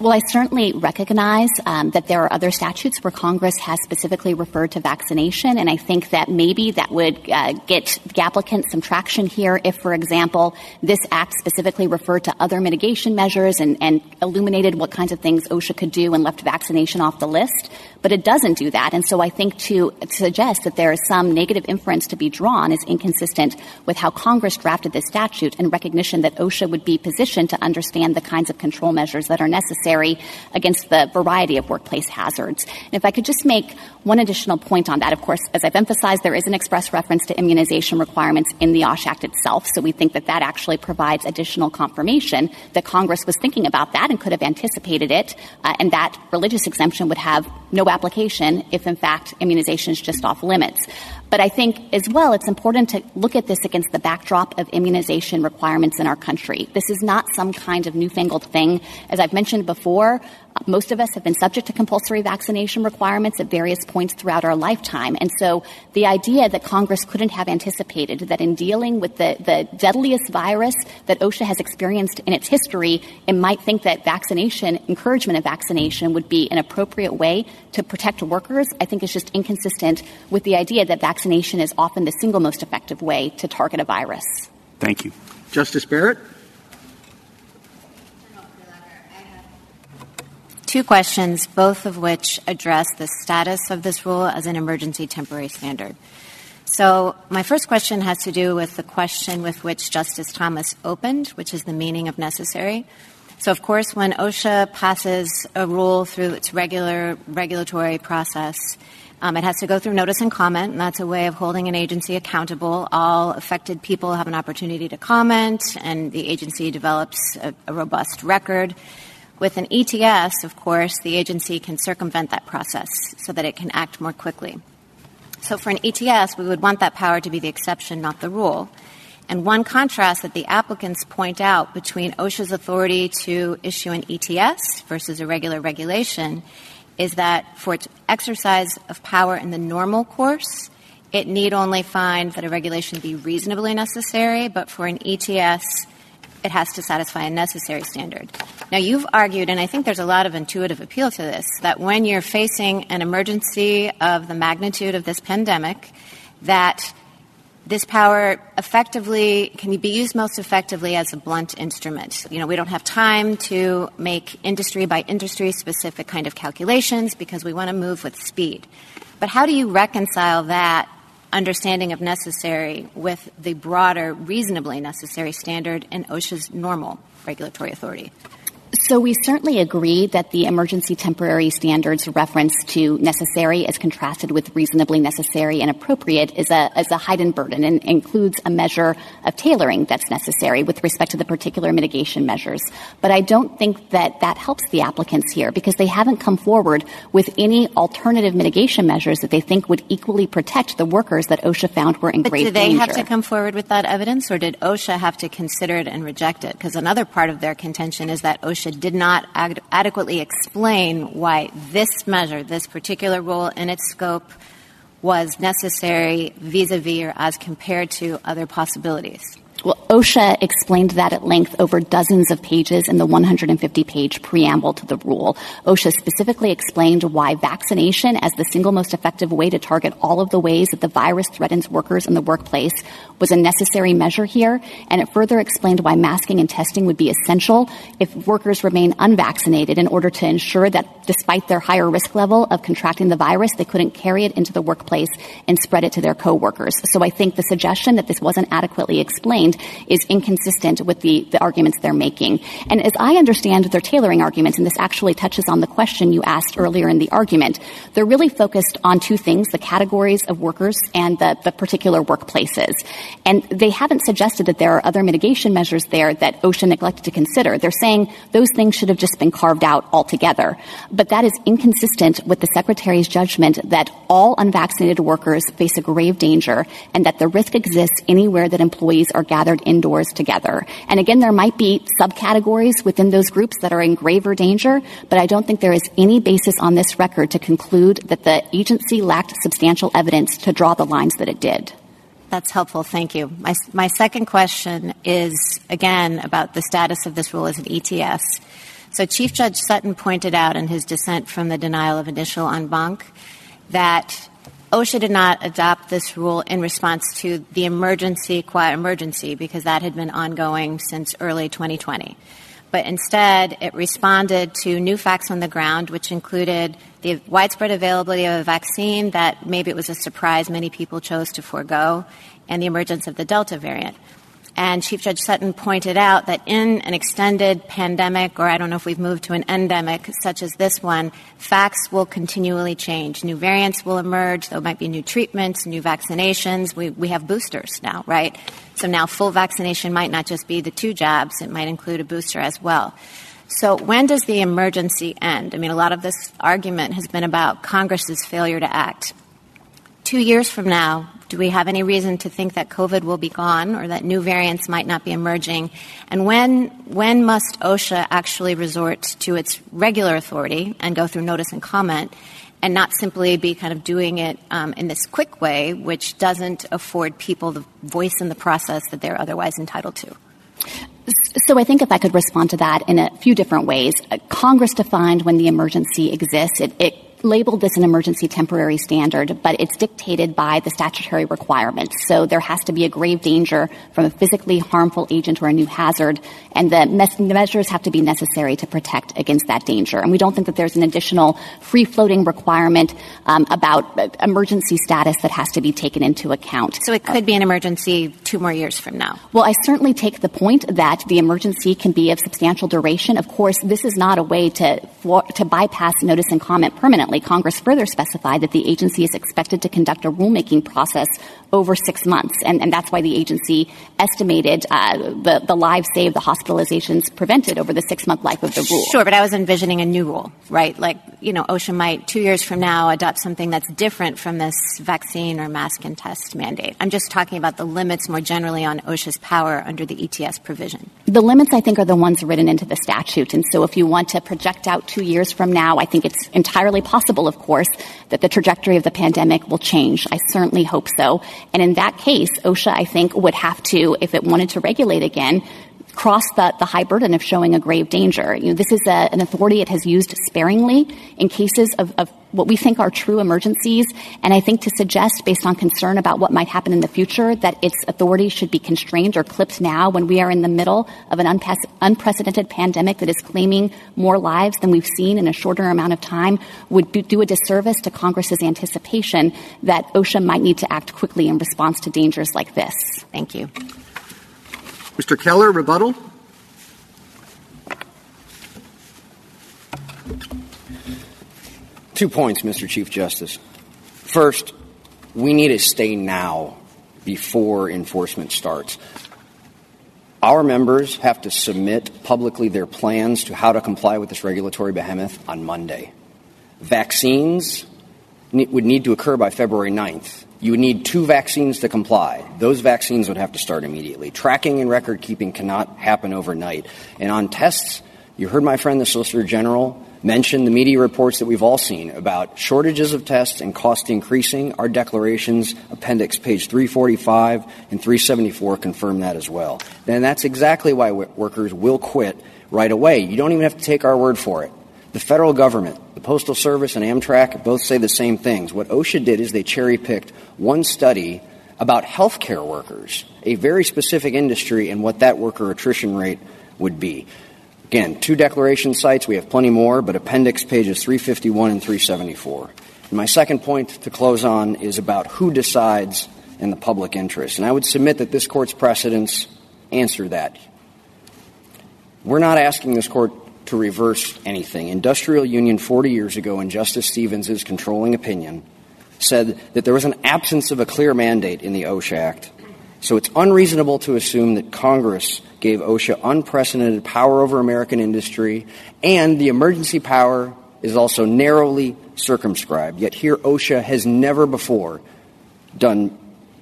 Well, I certainly recognize that there are other statutes where Congress has specifically referred to vaccination, and I think that maybe that would get the applicant some traction here if, for example, this Act specifically referred to other mitigation measures and illuminated what kinds of things OSHA could do and left vaccination off the list. But it doesn't do that, and so I think to suggest that there is some negative inference to be drawn is inconsistent with how Congress drafted this statute and recognition that OSHA would be positioned to understand the kinds of control measures that are necessary necessary against the variety of workplace hazards. And if I could just make one additional point on that, of course, as I've emphasized, there is an express reference to immunization requirements in the OSHA Act itself, so we think that that actually provides additional confirmation that Congress was thinking about that and could have anticipated it, and that religious exemption would have no application if, in fact, immunization is just off limits. But I think, as well, it's important to look at this against the backdrop of immunization requirements in our country. This is not some kind of newfangled thing. As I've mentioned before, most of us have been subject to compulsory vaccination requirements at various points throughout our lifetime. And so the idea that Congress couldn't have anticipated that in dealing with the deadliest virus that OSHA has experienced in its history, it might think that vaccination, encouragement of vaccination, would be an appropriate way to protect workers, I think is just inconsistent with the idea that vaccination is often the single most effective way to target a virus. Thank you. Justice Barrett? Two questions, both of which address the status of this rule as an emergency temporary standard. So my first question has to do with the question with which Justice Thomas opened, which is the meaning of necessary. So, of course, when OSHA passes a rule through its regular regulatory process, it has to go through notice and comment, and that's a way of holding an agency accountable. All affected people have an opportunity to comment, and the agency develops a robust record. With an ETS, of course, the agency can circumvent that process so that it can act more quickly. So for an ETS, we would want that power to be the exception, not the rule. And one contrast that the applicants point out between OSHA's authority to issue an ETS versus a regular regulation is that for its exercise of power in the normal course, it need only find that a regulation be reasonably necessary, but for an ETS, it has to satisfy a necessary standard. Now, you've argued, and I think there's a lot of intuitive appeal to this, that when you're facing an emergency of the magnitude of this pandemic, that this power effectively can be used most effectively as a blunt instrument. You know, we don't have time to make industry by industry specific kind of calculations because we want to move with speed. But how do you reconcile that understanding of necessary with the broader reasonably necessary standard in OSHA's normal regulatory authority? So we certainly agree that the emergency temporary standards reference to necessary as contrasted with reasonably necessary and appropriate is a heightened burden and includes a measure of tailoring that's necessary with respect to the particular mitigation measures. But I don't think that that helps the applicants here because they haven't come forward with any alternative mitigation measures that they think would equally protect the workers that OSHA found were in grave danger. But do they have to come forward with that evidence, or did OSHA have to consider it and reject it? Because another part of their contention is that OSHA did not adequately explain why this measure, this particular rule in its scope, was necessary vis-a-vis or as compared to other possibilities. Well, OSHA explained that at length over dozens of pages in the 150-page preamble to the rule. OSHA specifically explained why vaccination as the single most effective way to target all of the ways that the virus threatens workers in the workplace was a necessary measure here, and it further explained why masking and testing would be essential if workers remain unvaccinated in order to ensure that despite their higher risk level of contracting the virus, they couldn't carry it into the workplace and spread it to their coworkers. So I think the suggestion that this wasn't adequately explained is inconsistent with the arguments they're making. And as I understand their tailoring arguments, and this actually touches on the question you asked earlier in the argument, they're really focused on two things, the categories of workers and the particular workplaces. And they haven't suggested that there are other mitigation measures there that OSHA neglected to consider. They're saying those things should have just been carved out altogether. But that is inconsistent with the Secretary's judgment that all unvaccinated workers face a grave danger and that the risk exists anywhere that employees are gathered indoors together. And again, there might be subcategories within those groups that are in graver danger, but I don't think there is any basis on this record to conclude that the agency lacked substantial evidence to draw the lines that it did. That's helpful. Thank you. My second question is, again, about the status of this rule as an ETS. So Chief Judge Sutton pointed out in his dissent from the denial of initial en banc that OSHA did not adopt this rule in response to the emergency, qua emergency, because that had been ongoing since early 2020. But instead, it responded to new facts on the ground, which included the widespread availability of a vaccine that maybe it was a surprise many people chose to forego, and the emergence of the Delta variant. And Chief Judge Sutton pointed out that in an extended pandemic, or I don't know if we've moved to an endemic such as this one, facts will continually change. New variants will emerge. There might be new treatments, new vaccinations. We have boosters now, right? So now full vaccination might not just be the two jabs. It might include a booster as well. So when does the emergency end? I mean, a lot of this argument has been about Congress's failure to act. 2 years from now, do we have any reason to think that COVID will be gone or that new variants might not be emerging? And when must OSHA actually resort to its regular authority and go through notice and comment and not simply be kind of doing it in this quick way, which doesn't afford people the voice in the process that they're otherwise entitled to? So I think if I could respond to that in a few different ways. Congress defined when the emergency exists. It labeled this an emergency temporary standard, but it's dictated by the statutory requirements. So there has to be a grave danger from a physically harmful agent or a new hazard, and the measures have to be necessary to protect against that danger. And we don't think that there's an additional free-floating requirement about emergency status that has to be taken into account. So it could be an emergency 2 more years from now. Well, I certainly take the point that the emergency can be of substantial duration. Of course, this is not a way to bypass notice and comment permanently. Congress further specified that the agency is expected to conduct a rulemaking process over 6 months, and that's why the agency estimated the lives saved, the hospitalizations prevented over the 6-month life of the rule. Sure, but I was envisioning a new rule, right? Like, you know, OSHA might 2 years from now adopt something that's different from this vaccine or mask and test mandate. I'm just talking about the limits more generally on OSHA's power under the ETS provision. The limits, I think, are the ones written into the statute, and so if you want to project out 2 years from now, I think it's entirely possible, of course, that the trajectory of the pandemic will change. I certainly hope so. And in that case, OSHA, I think, would have to, if it wanted to regulate again, cross the high burden of showing a grave danger. You know, this is an authority it has used sparingly in cases of what we think are true emergencies. And I think to suggest, based on concern about what might happen in the future, that its authority should be constrained or clipped now when we are in the middle of an unprecedented pandemic that is claiming more lives than we've seen in a shorter amount of time would do a disservice to Congress's anticipation that OSHA might need to act quickly in response to dangers like this. Thank you. Mr. Keller, rebuttal. Two points, Mr. Chief Justice. First, we need a stay now before enforcement starts. Our members have to submit publicly their plans to how to comply with this regulatory behemoth on Monday. Vaccines would need to occur by February 9th. You would need 2 vaccines to comply. Those vaccines would have to start immediately. Tracking and record-keeping cannot happen overnight. And on tests, you heard my friend, the Solicitor General, mention the media reports that we've all seen about shortages of tests and cost increasing. Our declarations, appendix page 345 and 374, confirm that as well. And that's exactly why workers will quit right away. You don't even have to take our word for it. The federal government, the Postal Service, and Amtrak both say the same things. What OSHA did is they cherry-picked one study about healthcare workers, a very specific industry, and what that worker attrition rate would be. Again, 2 declaration sites. We have plenty more, but appendix pages 351 and 374. And my second point to close on is about who decides in the public interest. And I would submit that this Court's precedents answer that. We're not asking this Court to reverse anything. Industrial Union 40 years ago, in Justice Stevens' controlling opinion, said that there was an absence of a clear mandate in the OSHA Act, so it's unreasonable to assume that Congress gave OSHA unprecedented power over American industry, and the emergency power is also narrowly circumscribed. Yet here OSHA has never before done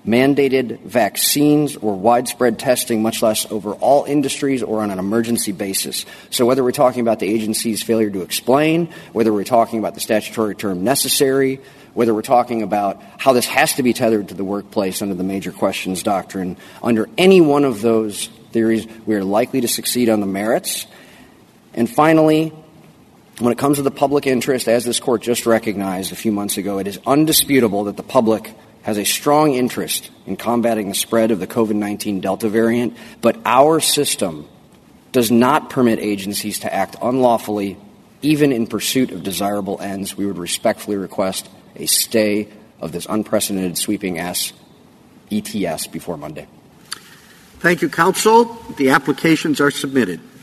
mandated vaccines or widespread testing, much less over all industries or on an emergency basis. So whether we're talking about the agency's failure to explain, whether we're talking about the statutory term necessary, whether we're talking about how this has to be tethered to the workplace under the major questions doctrine, under any one of those theories, we are likely to succeed on the merits. And finally, when it comes to the public interest, as this Court just recognized a few months ago, it is undisputable that the public has a strong interest in combating the spread of the COVID-19 Delta variant, but our system does not permit agencies to act unlawfully, even in pursuit of desirable ends. We would respectfully request a stay of this unprecedented sweeping ETS before Monday. Thank you, counsel. The applications are submitted.